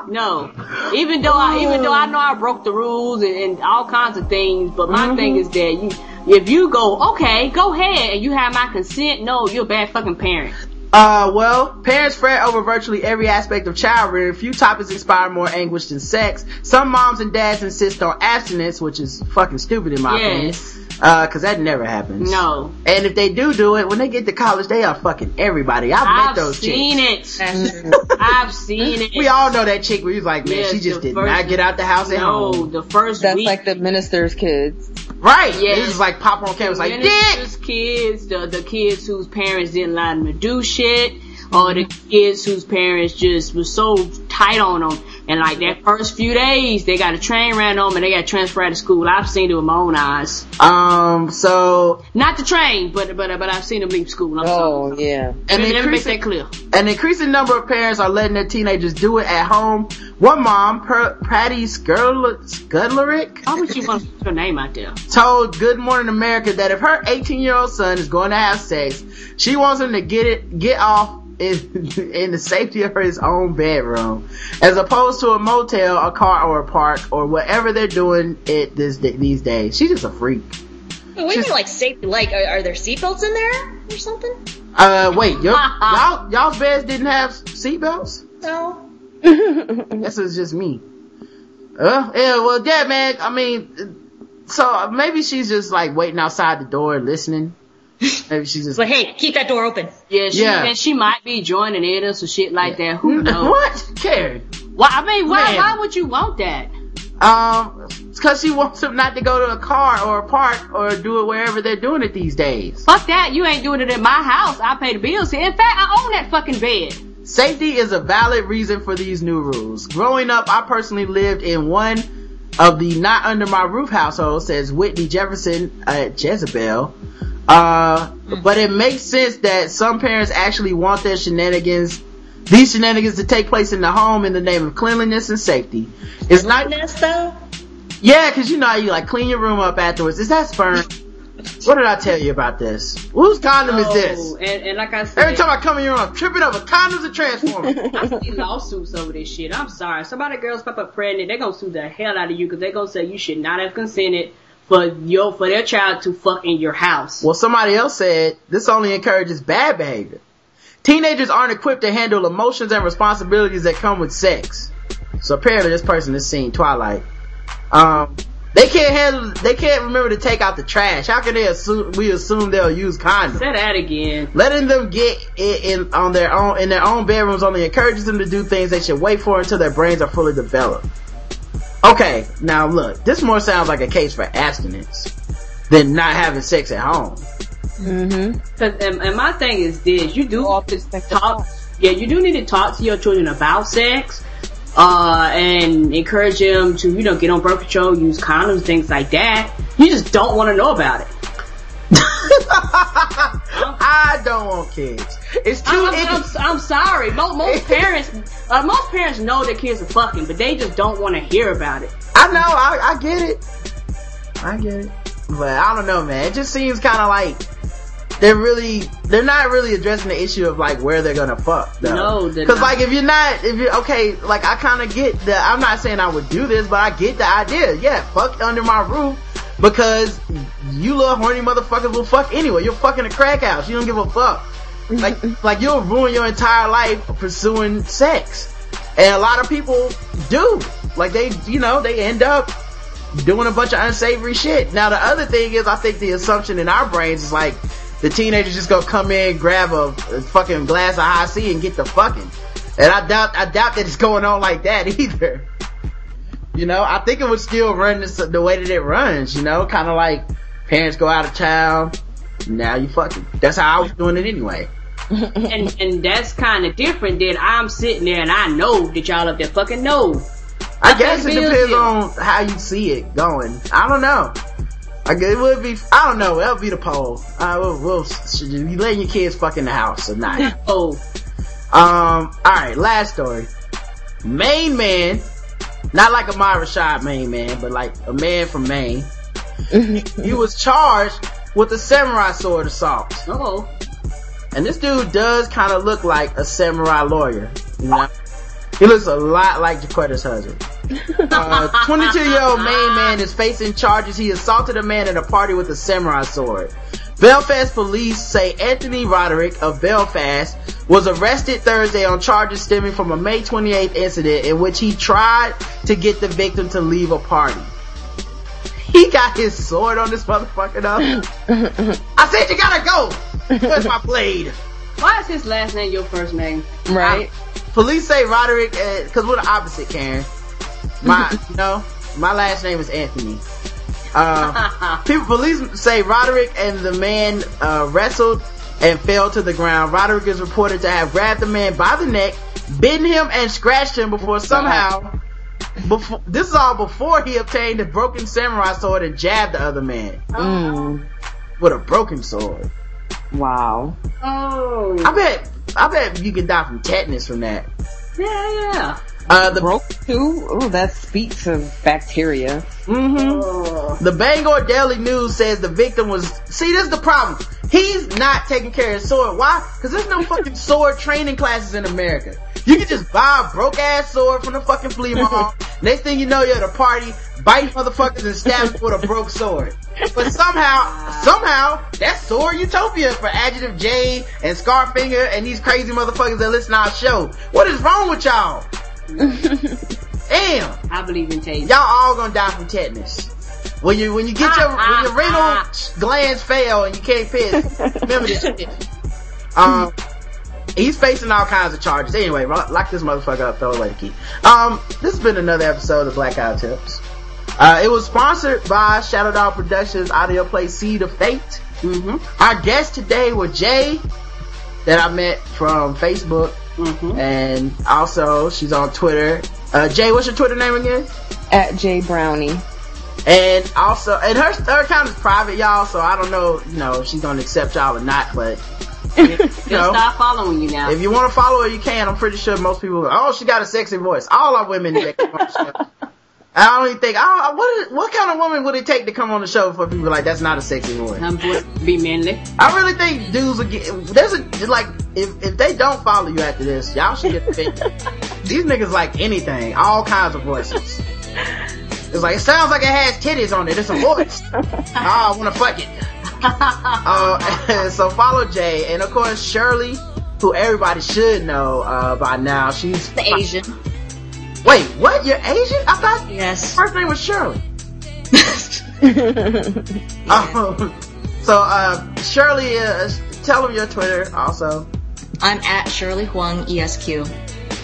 No, even though I know I broke the rules and all kinds of things, but my thing is that if you go, okay, go ahead, and you have my consent, no, you're a bad fucking parent. Parents fret over virtually every aspect of child rearing. Few topics inspire more anguish than sex. Some moms and dads insist on abstinence, which is fucking stupid in my opinion. Cause that never happens. No. And if they do it, when they get to college, they are fucking everybody. I've met those chicks. I've seen it. We all know that chick where you're like, man, she just did not get out the house at home. No, the first week. That's like the minister's kids. Right. Yeah. This is like pop on campus, like, dick! Kids, the kids whose parents didn't allow them to do shit, or the kids whose parents just was so tight on them. And like that first few days, they got a train ran on and they got transferred to school. I've seen it with my own eyes. So not the train, but I've seen them leave school. Yeah. And let me make that clear. An increasing number of parents are letting their teenagers do it at home. One mom, Patty Skudlerick. Why would you want to put her name out there? Told Good Morning America that if her 18-year-old son is going to have sex, she wants him to get off in the safety of his own bedroom, as opposed to a motel, a car, or a park, or whatever they're doing it these days. She's just a freak. What do you mean, like safety? Like, are there seatbelts in there or something? Y'all's beds didn't have seatbelts? No. This is just me. Yeah, man. I mean, so maybe she's just like waiting outside the door and listening. Maybe she's just like, hey, keep that door open. Yeah, and she might be joining in or some shit like that. Who knows? What? Karen. Why would you want that? It's because she wants them not to go to a car or a park or do it wherever they're doing it these days. Fuck that. You ain't doing it in my house. I pay the bills here. In fact, I own that fucking bed. Safety is a valid reason for these new rules. Growing up, I personally lived in one of the not under my roof households, says Whitney Jefferson at Jezebel. But it makes sense that some parents actually want these shenanigans to take place in the home in the name of cleanliness and safety. It's not though. Yeah, cause you know you like clean your room up afterwards. Is that sperm? What did I tell you about this? Whose condom is this? And like I said, every time I come in here, I'm tripping over condoms and transformers. I see lawsuits over this shit. I'm sorry. Somebody girls pop up pregnant, they gonna sue the hell out of you because they gonna say you should not have consented for their child to fuck in your house. Well, somebody else said, this only encourages bad behavior. Teenagers aren't equipped to handle emotions and responsibilities that come with sex. So apparently this person has seen Twilight. They can't remember to take out the trash. How can we assume they'll use condoms? Say that again. Letting them get it in their own bedrooms only encourages them to do things they should wait for until their brains are fully developed. Okay, now look, this more sounds like a case for abstinence than not having sex at home. Mm-hmm. Cause, and my thing is this, you do talk, yeah, you do need to talk to your children about sex, and encourage them to, you know, get on birth control, use condoms, things like that. You just don't want to know about it. I don't want kids. It's too. I'm sorry. Most parents know their kids are fucking, but they just don't want to hear about it. I know. I get it. But I don't know, man. It just seems kind of like they're not really addressing the issue of like where they're gonna fuck. Though. No, because like if you're okay, like I kind of get the. I'm not saying I would do this, but I get the idea. Yeah, fuck under my roof. Because you little horny motherfuckers will fuck anyway. You're fucking a crack house. You don't give a fuck. Like you'll ruin your entire life pursuing sex. And a lot of people do. Like they end up doing a bunch of unsavory shit. Now the other thing is, I think the assumption in our brains is like the teenagers just gonna come in, grab a fucking glass of high C and get the fucking. And I doubt that it's going on like that either. You know, I think it would still run the way that it runs, you know, kind of like parents go out of town, now you fucking. That's how I was doing it anyway. And that's kind of different than I'm sitting there and I know that y'all up there fucking know. I guess it depends on how you see it going. I don't know. It would be, I don't know, that'll be the poll. Should you be letting your kids fuck in the house or not? Oh. Alright, last story. Maine man. Not like a Amir Rashad Maine man, but like a man from Maine. He was charged with a samurai sword assault. Oh. And this dude does kind of look like a samurai lawyer. You know? He looks a lot like Jaquetta's husband. 22-year-old Maine man is facing charges. He assaulted a man at a party with a samurai sword. Belfast police say Anthony Roderick of Belfast was arrested Thursday on charges stemming from a May 28th incident in which he tried to get the victim to leave a party. He got his sword on this motherfucker though. I said you gotta go! Where's my blade? Why is his last name your first name? Right. Police say Roderick, cause we're the opposite, Karen. My last name is Anthony. Police say Roderick and the man wrestled and fell to the ground. Roderick is reported to have grabbed the man by the neck, bitten him, and scratched him before he obtained a broken samurai sword and jabbed the other man with a broken sword. Wow. Oh. I bet you could die from tetanus from that. Yeah. Broke too? Oh, that speaks of bacteria. Mm-hmm. Oh. The Bangor Daily News says the victim was... See, this is the problem. He's not taking care of his sword. Why? Because there's no fucking sword training classes in America. You can just buy a broke-ass sword from the fucking flea market. Next thing you know, you're at a party, biting motherfuckers and stabbing with a broke sword. But somehow, that's sword utopia for Adjective J and Scarfinger and these crazy motherfuckers that listen to our show. What is wrong with y'all? Damn, I believe in taste. Y'all all gonna die from tetanus. When you get your renal glands fail and you can't piss. Remember this shit. He's facing all kinds of charges. Anyway, lock this motherfucker up. Throw away the key. This has been another episode of Black Guy Who Tips. It was sponsored by Shadow Dawn Productions audio play Seed of Fate. Mm-hmm. Our guests today were Jay, that I met from Facebook. Mm-hmm. And also she's on Twitter. Jay, what's your Twitter name again? At Jay Brownie. And also, and her account is private, y'all, so I don't know, you know, if she's gonna accept y'all or not, but she'll stop following you now. If you wanna follow her, you can. I'm pretty sure most people she got a sexy voice. All our women that come on the show. I don't even think what kind of woman would it take to come on the show for people like that's not a sexy voice? Be manly. I really think dudes would get if they don't follow you after this, y'all should get these niggas like anything, all kinds of voices. It's like it sounds like it has titties on it. It's a voice. I want to fuck it. So follow Jay and of course Shirley, who everybody should know by now. She's the Asian. Wait, what? You're Asian? I thought your first name was Shirley. Shirley, tell them your Twitter also. I'm at Shirley Huang ESQ.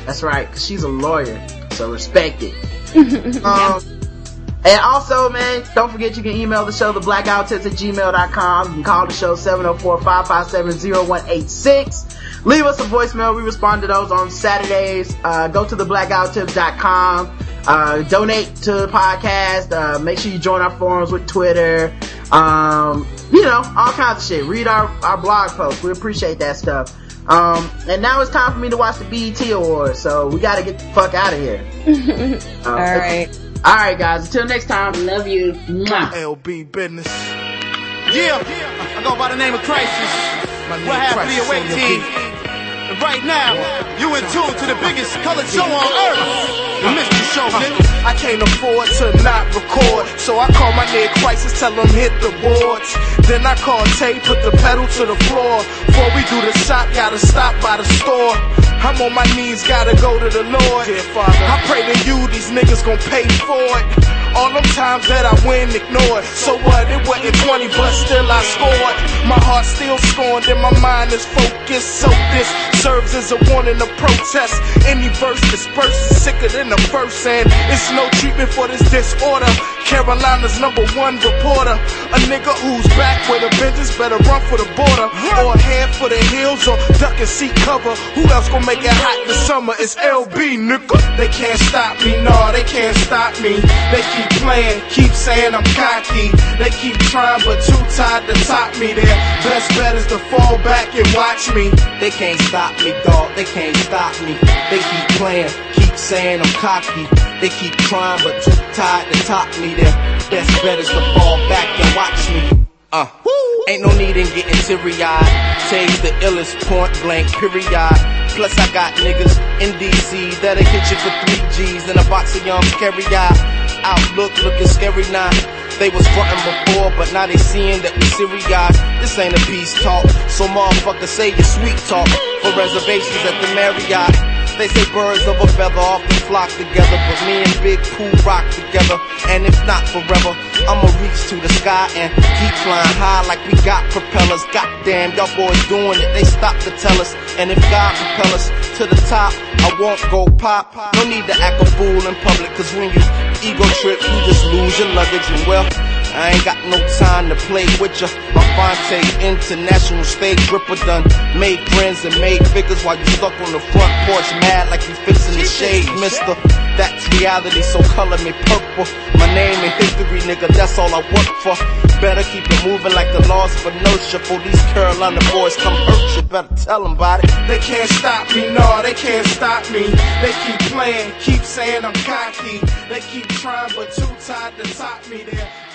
That's right, because she's a lawyer, so respect it. And also, man, don't forget you can email the show, theblackouttips@gmail.com. You can call the show, 704-557-0186. Leave us a voicemail. We respond to those on Saturdays. Go to theblackouttips.com. Donate to the podcast. Make sure you join our forums with Twitter. You know, all kinds of shit. Read our blog posts. We appreciate that stuff. And now it's time for me to watch the BET Awards, so we gotta get the fuck out of here. Alright guys, until next time, love you. Mwah. LB business. Yeah, I go by the name of Crisis. We're happy to awake team. And right now, you in tune to the biggest colored show on earth. The mystery show, nigga. I can't afford to not record, so I call my nigga Crisis, tell him hit the boards. Then I call Tay, put the pedal to the floor. Before we do the shop, gotta stop by the store. I'm on my knees, gotta go to the Lord. Dear Father, I pray to you, these niggas gon' pay for it. All them times that I win, ignored. So what, it wasn't 20, but still I scored. My heart still scorned and my mind is focused. So this serves as a warning to protest. Any verse dispersed is sicker than the first, and it's no treatment for this disorder. Carolina's #1 reporter. A nigga who's back with a vengeance better run for the border, or head for the hills, or duck and seek cover. Who else gon' make it hot this summer? It's LB, nigga. They can't stop me, nah, they can't stop me. They keep playing, keep saying I'm cocky. They keep trying, but too tired to top me. Their best bet is to fall back and watch me. They can't stop me, dawg, they can't stop me. They keep playing, keep saying I'm cocky. They keep trying, but too tired to top me. Their best bet is to fall back and watch me. Ain't no need in getting teary-eyed. Tay's the illest, point blank, period. Plus I got niggas in DC that'll hit you for 3 G's and a box of young carry-out. Outlook looking scary now. They was frontin' before, but now they seeing that we serious. This ain't a peace talk, so motherfuckers say your sweet talk for reservations at the Marriott. They say birds of a feather often flock together, but me and Big Pooh rock together. And if not forever, I'ma reach to the sky and keep flying high like we got propellers. Goddamn, y'all boys doing it, they stop to tell us. And if God propel us to the top, I won't go pop. No need to act a fool in public, cause when you ego trip, you just lose your luggage. And well, I ain't got no time to play with ya. My Fonte international stage gripper done made friends and made figures while you stuck on the front porch mad like you fixing the shade, mister. That's reality, so color me purple. My name in history, nigga, that's all I work for. Better keep it moving like the laws of inertia. For these Carolina boys come hurt you, better tell them about it. They can't stop me, no, they can't stop me. They keep playing, keep saying I'm cocky. They keep trying, but too tired to top me there.